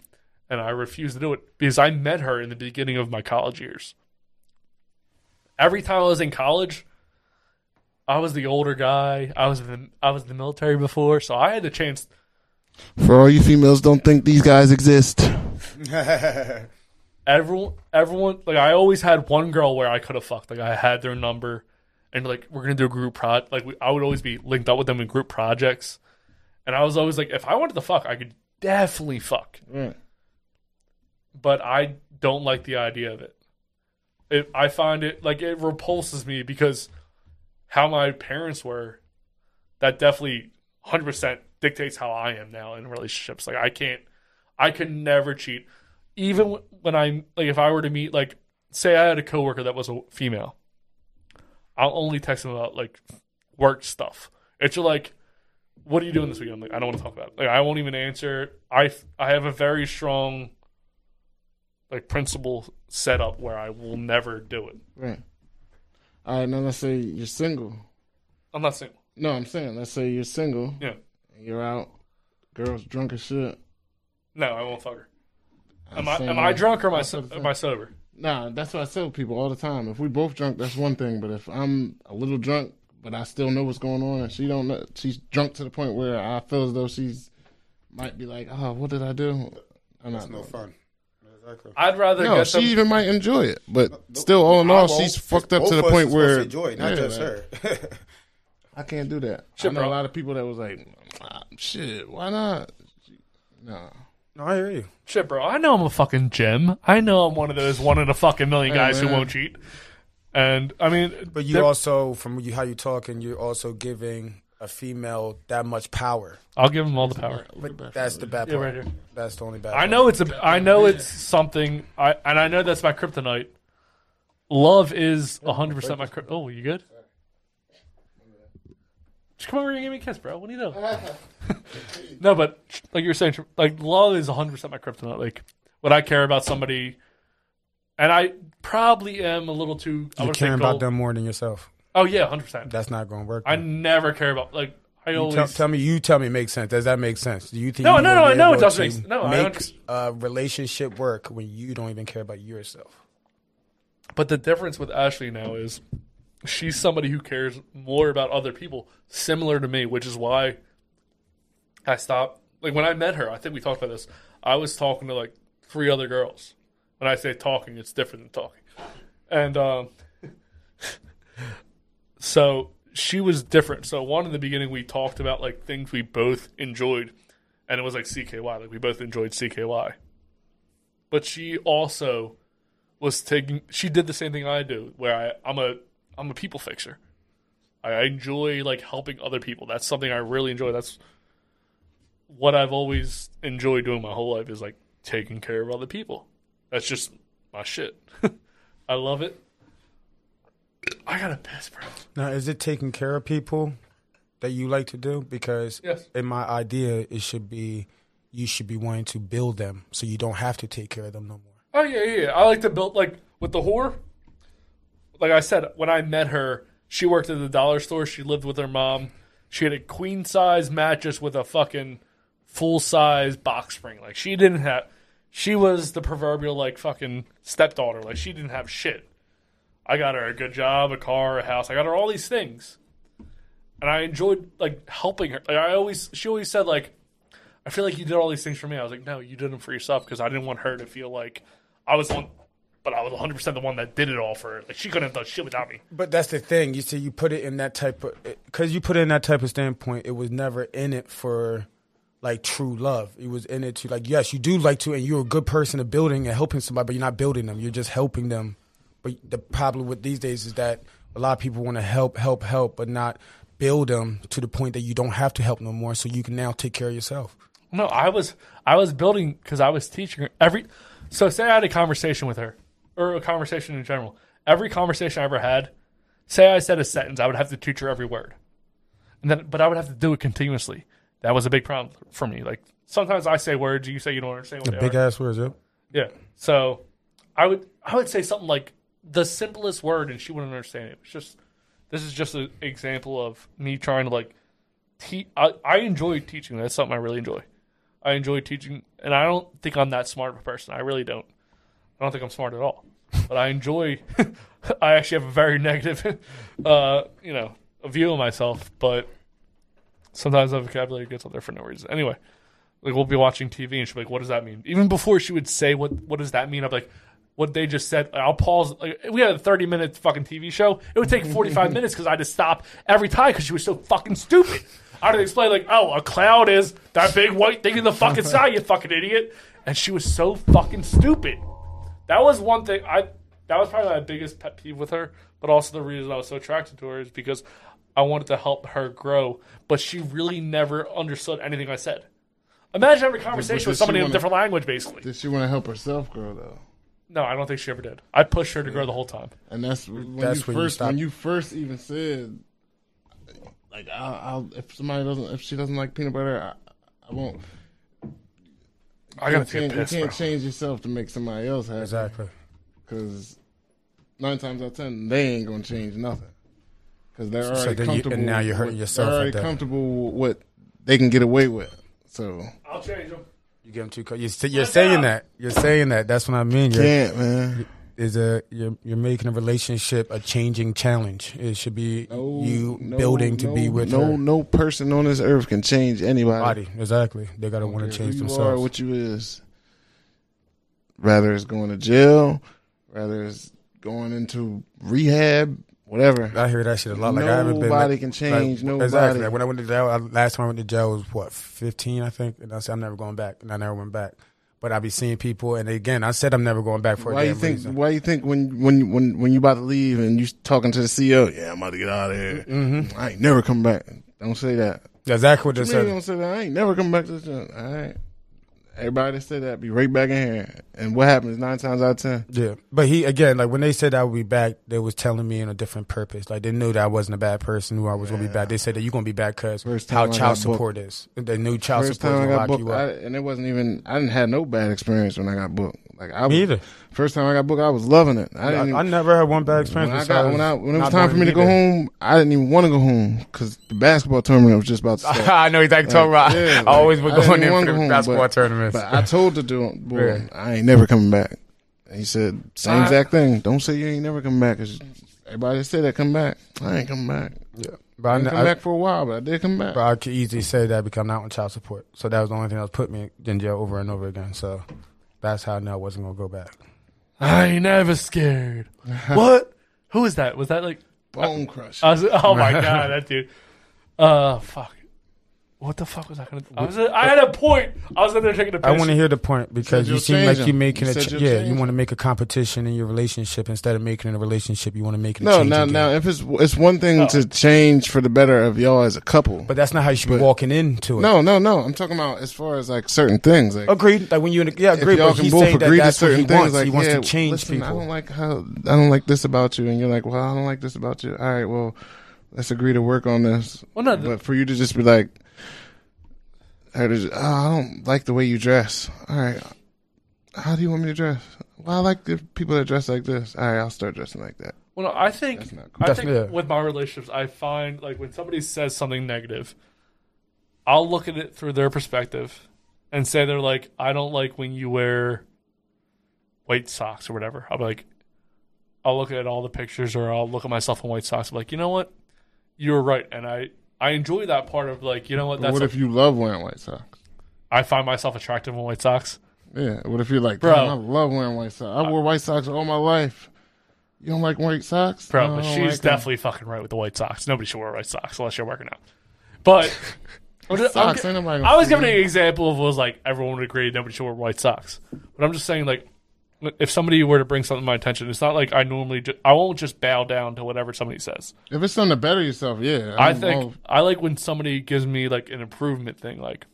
And I refused to do it because I met her in the beginning of my college years. Every time I was in college, I was the older guy. I was in the military before, so I had the chance. For all you females, don't think these guys exist. Everyone, like, I always had one girl where I could have fucked. Like, I had their number, and, like, we're gonna do a group project. Like, I would always be linked up with them in group projects, and I was always like, if I wanted to fuck, I could definitely fuck. Mm. But I don't like the idea of it. I find it, like, it repulses me because how my parents were, that definitely 100% dictates how I am now in relationships. Like, I could never cheat. Even when I'm, like, if I were to meet, like, say I had a coworker that was a female, I'll only text them about, like, work stuff. It's like, what are you doing this weekend? I'm like, I don't want to talk about it. Like, I won't even answer. I have a very strong, like, principle set up where I will never do it. Right. All right, now let's say you're single. I'm not single. No, I'm saying, let's say you're single. Yeah. And you're out. Girl's drunk as shit. No, I won't fuck her. Am I drunk or am I sober? Nah, that's what I tell people all the time. If we both drunk, that's one thing. But if I'm a little drunk, but I still know what's going on, and she don't know, she's drunk to the point where I feel as though she's might be like, oh, what did I do? That's no fun. Exactly. I'd rather. No, she even might enjoy it, but still, all in all, she's fucked up to the point where enjoy, not just her. I can't do that. Shit, I know a lot of people that was like, shit, why not? No. No, I hear you. Shit, bro, I know I'm a fucking gem. I know I'm one of those one in a fucking million guys who won't cheat. And, I mean... But you also, from how you talking, you're also giving a female that much power. I'll give them all the power. But that's the bad part. Yeah, right here. That's the only bad part. I know it's something, and I know that's my kryptonite. Love is 100% my kryptonite. Oh, you good? Just come over here and give me a kiss, bro. What do you do? No, but like you were saying, like love is 100% my kryptonite. Like when I care about somebody, and I probably am a little too. You're caring about them more than yourself. Oh yeah, 100%. That's not going to work. I never care about like I always tell me it makes sense. Does that make sense? Do you think? No, I know it doesn't make sense. No, make a relationship work when you don't even care about yourself. But the difference with Ashley now is. She's somebody who cares more about other people, similar to me, which is why I stopped. Like, when I met her, I think we talked about this. I was talking to, like, 3 other girls. When I say talking, it's different than talking. And so she was different. So, one, in the beginning, we talked about, like, things we both enjoyed. And it was, like, CKY. Like, we both enjoyed CKY. But she also was taking – she did the same thing I do, where I'm a people fixer. I enjoy like helping other people. That's something I really enjoy. That's what I've always enjoyed doing my whole life is like taking care of other people. That's just my shit. I love it. I gotta piss, bro. Now, is it taking care of people that you like to do? Because yes. In my idea, it should be you should be wanting to build them so you don't have to take care of them no more. Oh yeah. I like to build like with the whore. Like I said, when I met her, she worked at the dollar store. She lived with her mom. She had a queen-size mattress with a fucking full-size box spring. Like, she didn't have... She was the proverbial, like, fucking stepdaughter. Like, she didn't have shit. I got her a good job, a car, a house. I got her all these things. And I enjoyed, like, helping her. Like, she always said, like, I feel like you did all these things for me. I was like, no, you did them for yourself because I didn't want her to feel like I was on... But I was 100% the one that did it all for her. Like, she couldn't have done shit without me. But that's the thing. You see, you put it in that type of... Because you put it in that type of standpoint, it was never in it for, like, true love. It was in it to, like, yes, you do like to, and you're a good person to building and helping somebody, but you're not building them. You're just helping them. But the problem with these days is that a lot of people want to help, but not build them to the point that you don't have to help no more, so you can now take care of yourself. No, I was building because I was teaching her every... So say I had a conversation with her. Or a conversation in general. Every conversation I ever had, say I said a sentence, I would have to teach her every word. But I would have to do it continuously. That was a big problem for me. Like, sometimes I say words, you say you don't understand what they are. Big-ass words, yeah. Yeah. So I would say something like the simplest word, and she wouldn't understand it. It's just, this is just an example of me trying to, like, teach. I enjoy teaching. That's something I really enjoy. I enjoy teaching, and I don't think I'm that smart of a person. I really don't. I don't think I'm smart at all, but I enjoy. I actually have a very negative, view of myself. But sometimes my vocabulary gets out there for no reason. Anyway, like we'll be watching TV and she'll be like, "What does that mean?" Even before she would say, "What does that mean?" I'm like, "What they just said." I'll pause. Like, we had a 30-minute fucking TV show. It would take 45 minutes because I had to stop every time because she was so fucking stupid. I had to explain like, "Oh, a cloud is that big white thing in the fucking sky, you fucking idiot," and she was so fucking stupid. That was one thing. That was probably my biggest pet peeve with her, but also the reason I was so attracted to her is because I wanted to help her grow, but she really never understood anything I said. Imagine having a conversation with somebody in a different language, basically. Did she want to help herself grow, though? No, I don't think she ever did. I pushed her to grow the whole time. And that's when you first even said, Like, I'll if she doesn't like peanut butter, I won't. I gotta take a piss. You can't change yourself to make somebody else happy. Exactly. Because 9 times out of 10, they ain't gonna change nothing. Because they're already comfortable. And now you're hurting yourself. They're already comfortable with what they can get away with. So I'll change them. You give them two. You're saying that. You're saying that. That's what I mean. You can't, man. You're making a relationship a changing challenge. It should be you building to be with her. No person on this earth can change anybody. Exactly. They gotta want to change themselves. You are what you is. Rather it's going to jail, rather it's going into rehab, whatever. I hear that shit a lot. Like, nobody can change nobody. Exactly. Like, when I went to jail, last time I went to jail was what 15, I think, and I said I'm never going back, and I never went back. But I be seeing people, and again, I said I'm never going back for a damn reason. Why you think when you about to leave and you talking to the CEO, yeah, I'm about to get out of here. Mm-hmm. I ain't never coming back. Don't say that. That's exactly what they said. Don't say that. I ain't never coming back to this job. All right. Everybody that said that be right back in here. And what happens 9 times out of 10? Yeah. But he, again, like when they said I would be back, they was telling me in a different purpose. Like they knew that I wasn't a bad person who I was going to be back. They said that you're going to be back because how child support is. They knew child support was going to lock you up. And it wasn't even, I didn't have no bad experience when I got booked. Like I was, me either. First time I got booked, I was loving it. I never had one bad experience. When it was time for me to go home, I didn't even want to go home because the basketball tournament was just about to start. I know exactly talking about. Yeah, I always would go in for the basketball tournaments. But I told the dude, boy, yeah. I ain't never coming back. And he said, same exact thing. Don't say you ain't never coming back because everybody said that come back. I ain't coming back. Yeah. But I didn't come back for a while, but I did come back. But I could easily say that because I'm not on child support. So that was the only thing that was put me in jail over and over again. So that's how I knew I wasn't going to go back. I ain't never scared. What? Who was that? Was that like Bone Crush? Oh my God, that dude. Fuck. What the fuck was I going to do? I had a point. I was in there taking a picture. I want to hear the point because you seem like you're making you want to make a competition in your relationship instead of making it a relationship. You want to make it a change. No. If it's one thing to change for the better of y'all as a couple, but that's not how you should be walking into it. No. I'm talking about as far as like certain things. Like, agreed. Like when you agreed. Y'all can both agree to certain things. Like he wants to change people. I don't like this about you, and you're like, well, I don't like this about you. All right, well, let's agree to work on this. Well, no, but for you to just be like. I don't like the way you dress. All right. How do you want me to dress? Well, I like the people that dress like this. All right, I'll start dressing like that. Well, no, I think that's not cool. With my relationships, I find like when somebody says something negative, I'll look at it through their perspective and say they're like, I don't like when you wear white socks or whatever. I'll be like, I'll look at all the pictures or I'll look at myself in white socks. I'm like, you know what? You're right. And I enjoy that part of like, you know what? That's what if you love wearing white socks? I find myself attractive in white socks. Yeah. What if you're like, bro, I love wearing white socks. I wore white socks all my life. You don't like white socks? Bro, but she's like definitely fucking right with the white socks. Nobody should wear white socks unless you're working out. But I was giving an example of what was like, everyone would agree nobody should wear white socks. But I'm just saying like, if somebody were to bring something to my attention, it's not like I won't just bow down to whatever somebody says. If it's something to better yourself, yeah. I like when somebody gives me like an improvement thing. Like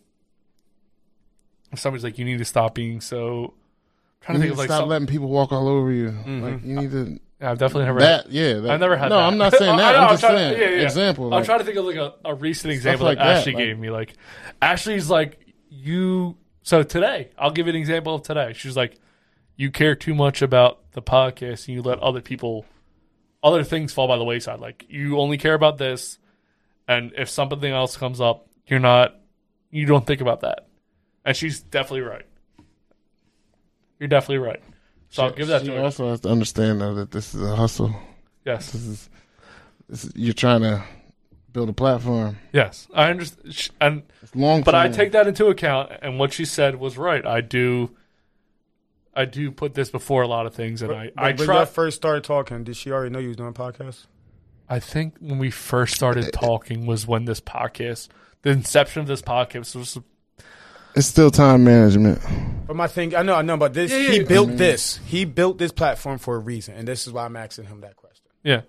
if somebody's like, you need to stop being so. I'm trying to think of like stop letting people walk all over you. Mm-hmm. Like you need to. I've definitely never had that. Yeah, I've never had that. No, I'm not saying that. I'm just saying example. I'm trying to think of like a recent example that Ashley gave me. Like Ashley's like you. So today, I'll give you an example of today. She's like. You care too much about the podcast and you let other things fall by the wayside. Like you only care about this. And if something else comes up, you don't think about that. And she's definitely right. You're definitely right. So I'll give that to her. She also has to understand though that this is a hustle. Yes. This is you're trying to build a platform. Yes. I understand. And it's long but I take that into account. And what she said was right. I do put this before a lot of things, and I try. When you first started talking, did she already know you was doing podcasts? I think when we first started talking was when this podcast, the inception of this podcast was. It's still time management. But my thing, I know, but this he built this platform for a reason, and this is why I'm asking him that question. Yeah,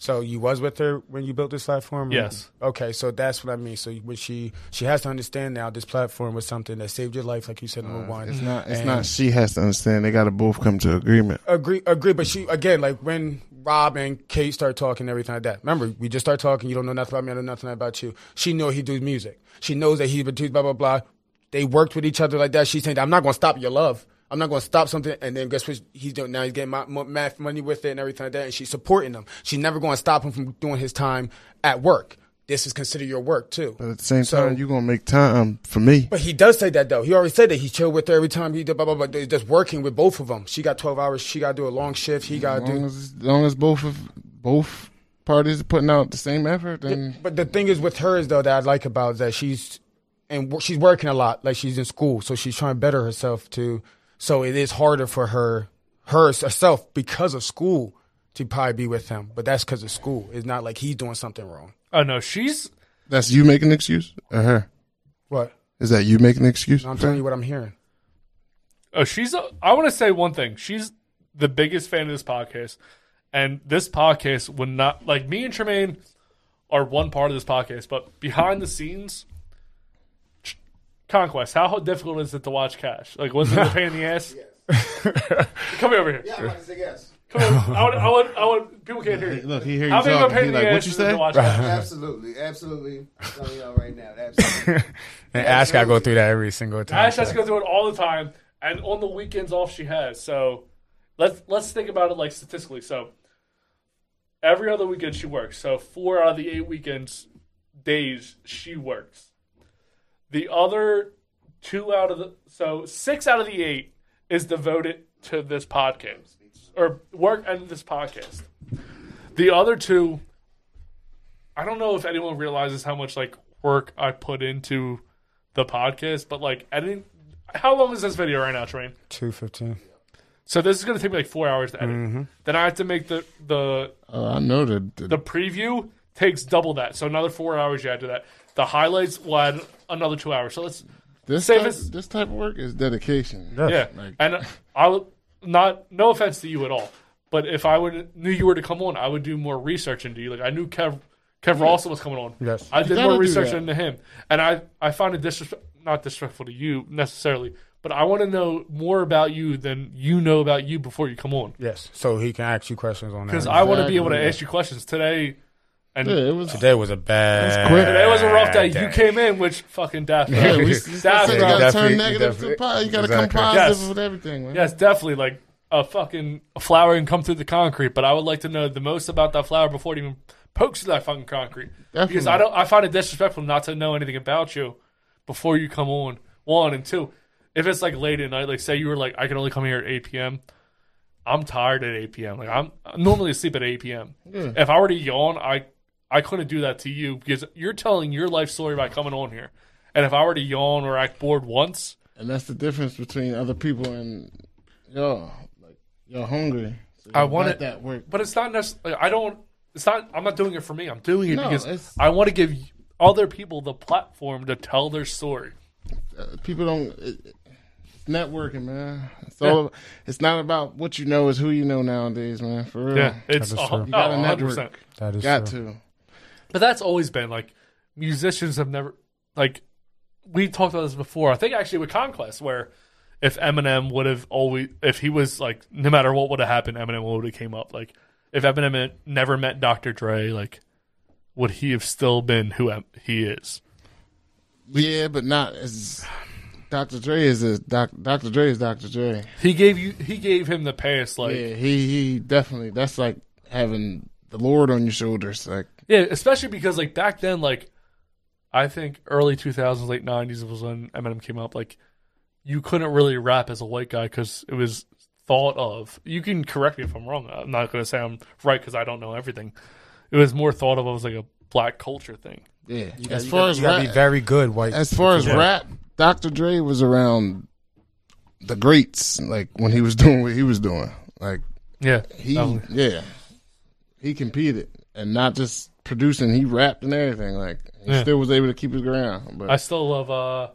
So you was with her when you built this platform? Yes. Okay, so that's what I mean. So when she has to understand now this platform was something that saved your life, like you said in Rewind. It's not she has to understand. They got to both come to agreement. Agree, but she, again, like when Rob and Kate start talking and everything like that. Remember, we just start talking. You don't know nothing about me. I don't know nothing about you. She know he do music. She knows that he produced blah, blah, blah. They worked with each other like that. She's saying, I'm not going to stop your love. I'm not going to stop something, and then guess what he's doing now? He's getting math money with it and everything like that, and she's supporting him. She's never going to stop him from doing his time at work. This is considered your work, too. But at the same time, you're going to make time for me. But he does say that, though. He already said that. He chilled with her every time he did blah, blah, blah. They're just working with both of them. She got 12 hours. She got to do a long shift. He got to do... As long as both parties are putting out the same effort, then... Yeah, but the thing is with her is, though, that I like about is that she's working a lot. Like, she's in school, so she's trying to better herself to... So it is harder for herself because of school to probably be with him. But that's because of school. It's not like he's doing something wrong. Oh, no, she's... That's you making an excuse or her? What? Is that you making an excuse? No, I'm telling you what I'm hearing. Oh, I want to say one thing. She's the biggest fan of this podcast. And this podcast would not... Like, me and Tremaine are one part of this podcast. But behind the scenes... Conquest, how difficult is it to watch Cash? Like, was it a pain in the ass? Yes. Come over here. Yeah, I'm about to say yes. Come on. I want people can't hear you. Look, he hears you. How big of a pain in the ass is it to watch Cash? Absolutely. I'm telling y'all right now. Absolutely. And Ash got to go through that every single time. Ash has to go through it all the time. And on the weekends off she has. So let's think about it like statistically. So every other weekend she works. So 4 out of the 8 days she works. The other 6 out of the 8 is devoted to this podcast or work and this podcast. The other 2, I don't know if anyone realizes how much like work I put into the podcast, but like editing. How long is this video right now, Tremaine? 2:15. So this is going to take me like 4 hours to edit. Mm-hmm. Then I have to make the preview takes double that. So another 4 hours you add to that. The highlights will add another 2 hours. So this type of work is dedication. Yes. Yeah, like. And no offense to you at all, but if I knew you were to come on, I would do more research into you. Like I knew Kev Rawson was coming on. Yes, I did more research into him, and I find it not disrespectful to you necessarily, but I want to know more about you than you know about you before you come on. Yes, so he can ask you questions on that. Because I want to be able to ask you questions today. And today was a bad. Today was a rough day. You came in, which fucking death. Yeah, you gotta turn negative to positive. You gotta come positive with everything. Man. Yes, definitely. Like a fucking flower can come through the concrete, but I would like to know the most about that flower before it even pokes through that fucking concrete. Definitely. Because I find it disrespectful not to know anything about you before you come on. 1 and 2, if it's like late at night, like say you were like, I can only come here at 8 p.m. I'm tired at 8 p.m. Like I'm normally asleep at 8 p.m. Yeah. If I were to yawn, I couldn't do that to you because you're telling your life story by coming on here. And if I were to yawn or act bored once. And that's the difference between other people and y'all. Like, you're hungry. So I want it. That work. But it's not necessarily. I'm not doing it for me. I'm doing it because I want to give other people the platform to tell their story. People don't. It's networking, man. It's not about what you know, it's who you know nowadays, man. For real. Yeah, it's all. You got to network. That is got true. To. But that's always been, like, musicians have never, like, we talked about this before. I think actually with Conquest, where if Eminem would have always, if he was, like, no matter what would have happened, Eminem would have came up. Like, if Eminem had never met Dr. Dre, like, would he have still been who he is? Yeah, but not as, Dr. Dre is Dr. Dre. He gave him the pass, like. Yeah, he definitely, that's like having the Lord on your shoulders, like. Yeah, especially because, like, back then, like, I think early 2000s, late 90s was when Eminem came up. Like, you couldn't really rap as a white guy because it was thought of. You can correct me if I'm wrong. I'm not going to say I'm right because I don't know everything. It was more thought of as, like, a black culture thing. Yeah. You got to be very good white. As far as rap, Dr. Dre was around the greats, like, when he was doing what he was doing. Like, yeah. He competed and not just... producing, he rapped and everything. Like he still was able to keep his ground. But I still love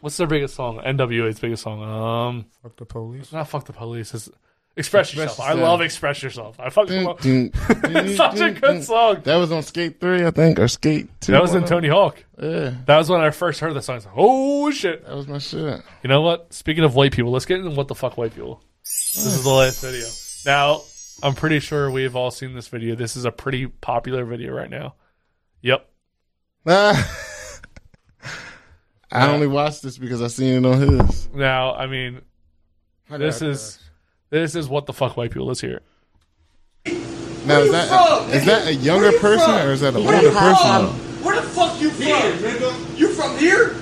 what's their biggest song? NWA's biggest song. Fuck the Police. It's not Fuck the Police. It's Express Yourself. I love Express Yourself. I fucking love it. Such a good song. That was on Skate 3, I think, or Skate 2. That was in Tony Hawk. Yeah. That was when I first heard the song. I was like, oh, shit. That was my shit. You know what? Speaking of white people, let's get into What the Fuck White People. Nice. This is the last video. Now, I'm pretty sure we've all seen this video. This is a pretty popular video right now. Yep. I only watched this because I seen it on his. Now, I mean, this is What the Fuck White People. Let's hear it. Now, is that a younger person or is that an older person? Where the fuck you from, nigga? You from here?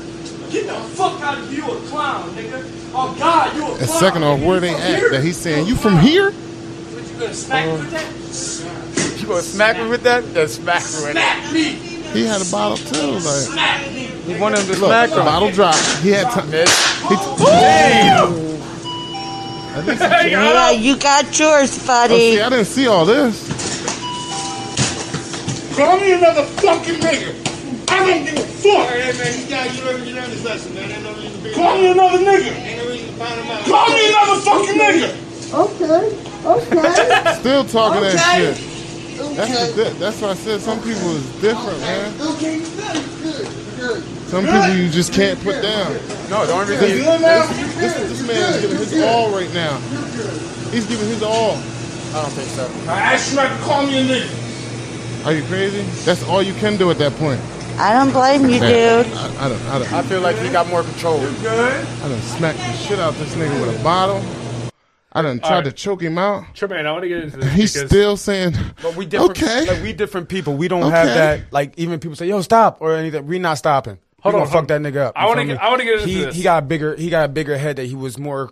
Get the fuck out of here, you a clown, nigga. Oh, God, you a clown. And second off, where they at that he's saying, you from here? What, you gonna smack me with that? You gonna smack me with that? That's smack me with that. Smack me. He had a bottle, too. Like, smack me. He wanted him to smack him. Bottle drop. He had time. Damn. Yeah, you got yours, buddy. Oh, see, I didn't see all this. Call me another fucking nigga. I don't give a fuck. Hey, man, you learned this lesson, man. Ain't no reason to be. Call me another nigga. Ain't no reason to find him out. Call me another fucking nigga. Okay. Still talking that shit. Okay. That's why I said some people is different, man. Okay, good. Some people you just can't put down. No, the only reason this man is giving his all right now. He's giving his all. I don't think so. I asked you not to call me a nigga. Are you crazy? That's all you can do at that point. I don't blame you, dude. I feel like you got more control. You're good. I done smacked the shit out of this nigga with a bottle. I done tried to choke him out. Tremaine, I want to get into this. He's still saying, but we different, okay. Like, we different people. We don't have that. Like, even people say, yo, stop, or anything. We not stopping. Hold on. Fuck that nigga up. I want to get into this. He got a bigger head that he was more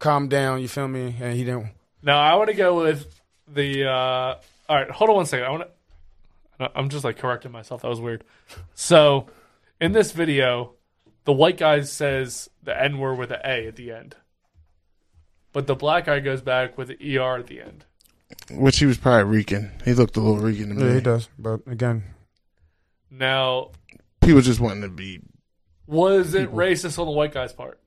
calmed down, you feel me? And he didn't. No, I want to go with the, all right, hold on one second. I'm just, like, correcting myself. That was weird. So, in this video, the white guy says the N-word with an A at the end. But the black guy goes back with the ER at the end. Which he was probably Rican. He looked a little Rican to me. Yeah, he does. But again. Now. People just wanting to be. Was it racist on the white guy's part?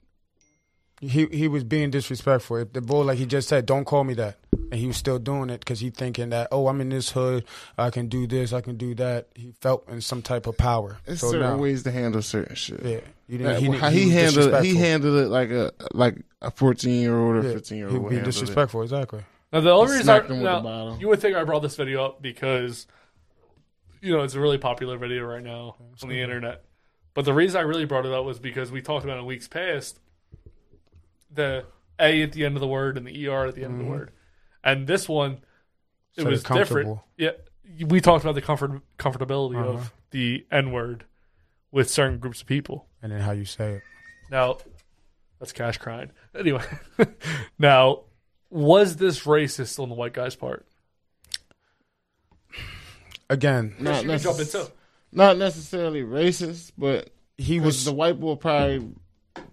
He was being disrespectful. The bull, like he just said, don't call me that. And he was still doing it because he thinking that, oh, I'm in this hood. I can do this. I can do that. He felt in some type of power. There's certain ways to handle certain shit. Yeah. He handled it like a 14-year-old or 15-year-old. He'd be disrespectful, exactly. Now, the only reason you would think I brought this video up because, you know, it's a really popular video right now on the internet. But the reason I really brought it up was because we talked about in weeks past the A at the end of the word and the ER at the end of the word. And this one, it was different. Yeah, we talked about the comfortability of the N-word with certain groups of people. And then how you say it. Now, that's Cash crying. Anyway, now, was this racist on the white guy's part? Again. Not necessarily racist, but he was... The white boy probably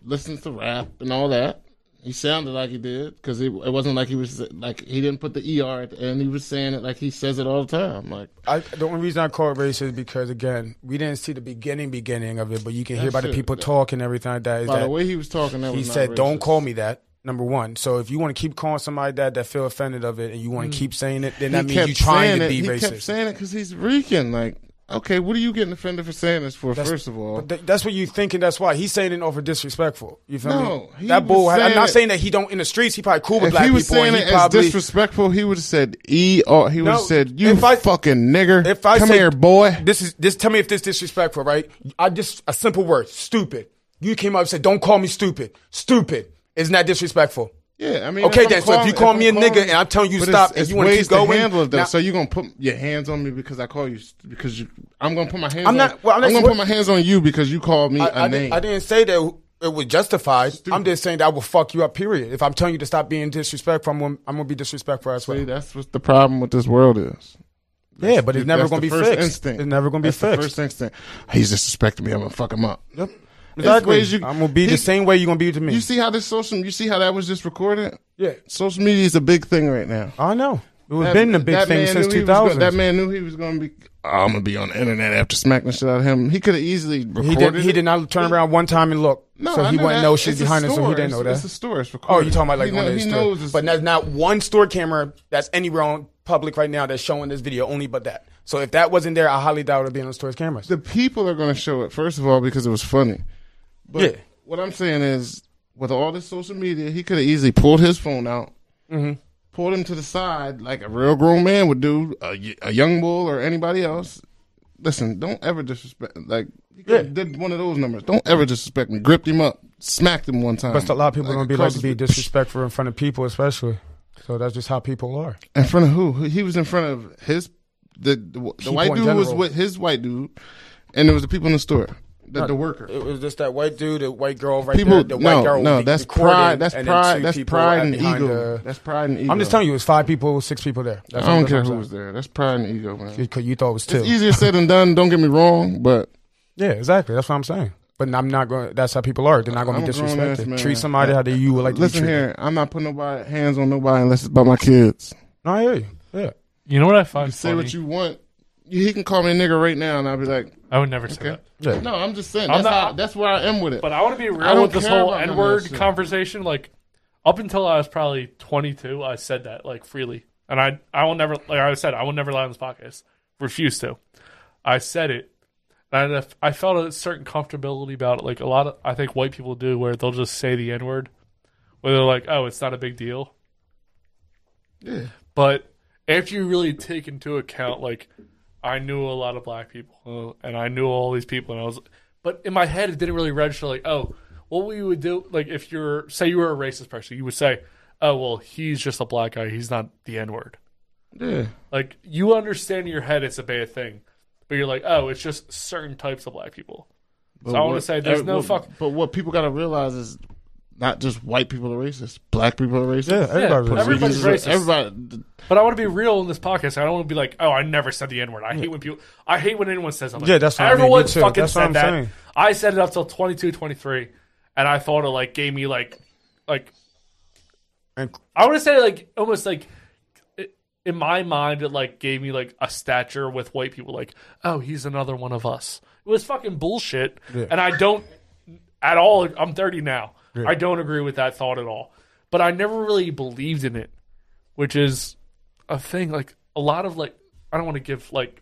listens to rap and all that. He sounded like he did because it wasn't like he was like he didn't put the ER at the end. He was saying it like he says it all the time. Like the only reason I call it racist is because again we didn't see the beginning of it, but you can hear by the people talking everything like that. By the way he was talking, that he said, "Don't call me that." Number one. So if you want to keep calling somebody that feel offended of it, and you want to keep saying it, then that means you trying to be racist. He kept saying it because he's reeking like. Okay, what are you getting offended for saying this for, first of all? That's what you thinking. That's why. He's saying it over disrespectful. You feel me? That bull, I'm not saying that he don't, in the streets, he probably cool with black people. If he was saying it as disrespectful, he would have said, he would have said, you fucking nigger. Come here, boy. Tell me if this disrespectful, right? A simple word, stupid. You came up and said, don't call me stupid. Stupid. Isn't that disrespectful? Yeah, I mean. Okay, then. So if you call me a nigga and I'm telling you stop, and you want to keep going, handle it though. So you're gonna put your hands on me because I call you because I'm gonna put my hands. I'm gonna put my hands on you because you called me a name. I didn't say that it was justified. Stupid. I'm just saying that I will fuck you up. Period. If I'm telling you to stop being disrespectful, I'm gonna be disrespectful as well. See, that's what the problem with this world is. Yeah, but it's never gonna be fixed. Instinct. It's never gonna be fixed. First instinct. He's disrespecting me. I'm gonna fuck him up. Yep. Exactly. I'm gonna be the same way you're gonna be to me. You see how that was just recorded? Yeah. Social media is a big thing right now. I know. We've been the big thing since 2000. That man knew he was going to be, I'm going to be on the internet after smacking the shit out of him. He could have easily recorded it. He did not turn around one time and look. No, so he wouldn't know she's behind it, so he didn't know that. It's a store. It's recorded. Oh, you're talking about like one of his stores. But there's not one store camera that's anywhere on public right now that's showing this video, only but that. So if that wasn't there, I highly doubt it would be on the store's cameras. The people are going to show it, first of all, because it was funny. But yeah. What I'm saying is, with all this social media, he could have easily pulled his phone out. Mm-hmm. Pulled him to the side like a real grown man would do, a young bull or anybody else. Listen, don't ever disrespect. Like, did one of those numbers. Don't ever disrespect me. Gripped him up, smacked him one time. But a lot of people like, don't be like to be disrespectful in front of people, especially. So that's just how people are. In front of who? He was in front of the white dude was with his white dude, and there was the people in the store. The worker. It was just that white dude, the white girl right people, there. The white girl. No, that's pride. That's pride and ego. That's pride and ego. I'm just telling you, it was 5 people, 6 people there. That's I don't care who was there. That's pride and ego, man. Because you thought it was 2. It's easier said than done. Don't get me wrong, but yeah, exactly. That's what I'm saying. But I'm not going. That's how people are. They're not going to be disrespected. Treat somebody how you would like to be treated. Listen here, I'm not putting nobody hands on nobody unless it's about my kids. No, I hear you. Yeah. You know what I find? You say what you want. He can call me a nigga right now, and I'll be like, I would never say that. Yeah. No, I'm just saying. That's where I am with it. But I want to be real with this whole N-word conversation. Like, up until I was probably 22, I said that, like, freely. And I will never, like I said, I will never lie on this podcast. Refuse to. I said it. And I felt a certain comfortability about it. Like, a lot of, I think white people do, where they'll just say the N-word. Where they're like, oh, it's not a big deal. Yeah. But after you really take into account, like, I knew a lot of black people, and I knew all these people, and I was, but in my head, it didn't really register, like, oh, what we would do, like, if you're, say you were a racist person, you would say, oh, well, he's just a black guy, he's not the N-word. Yeah. Like, you understand in your head it's a bad thing, but you're like, oh, it's just certain types of black people. But so I want to say there's But what people got to realize is not just white people are racist, black people are racist. Yeah, everybody's racist. Everybody. But I want to be real in this podcast. I don't want to be like, oh, I never said the N-word. I hate when anyone says something. Yeah, that's what everyone's fucking that's said what I'm that. Saying. I said it up till 22, 23, and I thought it like gave me like I want to say like almost like in my mind it like gave me like a stature with white people. Like, oh, he's another one of us. It was fucking bullshit, and I don't at all. I'm 30 now. Yeah. I don't agree with that thought at all. But I never really believed in it, which is a thing. Like, a lot of, like, I don't want to give, like,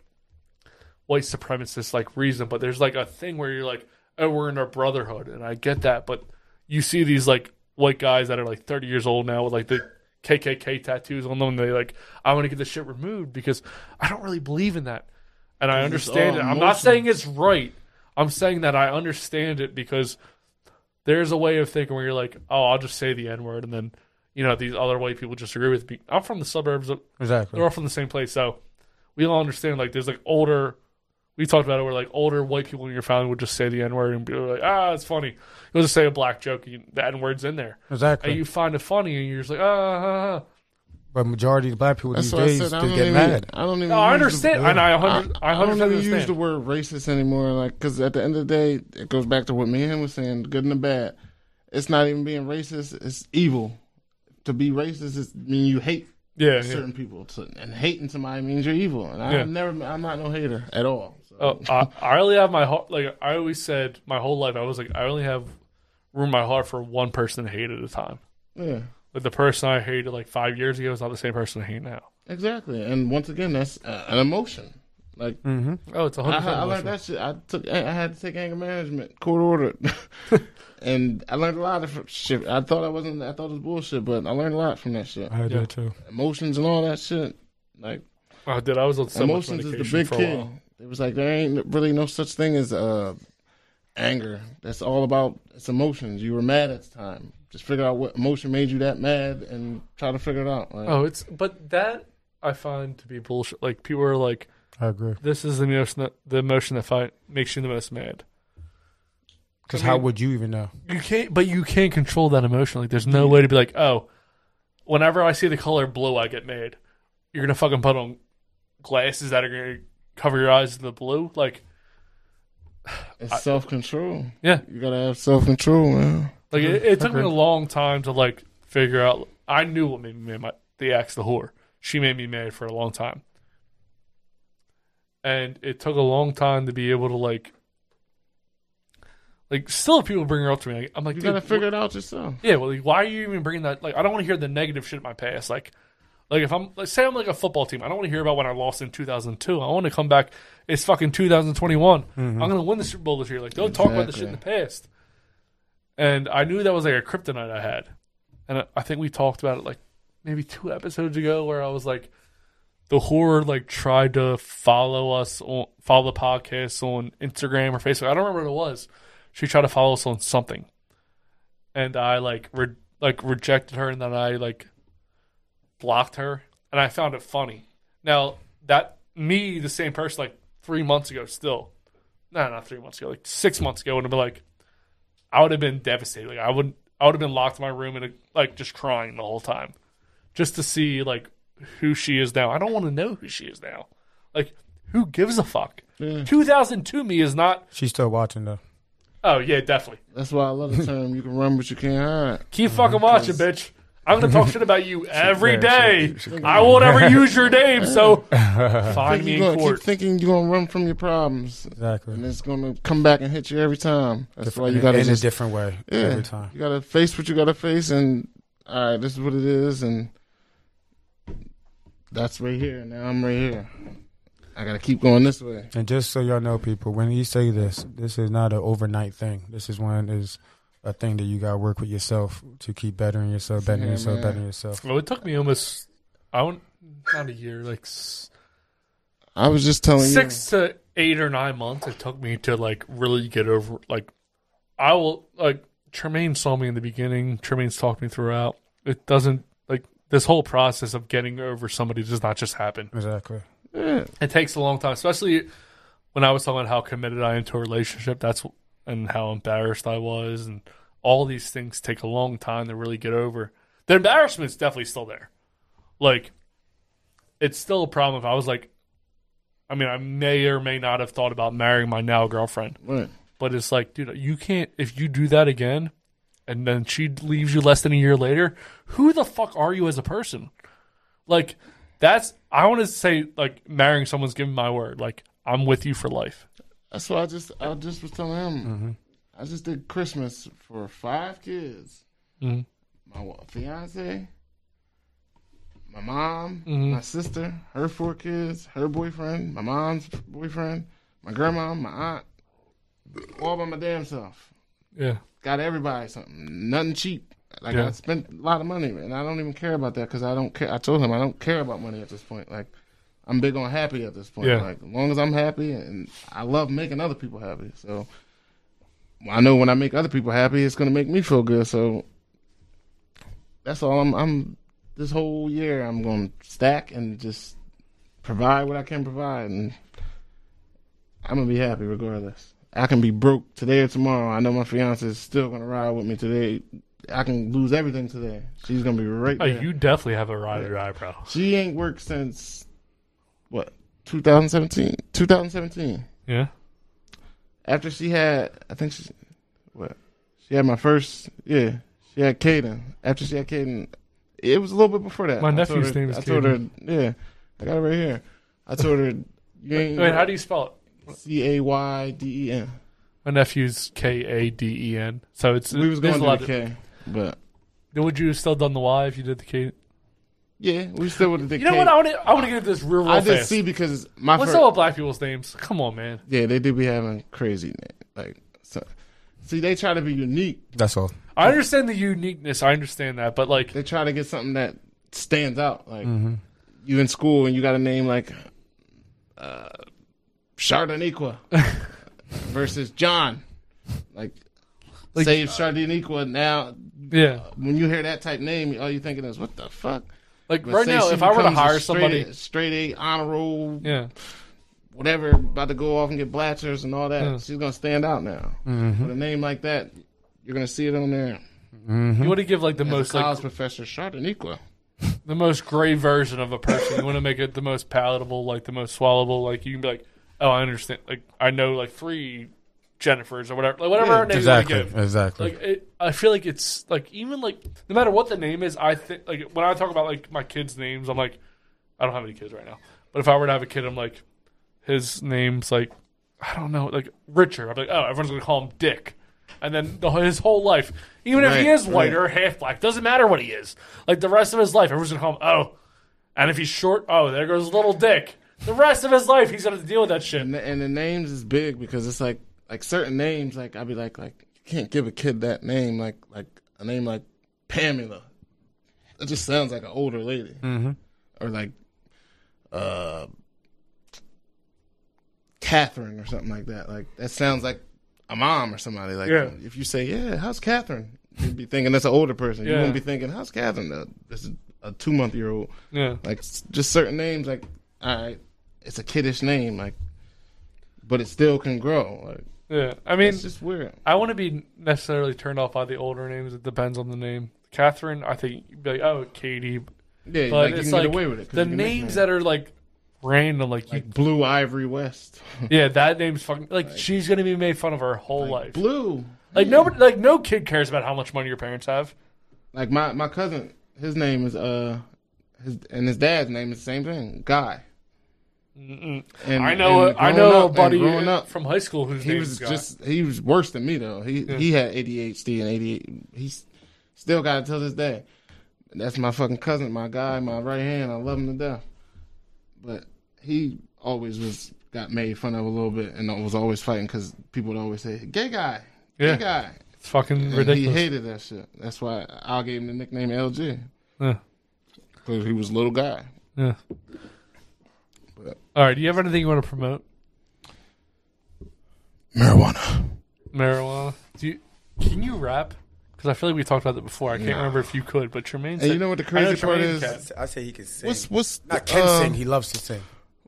white supremacists, like, reason, but there's, like, a thing where you're like, oh, we're in our brotherhood, and I get that. But you see these, like, white guys that are, like, 30 years old now with, like, the KKK tattoos on them, and they, like, I want to get this shit removed because I don't really believe in that. And I understand it. I'm not saying it's right. I'm saying that I understand it because there's a way of thinking where you're like, oh, I'll just say the N-word, and then, you know, these other white people just agree with me. I'm from the suburbs. Exactly. They're all from the same place, so we all understand, like, there's, like, older, we talked about it where, like, older white people in your family would just say the N-word and be like, ah, it's funny. You'll just say a black joke, and the N-word's in there. Exactly. And you find it funny, and you're just like, ah. But majority of black people these days, they get mad. I don't even. No, I understand. And I don't even use the word racist anymore. Like, because at the end of the day, it goes back to what me and him was saying: the good and the bad. It's not even being racist; it's evil. To be racist is mean you hate certain people, and hating somebody means you're evil. And I'm not no hater at all. So. I only have my heart. Like I always said, my whole life, I was like, I only have room in my heart for one person to hate at a time. Yeah. But the person I hated like 5 years ago is not the same person I hate now. Exactly. And once again, that's an emotion. Like, oh, it's 100% I learned that shit. I had to take anger management, court ordered. And I learned a lot of shit. I thought it was bullshit, but I learned a lot from that shit. I did too. Emotions and all that shit. Like, oh, dude, I was on so much medication for a while. Emotions is the big kid. It was like, there ain't really no such thing as anger. That's all about, it's emotions. You were mad at the time. Just figure out what emotion made you that mad and try to figure it out. Like, but that I find to be bullshit. Like, people are like, I agree. This is the emotion that makes you the most mad. Because how would you even know? You can't, but you can't control that emotion. Like, there's no way to be like, oh, whenever I see the color blue, I get mad. You're gonna fucking put on glasses that are gonna cover your eyes in the blue. Like, it's self control. Yeah, you gotta have self control, man. Like, it took me a long time to, like, figure out. I knew what made me the axe the whore. she made me mad for a long time. And it took a long time to be able to, like, still people bring her up to me. Like, I'm like, you gotta figure it out yourself. Yeah, well, like, why are you even bringing that? Like, I don't want to hear the negative shit in my past. Like if I'm, like, say I'm like a football team, I don't want to hear about when I lost in 2002. I want to come back. It's fucking 2021. Mm-hmm. I'm gonna win the Super Bowl this year. Like, don't talk about the shit in the past. And I knew that was like a kryptonite I had. And I think we talked about it like maybe 2 episodes ago, where I was like, the horror like tried to follow the podcast on Instagram or Facebook. I don't remember what it was. She tried to follow us on something, and I rejected her, and then I blocked her, and I found it funny. Now that me, the same person, 3 months ago, still, no, not 3 months ago, 6 months ago, would have been I would have been devastated. I would have been locked in my room and just crying the whole time, just to see who she is now. I don't want to know who she is now. Who gives a fuck? Yeah. 2002 me is not. She's still watching though. Oh yeah, definitely. That's why I love the term. You can run, but you can't hide. Keep fucking watching, bitch. I'm gonna talk shit about you every day. I won't ever use your name, so find me in court. Keep thinking you're gonna run from your problems, exactly, and it's gonna come back and hit you every time. That's why you gotta in a different way every time. You gotta face what you gotta face, and all right, this is what it is, and that's right here. Now I'm right here. I gotta keep going this way. And just so y'all know, people, when you say this, this is not an overnight thing. This is one is a thing that you got to work with yourself to keep bettering yourself, bettering yourself. Well, it took me almost, not a year, I was just telling 6 to 8 or 9 months it took me to, really get over, Tremaine saw me in the beginning. Tremaine's talked me throughout. It doesn't, this whole process of getting over somebody does not just happen. Exactly. Yeah. It takes a long time, especially when I was talking about how committed I am to a relationship. And how embarrassed I was, and all these things take a long time to really get over. The embarrassment's definitely still there. It's still a problem. If I was I may or may not have thought about marrying my now girlfriend. Right. But it's dude, you can't, if you do that again, and then she leaves you less than a year later, who the fuck are you as a person? I want to say, marrying someone's giving my word. I'm with you for life. That's what I just was telling him. Mm-hmm. I just did Christmas for 5 kids. Mm-hmm. My fiance, my mom, mm-hmm. my sister, her 4 kids, her boyfriend, my mom's boyfriend, my grandma, my aunt, all by my damn self. Yeah. Got everybody something. Nothing cheap. I spent a lot of money, and I don't even care about that because I don't care. I told him I don't care about money at this point. I'm big on happy at this point. Yeah. As long as I'm happy, and I love making other people happy. So I know when I make other people happy, it's going to make me feel good. So that's all I'm this whole year, I'm going to stack and just provide what I can provide. And I'm going to be happy regardless. I can be broke today or tomorrow. I know my fiance is still going to ride with me today. I can lose everything today. She's going to be right there. You definitely have a ride or die, bro. She ain't worked since... What, 2017? 2017. Yeah. After she had, she had my first, she had Caden. After she had Caden, it was a little bit before that. My nephew's name is Caden. I told her, I got it right here. I told her, wait, how do you spell it? C-A-Y-D-E-N. My nephew's K-A-D-E-N. So it's, we was going to the K, but. Would you have still done the Y if you did the K? Yeah, we still would have did. You know what? I want to get this real I fast. I did see because my first... What's all black people's names? Come on, man. Yeah, they do be having crazy names. See, they try to be unique. That's all. I understand the uniqueness. I understand that, but they try to get something that stands out. Mm-hmm. You in school and you got a name Chardoniqua versus John. Save Chardoniqua now. Yeah. When you hear that type name, all you're thinking is, what the fuck? But right now, if I were to hire somebody... Straight A, honor roll, whatever, about to go off and get blatchers and all that, she's going to stand out now. Mm-hmm. With a name like that, you're going to see it on there. Mm-hmm. You want to give the most... college professor, Chardoniqua. The most gray version of a person. You want to make it the most palatable, the most swallowable. You can be oh, I understand. I know 3... Jennifer's or whatever, whatever her name is. Exactly. I feel it's even no matter what the name is, I think when I talk about my kids' names, I'm I don't have any kids right now. But if I were to have a kid, I'm like, his name's like, I don't know, like Richard. I'm like, oh, everyone's going to call him Dick. And then his whole life, even if he is white or half black, doesn't matter what he is. Like the rest of his life, everyone's going to call him, oh. And if he's short, oh, there goes little Dick. The rest of his life, he's going to deal with that shit. And the names is big because it's like certain names, like I'd be like you can't give a kid that name, like a name like Pamela. It just sounds like an older lady. Mm-hmm. Or like Catherine or something like that. Like that sounds like a mom or somebody. Like yeah. If you say, yeah, how's Catherine? You'd be thinking that's an older person. Yeah. You wouldn't be thinking, how's Catherine? This is a 2-month-year-old. Yeah. Like just certain names, like, all right, it's a kiddish name, like, but it still can grow. Like, yeah, I mean, it's just weird. I wouldn't be necessarily turned off by the older names. It depends on the name. Catherine, I think you'd be like, oh, Katie. Yeah, but like, you can get away with it. The names that are like random, like Blue Ivory West. Yeah, that name's fucking like she's gonna be made fun of her whole life. Blue. Like yeah. Nobody, like no kid cares about how much money your parents have. Like my cousin, his name is his dad's name is the same thing, Guy. And, I know a buddy from high school whose name was Guy. He was worse than me though. He had ADHD and he's still got it till this day. That's my fucking cousin, my guy, my right hand. I love him to death. But he always got made fun of a little bit and was always fighting because people would always say, gay guy, yeah. Gay guy. It's fucking ridiculous. He hated that shit. That's why I gave him the nickname LG. Yeah. Because he was a little guy. Yeah. But, all right. Do you have anything you want to promote? Marijuana. Can you rap? Because I feel like we talked about that before. I can't remember if you could, but Tremaine said... And you know what the crazy part is? I say he can sing. Not can sing. He loves to sing.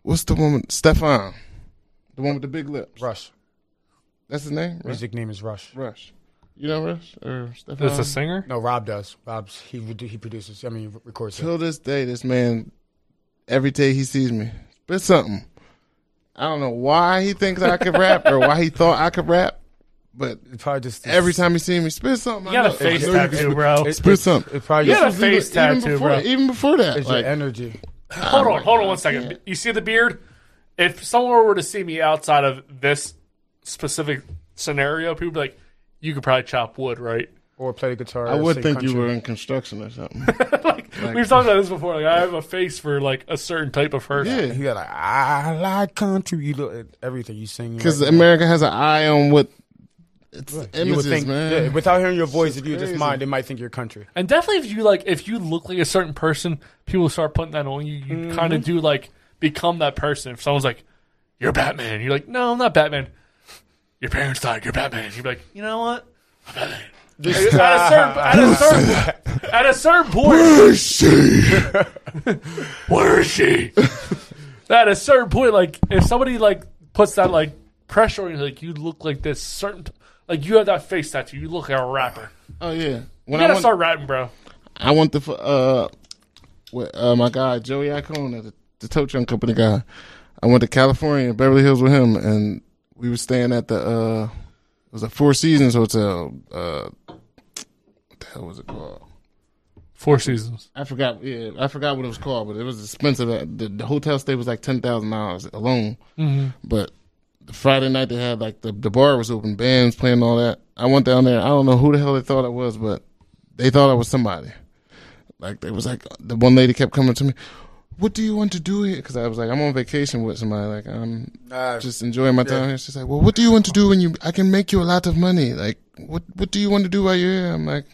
What's the woman? Stefan. The one with the big lips. Rush. That's his name? Music name is Rush. You know Rush? Or Stefan? That's a singer? No, Rob does. He produces. I mean, he records. Till this day, this man, every day he sees me, spit something. I don't know why he thinks I could rap or why he thought I could rap. But every time you see me spit something, you got a face tattoo, bro. Spit something. You got a face tattoo, bro. Even before that, it's like, your energy. Hold on 1 second. Yeah. You see the beard? If someone were to see me outside of this specific scenario, people would be like, "You could probably chop wood, right?" Or play the guitar. I would think you were in construction or something. We've talked about this before. Like, I have a face for like a certain type of person. Yeah, you got like I like country. You look at everything you sing because America has an eye on what. It's images, you would think, man. Yeah, without hearing your voice, if you just mind, they might think you're country. And definitely, if you look like a certain person, people start putting that on you. You kind of do become that person. If someone's like, "You're Batman," you're like, "No, I'm not Batman." Your parents died. You're Batman. You're like, you know what? I'm Batman. At a certain point, where is she? Where is she? At a certain point, if somebody puts that pressure on you, you look like this certain. Like, you have that face tattoo. You look like a rapper. Oh, yeah. When you gotta start rapping, bro. I want the, my guy, Joey Icona, the Toe Chunk Company guy. I went to California, Beverly Hills with him, and we were staying at it was a Four Seasons hotel. What the hell was it called? Four Seasons. I forgot what it was called, but it was expensive. The hotel stay was like $10,000 alone. Mm-hmm. But Friday night they had the bar was open, bands playing, all that. I went down there. I don't know who the hell they thought I was, but they thought I was somebody. The one lady kept coming to me, "What do you want to do here?" Because I was like, I'm on vacation with somebody. Like, I'm just enjoying my time here. She's like, "Well, what do you want to do when I can make you a lot of money? Like, what do you want to do while you're here?" I'm like,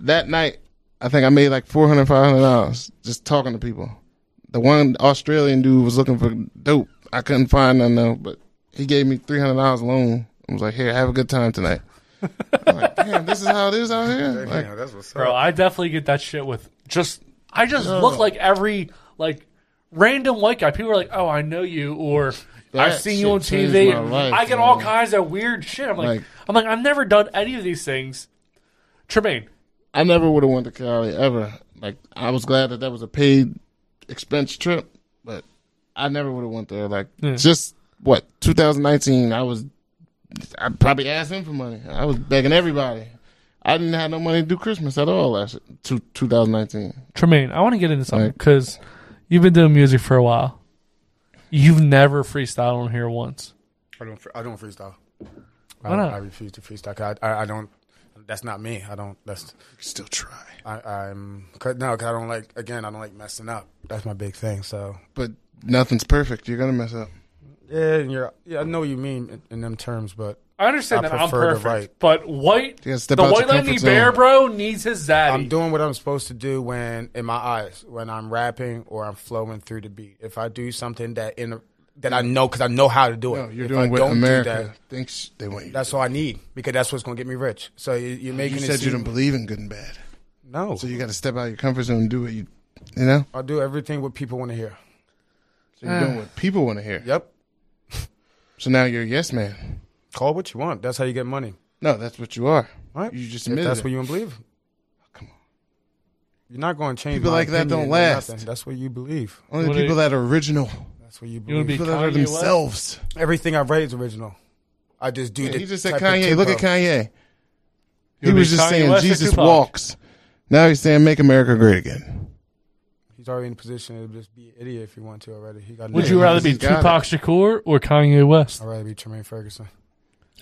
that night I think I made like $400, $500 just talking to people. The one Australian dude was looking for dope. I couldn't find none, though, but he gave me $300 alone. I was like, "Here, have a good time tonight." I'm like, damn, this is how it is out here. Like, damn, that's what's up. I definitely get that shit with I look like every, random white guy. People are like, "Oh, I know you," or "I've seen you on TV." I get all kinds of weird shit. I'm like, I've never done any of these things. Tremaine. I never would have went to Cali, ever. I was glad that was a paid expense trip, but I never would have went there. 2019, I probably asked him for money. I was begging everybody. I didn't have no money to do Christmas at all last 2019. Tremaine, I want to get into something because you've been doing music for a while. You've never freestyled on here once. I don't freestyle. Why not? I refuse to freestyle. I don't. That's not me. I don't. That's still try. Cause I don't like. Again, I don't like messing up. That's my big thing. So, but nothing's perfect. You're gonna mess up. Yeah, and I know what you mean in them terms, but I understand that I'm perfect. But the white Lenny Bear bro needs his zaddy. I'm doing what I'm supposed to do when I'm rapping or I'm flowing through the beat. If I do something that I know, because I know how to do it. No, you're doing what America thinks they want you to do. That's all I need, because that's what's going to get me rich. So you're making it. You said you don't believe in good and bad. No. So you got to step out of your comfort zone and do what you know? I'll do everything what people want to hear. So you're doing what people want to hear. Yep. So now you're a yes man. Call what you want. That's how you get money. No, that's what you are. Right? You just admit that's what you don't believe. Oh, come on. You're not going to change people like that. Don't last. That's what you believe. Only what people that are original. That's what you believe. People that are themselves. Everything I write is original. I just do. Yeah, he just said Kanye. Look at Kanye. He was just saying Jesus walks. Now he's saying make America great again. He's already in a position to just be an idiot if you want to already. Would you rather be Tupac Shakur or Kanye West? I'd rather be Tremaine Ferguson.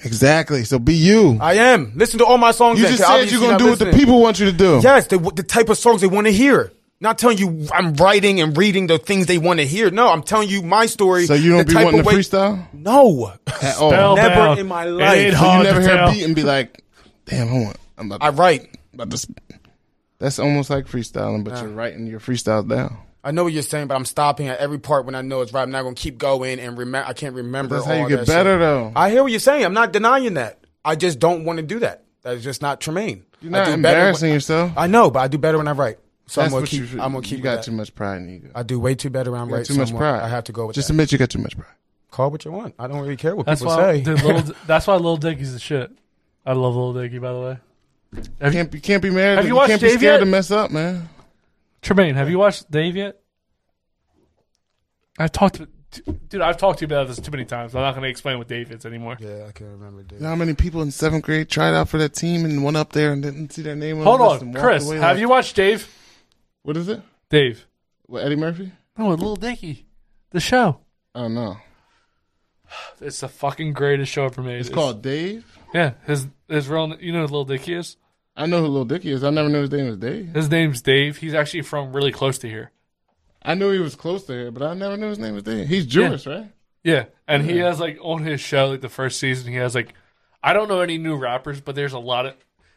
Exactly. So be you. I am. Listen to all my songs. You just said you're going to do what the people want you to do. Yes, the type of songs they want to hear. Not telling you I'm writing and reading the things they want to hear. No, I'm telling you my story. So you don't be wanting to freestyle? No. At all. Never in my life. You never hear a beat and be like, damn, I write. That's almost like freestyling, but you're writing your freestyle down. I know what you're saying, but I'm stopping at every part when I know it's right. I'm not going to keep going and I can't remember all that. That's how you get better, though. I hear what you're saying. I'm not denying that. I just don't want to do that. That is just not Tremaine. You're not embarrassing yourself. I know, but I do better when I write. So I'm going to keep that. You got too much pride in you. I do way too better when I'm right. Too much pride. I have to go with that. Just admit you got too much pride. Call what you want. I don't really care what people say. That's why Lil Dicky's the shit. I love Lil Dicky, by the way. You can't be married. You can't be scared to mess up, man. Tremaine, have you watched Dave yet? I've talked to you about this too many times. I'm not going to explain what Dave is anymore. Yeah, I can't remember Dave. You know how many people in 7th grade tried out for that team and went up there and didn't see their name on the list? Hold on, Chris, have you watched Dave? What is it? Dave. What, Eddie Murphy? No, Lil Dicky. The show. Oh, no. It's the fucking greatest show ever made. It's called Dave? Yeah, his real, you know who Lil Dicky is? I know who Lil Dicky is. I never knew his name was Dave. His name's Dave. He's actually from really close to here. I knew he was close to here, but I never knew his name was Dave. He's Jewish, right? Yeah, and he has, on his show, the first season, he has, I don't know any new rappers, but there's a lot of...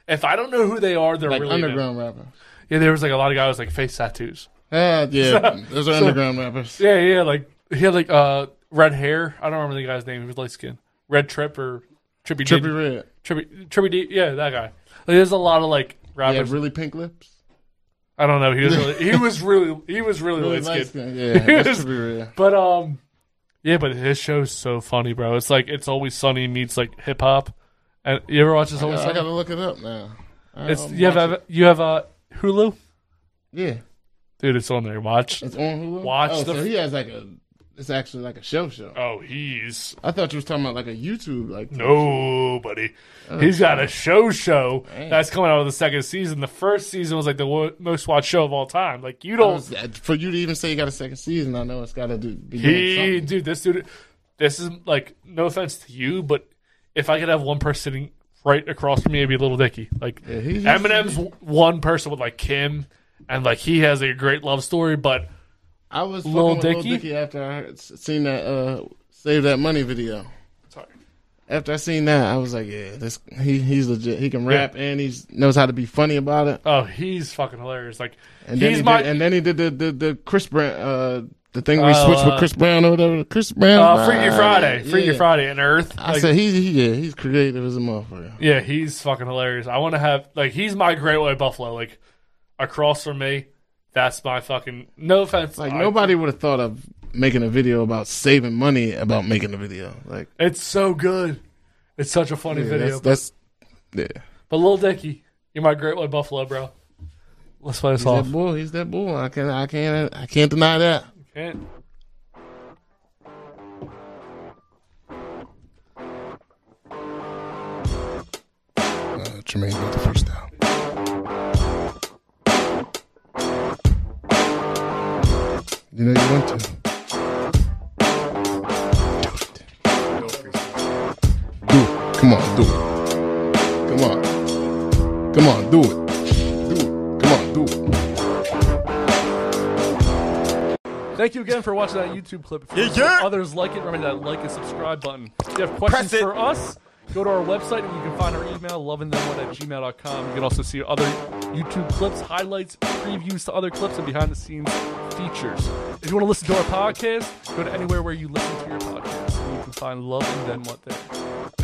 If I don't know who they are, they're really... underground rappers. Yeah, there was, a lot of guys with, face tattoos. Yeah, those are underground rappers. Yeah, he had, red hair. I don't remember the guy's name. He was light skin. Red Trip or... Trippy Red. Trippy D. Yeah, that guy. There's a lot of rappers. He had really pink lips. I don't know. He was really light skinned. Yeah, that's Trippy Red. But but his show's so funny, bro. It's It's Always Sunny meets hip hop. And you ever watch this Always Sunny? I gotta look it up now. You have Hulu? Yeah, dude, it's on there. Watch. It's on Hulu. Watch. So he has it's actually a show. Oh, I thought you was talking about a YouTube No, buddy. He's got a show. Damn. That's coming out of the second season. The first season was the most watched show of all time. You don't for you to even say you got a second season. I know it's got to be something. Dude, this is no offense to you, but if I could have one person sitting right across from me, it'd be Lil Dicky. Eminem's one person with Kim, and he has a great love story, but. I was fucking with Lil Dicky after I seen that Save That Money video. Sorry. After I seen that, I was yeah, he's legit. He can rap and he knows how to be funny about it. Oh, he's fucking hilarious. And then he did the Chris Brown the thing where he switched with Chris Brown or whatever. Chris Brown. Freaky Friday. Yeah. Freaky Friday and Earth. I said he's creative as a motherfucker. Yeah, he's fucking hilarious. I want to have he's my Great White Buffalo across from me. That's my fucking... No offense. Nobody would have thought of making a video about saving money about making a video. It's so good. It's such a funny video. That's... Yeah. But Lil Dicky, you're my Great White Buffalo, bro. Let's play this off. He's that bull. I can't deny that. You can't. Tremaine with the freestyle. You know you want to. Do it. No freestyle. Do it. Come on, do it. Come on. Come on, do it. Thank you again for watching that YouTube clip. If you others like it, remember that like and subscribe button. If you have questions for us, go to our website and you can find our email, lovingthem1@gmail.com. You can also see other YouTube clips, highlights, previews to other clips, and behind-the-scenes features. If you want to listen to our podcast, go to anywhere where you listen to your podcast. And you can find Love and Them What There.